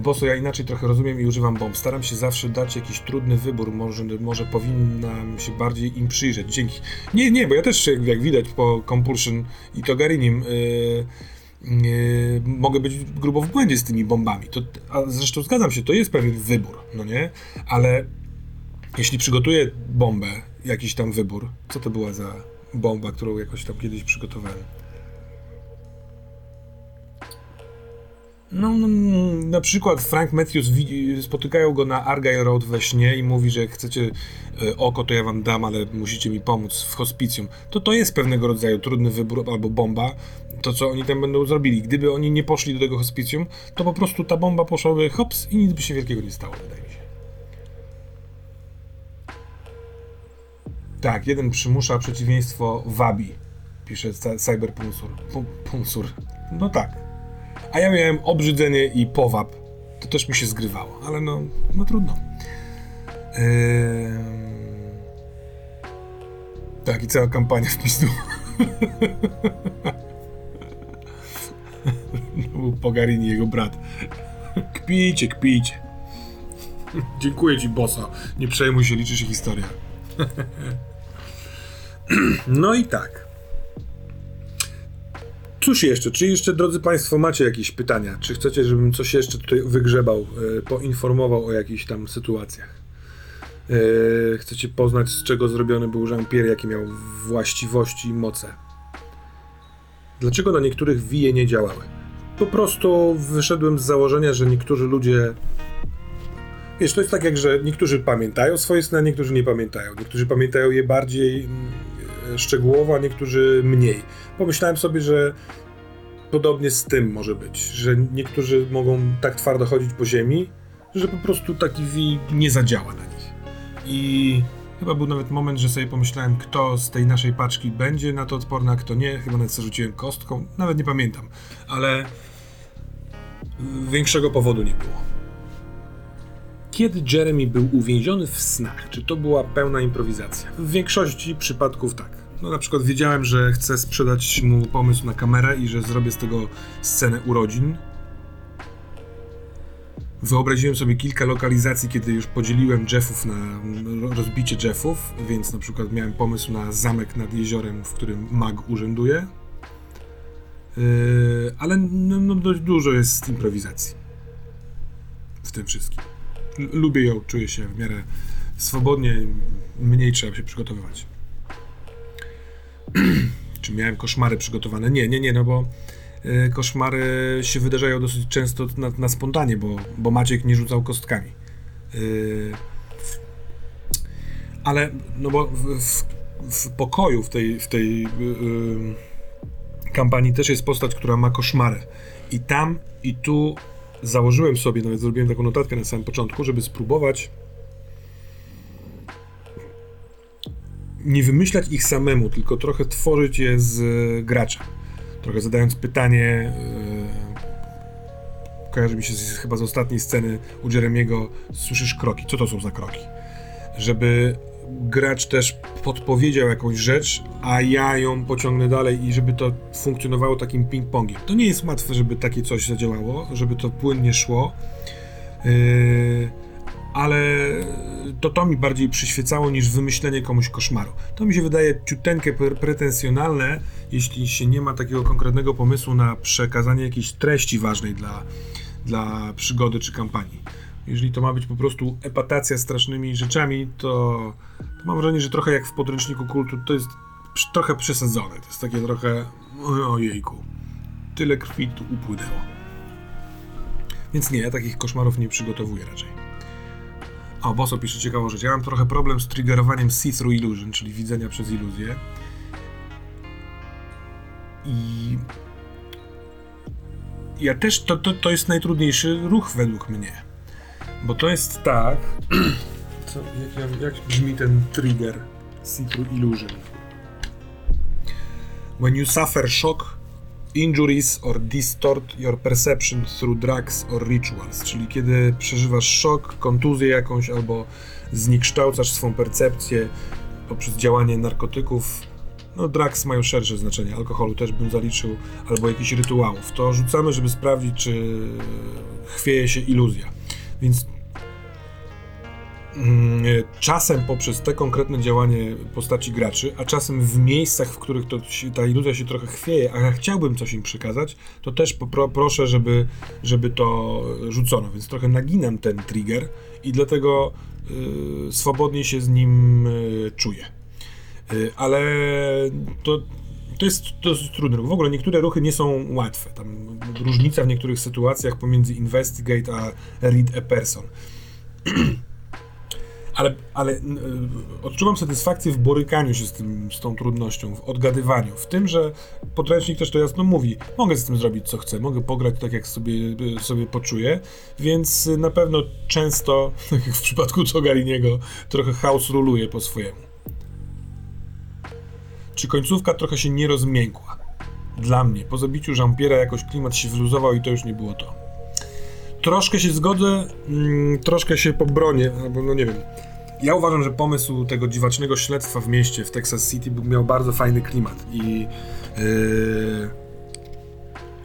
Boso, ja inaczej trochę rozumiem i używam bomb. Staram się zawsze dać jakiś trudny wybór, może powinnam się bardziej im przyjrzeć. Dzięki. Nie, bo ja też, jak widać po Compulsion i Togarinim, mogę być grubo w błędzie z tymi bombami. A zresztą zgadzam się, to jest pewien wybór, no nie? Ale jeśli przygotuję bombę, jakiś tam wybór, co to była za bomba, którą jakoś tam kiedyś przygotowałem? No, na przykład Frank Matthews, spotykają go na Argyle Road we śnie i mówi, że jak chcecie oko, to ja wam dam, ale musicie mi pomóc w hospicjum. To jest pewnego rodzaju trudny wybór albo bomba, to co oni tam będą zrobili. Gdyby oni nie poszli do tego hospicjum, to po prostu ta bomba poszłaby hops i nic by się wielkiego nie stało, wydaje mi się. Tak, jeden przymusza, przeciwieństwo wabi, pisze Cyberpunsur. No tak. A ja miałem obrzydzenie i powab. To też mi się zgrywało, ale no trudno. Tak, i cała kampania wpisu. To był Pogarini, jego brat. Kpijcie. Dziękuję ci, bossa. Nie przejmuj się, liczy się historia. No i tak. Cóż jeszcze? Czy jeszcze, drodzy Państwo, macie jakieś pytania? Czy chcecie, żebym coś jeszcze tutaj wygrzebał, poinformował o jakichś tam sytuacjach? Chcecie poznać, z czego zrobiony był Jean-Pierre, jakie miał właściwości i moce? Dlaczego na niektórych wije nie działały? Po prostu wyszedłem z założenia, że niektórzy ludzie Wiesz, to jest tak jak, że niektórzy pamiętają swoje sny, a niektórzy nie pamiętają. Niektórzy pamiętają je bardziej szczegółowo, a niektórzy mniej. Pomyślałem sobie, że podobnie z tym może być, że niektórzy mogą tak twardo chodzić po ziemi, że po prostu taki wi nie zadziała na nich. I chyba był nawet moment, że sobie pomyślałem, kto z tej naszej paczki będzie na to odporny, a kto nie. Chyba nawet zarzuciłem kostką, nawet nie pamiętam, ale większego powodu nie było. Kiedy Jeremy był uwięziony w snach, czy to była pełna improwizacja? W większości przypadków tak. No na przykład wiedziałem, że chcę sprzedać mu pomysł na kamerę i że zrobię z tego scenę urodzin. Wyobraziłem sobie kilka lokalizacji, kiedy już podzieliłem Jeffów na rozbicie Jeffów, więc na przykład miałem pomysł na zamek nad jeziorem, w którym mag urzęduje. Ale no, dość dużo jest improwizacji w tym wszystkim. Lubię ją, czuję się w miarę swobodnie, mniej trzeba się przygotowywać. Czy miałem koszmary przygotowane? Nie, no bo koszmary się wydarzają dosyć często na spontanie, bo Maciek nie rzucał kostkami. Ale no bo w pokoju, w tej kampanii też jest postać, która ma koszmary. I tam, i tu założyłem sobie, nawet zrobiłem taką notatkę na samym początku, żeby spróbować nie wymyślać ich samemu, tylko trochę tworzyć je z gracza. Trochę zadając pytanie, kojarzy mi się chyba z ostatniej sceny u Jeremiego, słyszysz kroki, co to są za kroki? Żeby gracz też podpowiedział jakąś rzecz, a ja ją pociągnę dalej i żeby to funkcjonowało takim ping-pongiem. To nie jest łatwe, żeby takie coś zadziałało, żeby to płynnie szło, ale to mi bardziej przyświecało niż wymyślenie komuś koszmaru. To mi się wydaje ciuteńkie pretensjonalne, jeśli się nie ma takiego konkretnego pomysłu na przekazanie jakiejś treści ważnej dla przygody czy kampanii. Jeżeli to ma być po prostu epatacja strasznymi rzeczami, to mam wrażenie, że trochę jak w podręczniku kultu, to jest trochę przesadzone. To jest takie trochę, ojejku, tyle krwi tu upłynęło. Więc nie, ja takich koszmarów nie przygotowuję raczej. O, Boso pisze ciekawą rzecz. Ja mam trochę problem z triggerowaniem see-through illusion, czyli widzenia przez iluzję. I ja też, to jest najtrudniejszy ruch według mnie. Bo to jest tak, co, jak brzmi ten trigger see-through illusion? When you suffer shock, injuries or distort your perception through drugs or rituals. Czyli kiedy przeżywasz szok, kontuzję jakąś albo zniekształcasz swą percepcję poprzez działanie narkotyków. No drugs mają szersze znaczenie, alkoholu też bym zaliczył, albo jakichś rytuałów. To rzucamy, żeby sprawdzić, czy chwieje się iluzja. Więc czasem poprzez te konkretne działanie postaci graczy, a czasem w miejscach, w których ta iluzja się trochę chwieje, a ja chciałbym coś im przekazać, to też proszę, żeby to rzucono. Więc trochę naginam ten trigger i dlatego swobodnie się z nim czuję. Ale to jest dosyć trudny ruch. W ogóle niektóre ruchy nie są łatwe. Tam różnica w niektórych sytuacjach pomiędzy investigate a read a person. Ale odczuwam satysfakcję w borykaniu się z tą trudnością, w odgadywaniu. W tym, że podręcznik też to jasno mówi. Mogę z tym zrobić co chcę, mogę pograć tak jak sobie poczuję, więc na pewno często, tak jak w przypadku Togariniego, trochę chaos ruluje po swojemu. Czy końcówka trochę się nie rozmiękła? Dla mnie, po zabiciu Jean-Pierre'a jakoś klimat się wyluzował i to już nie było to. Troszkę się zgodzę, troszkę się pobronię, albo no nie wiem. Ja uważam, że pomysł tego dziwacznego śledztwa w mieście, w Texas City, miał bardzo fajny klimat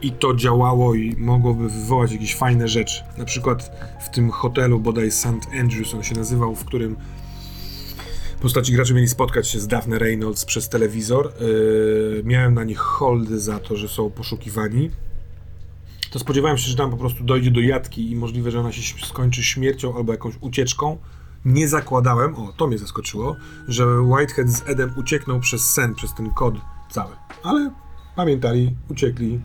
i to działało i mogłoby wywołać jakieś fajne rzeczy. Na przykład w tym hotelu, bodaj St. Andrews on się nazywał, w którym postaci graczy mieli spotkać się z Daphne Reynolds przez telewizor. Miałem na nich holdy za to, że są poszukiwani. To spodziewałem się, że tam po prostu dojdzie do jatki i możliwe, że ona się skończy śmiercią albo jakąś ucieczką. Nie zakładałem, to mnie zaskoczyło, że Whitehead z Edem uciekną przez sen, przez ten kod cały. Ale pamiętali, uciekli,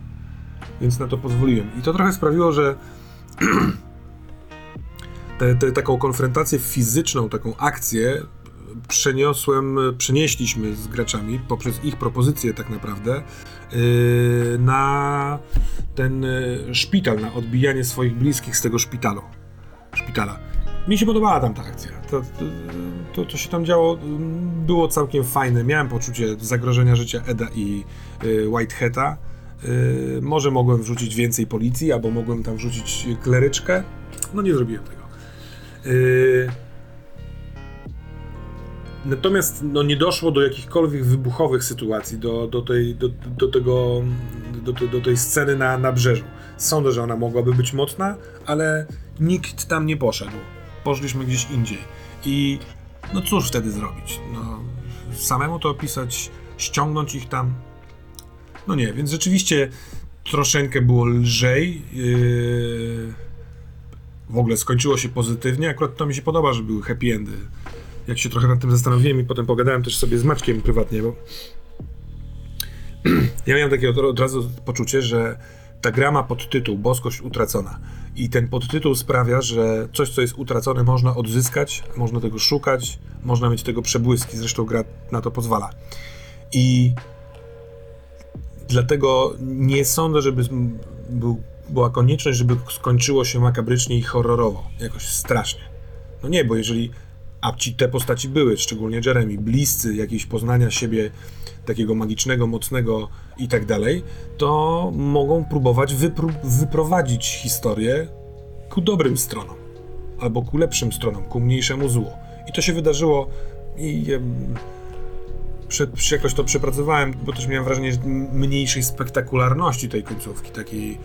więc na to pozwoliłem. I to trochę sprawiło, że taką konfrontację fizyczną, taką akcję przenieśliśmy z graczami poprzez ich propozycje tak naprawdę na ten szpital, na odbijanie swoich bliskich z tego szpitala. Mi się podobała tam ta akcja. To się tam działo, było całkiem fajne. Miałem poczucie zagrożenia życia Eda i Whitehata. Może mogłem wrzucić więcej policji, albo mogłem tam wrzucić kleryczkę. No nie zrobiłem tego. Natomiast no, nie doszło do jakichkolwiek wybuchowych sytuacji, do tej sceny na nabrzeżu. Sądzę, że ona mogłaby być mocna, ale nikt tam nie poszedł. Poszliśmy gdzieś indziej. I no cóż wtedy zrobić? No, samemu to opisać, ściągnąć ich tam? No nie, więc rzeczywiście troszeczkę było lżej. W ogóle skończyło się pozytywnie. Akurat to mi się podoba, że były happy endy. Jak się trochę nad tym zastanowiłem i potem pogadałem też sobie z Maćkiem prywatnie, bo ja miałem takie od razu poczucie, że ta gra ma podtytuł Boskość utracona i ten podtytuł sprawia, że coś, co jest utracone, można odzyskać, można tego szukać, można mieć tego przebłyski, zresztą gra na to pozwala. I dlatego nie sądzę, żeby była konieczność, żeby skończyło się makabrycznie i horrorowo, jakoś strasznie. No nie, bo jeżeli a ci te postaci były, szczególnie Jeremy, bliscy jakiejś poznania siebie takiego magicznego, mocnego i tak dalej, to mogą próbować wyprowadzić historię ku dobrym stronom, albo ku lepszym stronom, ku mniejszemu złu. I to się wydarzyło i jakoś to przepracowałem, bo też miałem wrażenie mniejszej spektakularności tej końcówki, takiej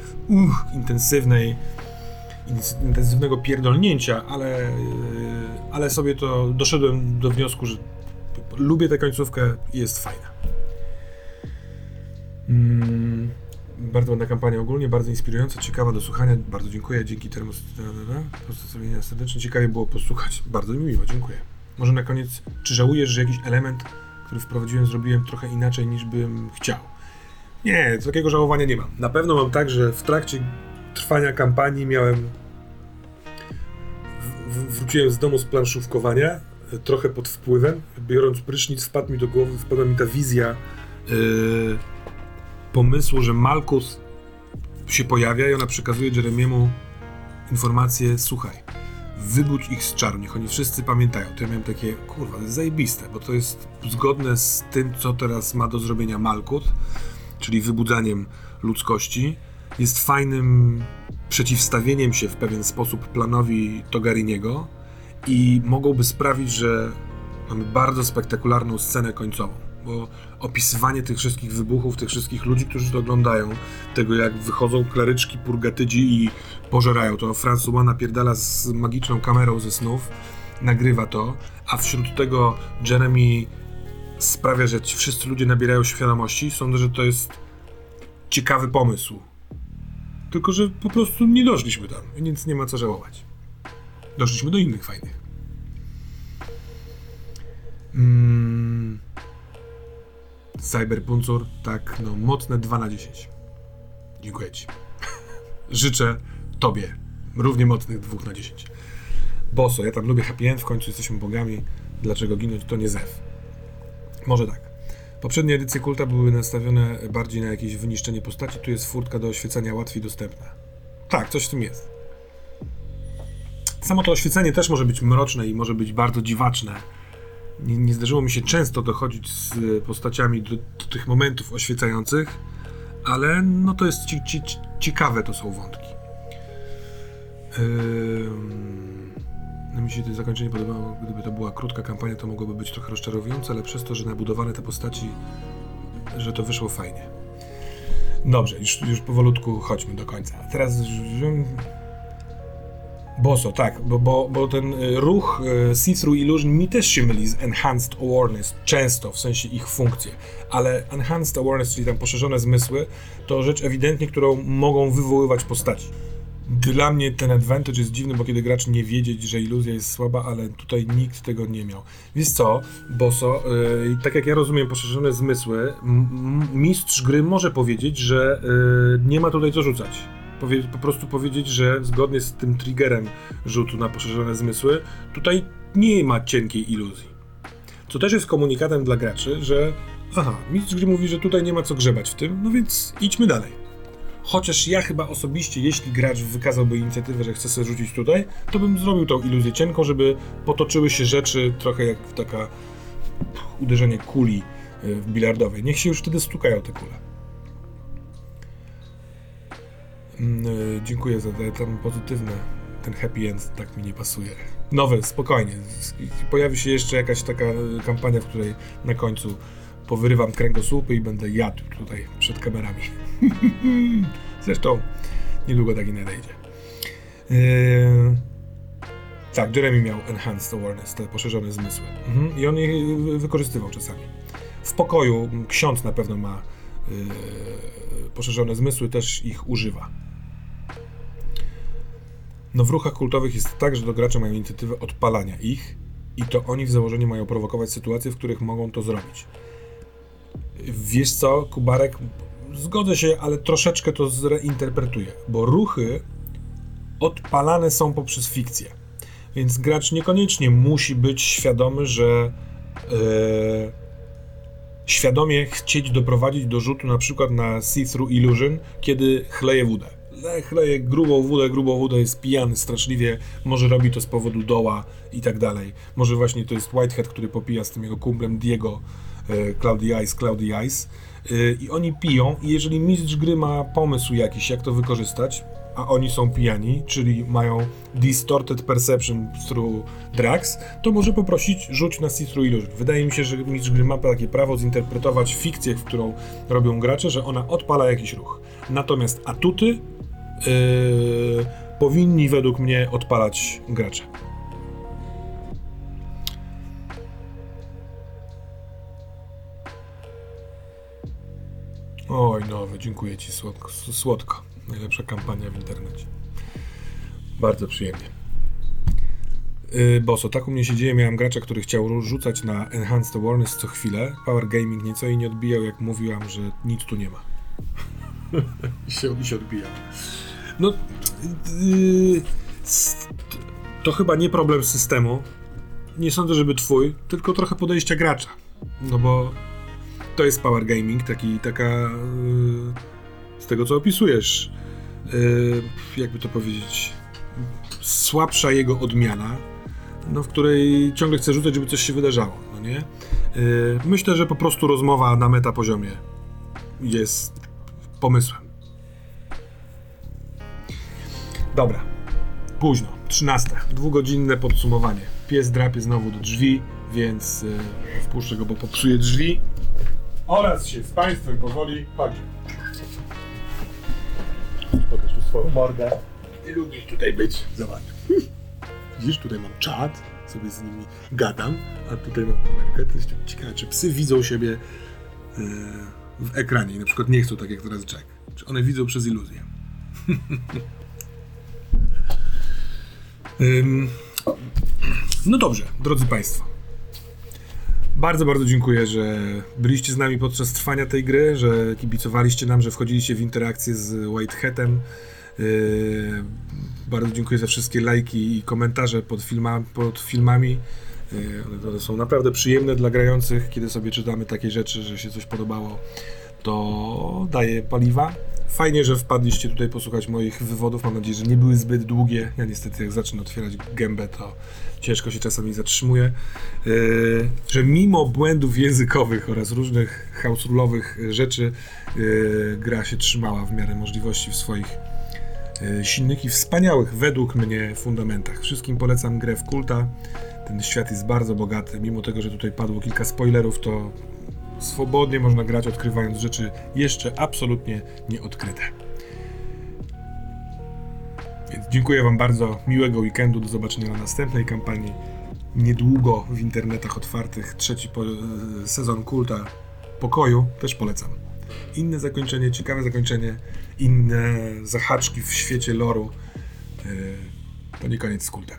intensywnego pierdolnięcia, ale sobie to doszedłem do wniosku, że lubię tę końcówkę i jest fajna. Bardzo ładna kampania ogólnie, bardzo inspirująca, ciekawa do słuchania, bardzo dziękuję, dzięki temu postawienia serdecznie, ciekawie było posłuchać, bardzo mi miło, dziękuję. Może na koniec, czy żałujesz, że jakiś element, który wprowadziłem, zrobiłem trochę inaczej niż bym chciał? Nie, takiego żałowania nie mam. Na pewno mam tak, że w trakcie trwania kampanii miałem wróciłem z domu z planszówkowania, trochę pod wpływem, biorąc prysznic wpadł mi do głowy, wpadła mi ta wizja pomysłu, że Malkuth się pojawia i ona przekazuje Jeremiemu informację, słuchaj, wybudź ich z czaru, niech oni wszyscy pamiętają. To ja miałem takie, kurwa, to jest zajebiste, bo to jest zgodne z tym, co teraz ma do zrobienia Malkuth, czyli wybudzaniem ludzkości. Jest fajnym przeciwstawieniem się w pewien sposób planowi Togariniego i mogłoby sprawić, że mamy bardzo spektakularną scenę końcową, bo opisywanie tych wszystkich wybuchów, tych wszystkich ludzi, którzy to oglądają, tego jak wychodzą klaryczki, purgatydzi i pożerają to, François napierdala z magiczną kamerą ze snów, nagrywa to, a wśród tego Jeremy sprawia, że ci wszyscy ludzie nabierają świadomości, sądzę, że to jest ciekawy pomysł. Tylko że po prostu nie doszliśmy tam, więc nie ma co żałować. Doszliśmy do innych fajnych. Cyberpuncur, tak, no mocne 2 na 10. Dziękuję ci. Życzę tobie równie mocnych 2 na 10. Boso, ja tam lubię happy end, w końcu jesteśmy bogami. Dlaczego ginąć, to nie zew. Może tak. Poprzednie edycje Kulta były nastawione bardziej na jakieś wyniszczenie postaci. Tu jest furtka do oświecenia łatwiej dostępna. Tak, coś w tym jest. Samo to oświecenie też może być mroczne i może być bardzo dziwaczne. Nie zdarzyło mi się często dochodzić z postaciami do tych momentów oświecających, ale no to jest ciekawe, to są wątki. Mi się to zakończenie podobało, gdyby to była krótka kampania, to mogłoby być trochę rozczarowujące, ale przez to, że nabudowane te postaci, że to wyszło fajnie. Dobrze, już powolutku chodźmy do końca. Teraz... Boso, tak, bo ten ruch See-Through Illusion mi też się myli z Enhanced Awareness, często, w sensie ich funkcje, ale Enhanced Awareness, czyli tam poszerzone zmysły, to rzecz ewidentnie, którą mogą wywoływać postaci. Dla mnie ten advantage jest dziwny, bo kiedy gracz nie wiedzieć, że iluzja jest słaba, ale tutaj nikt tego nie miał. Wiesz co, Boso, tak jak ja rozumiem poszerzone zmysły, mistrz gry może powiedzieć, że nie ma tutaj co rzucać. po prostu powiedzieć, że zgodnie z tym triggerem rzutu na poszerzone zmysły, tutaj nie ma cienkiej iluzji. Co też jest komunikatem dla graczy, że aha, mistrz gry mówi, że tutaj nie ma co grzebać w tym, no więc idźmy dalej. Chociaż ja chyba osobiście, jeśli gracz wykazałby inicjatywę, że chce sobie rzucić tutaj, to bym zrobił tą iluzję cienką, żeby potoczyły się rzeczy trochę jak taka uderzenie kuli w bilardowej. Niech się już wtedy stukają te kule. Dziękuję za tam pozytywne, ten happy end tak mi nie pasuje. Nowe, spokojnie. Pojawi się jeszcze jakaś taka kampania, w której na końcu powyrywam kręgosłupy i będę jadł tutaj przed kamerami. Zresztą niedługo taki nadejdzie. Tak, Jeremy miał enhanced awareness, te poszerzone zmysły. I on je wykorzystywał czasami. W pokoju ksiądz na pewno ma poszerzone zmysły, też ich używa. No w ruchach kultowych jest tak, że do gracza mają inicjatywę odpalania ich i to oni w założeniu mają prowokować sytuacje, w których mogą to zrobić. Wiesz co, Kubarek, zgodzę się, ale troszeczkę to zreinterpretuję, bo ruchy odpalane są poprzez fikcję, więc gracz niekoniecznie musi być świadomy, że świadomie chcieć doprowadzić do rzutu na przykład na see-through illusion, kiedy chleje wódę. Chleje grubą wódę, jest pijany straszliwie, może robi to z powodu doła i tak dalej. Może właśnie to jest Whitehead, który popija z tym jego kumplem Diego, Cloudy Eyes i oni piją i jeżeli mistrz gry ma pomysł jakiś, jak to wykorzystać, a oni są pijani, czyli mają distorted perception through drugs, to może poprosić rzuć na see-through illusion. Wydaje mi się, że mistrz gry ma takie prawo zinterpretować fikcję, w którą robią gracze, że ona odpala jakiś ruch. Natomiast atuty powinni według mnie odpalać gracze. Oj, nowe, dziękuję ci słodko. Najlepsza kampania w internecie. Bardzo przyjemnie. Boso, tak u mnie się dzieje, miałem gracza, który chciał rzucać na Enhanced Awareness co chwilę, Power Gaming nieco i nie odbijał, jak mówiłam, że nic tu nie ma. I się odbijał. No, to chyba nie problem systemu. Nie sądzę, żeby twój, tylko trochę podejścia gracza. No bo to jest Power Gaming, taka... Z tego co opisujesz, jakby to powiedzieć, słabsza jego odmiana, no, w której ciągle chcę rzucać, żeby coś się wydarzało, no nie? Myślę, że po prostu rozmowa na metapoziomie jest pomysłem. Dobra, późno, 13, dwugodzinne podsumowanie. Pies drapie znowu do drzwi, więc wpuszczę go, bo popsuje drzwi. Oraz się z Państwem powoli padzi. Pokaż tu swoją mordę. Nie lubisz tutaj być. Zobacz. Widzisz, tutaj mam czat, sobie z nimi gadam, a tutaj mam kamerkę. To jest ciekawe, czy psy widzą siebie w ekranie i na przykład nie chcą tak jak teraz Jack. Czy one widzą przez iluzję? No dobrze, drodzy Państwo. Bardzo, bardzo dziękuję, że byliście z nami podczas trwania tej gry, że kibicowaliście nam, że wchodziliście w interakcję z Whiteheadem. Bardzo dziękuję za wszystkie lajki i komentarze pod filmami. One są naprawdę przyjemne dla grających, kiedy sobie czytamy takie rzeczy, że się coś podobało, to daje paliwa. Fajnie, że wpadliście tutaj posłuchać moich wywodów. Mam nadzieję, że nie były zbyt długie. Ja niestety jak zacznę otwierać gębę, to ciężko się czasami zatrzymuję. Że mimo błędów językowych oraz różnych hałsulowych rzeczy gra się trzymała w miarę możliwości w swoich silnych i wspaniałych według mnie fundamentach. Wszystkim polecam grę w Kulta. Ten świat jest bardzo bogaty. Mimo tego, że tutaj padło kilka spoilerów, to swobodnie można grać, odkrywając rzeczy jeszcze absolutnie nieodkryte. Więc dziękuję Wam bardzo, miłego weekendu, do zobaczenia na następnej kampanii. Niedługo w internetach otwartych trzeci sezon Kulta Pokoju, też polecam. Inne zakończenie, ciekawe zakończenie, inne zahaczki w świecie loru. To nie koniec z Kultem.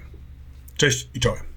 Cześć i czołem.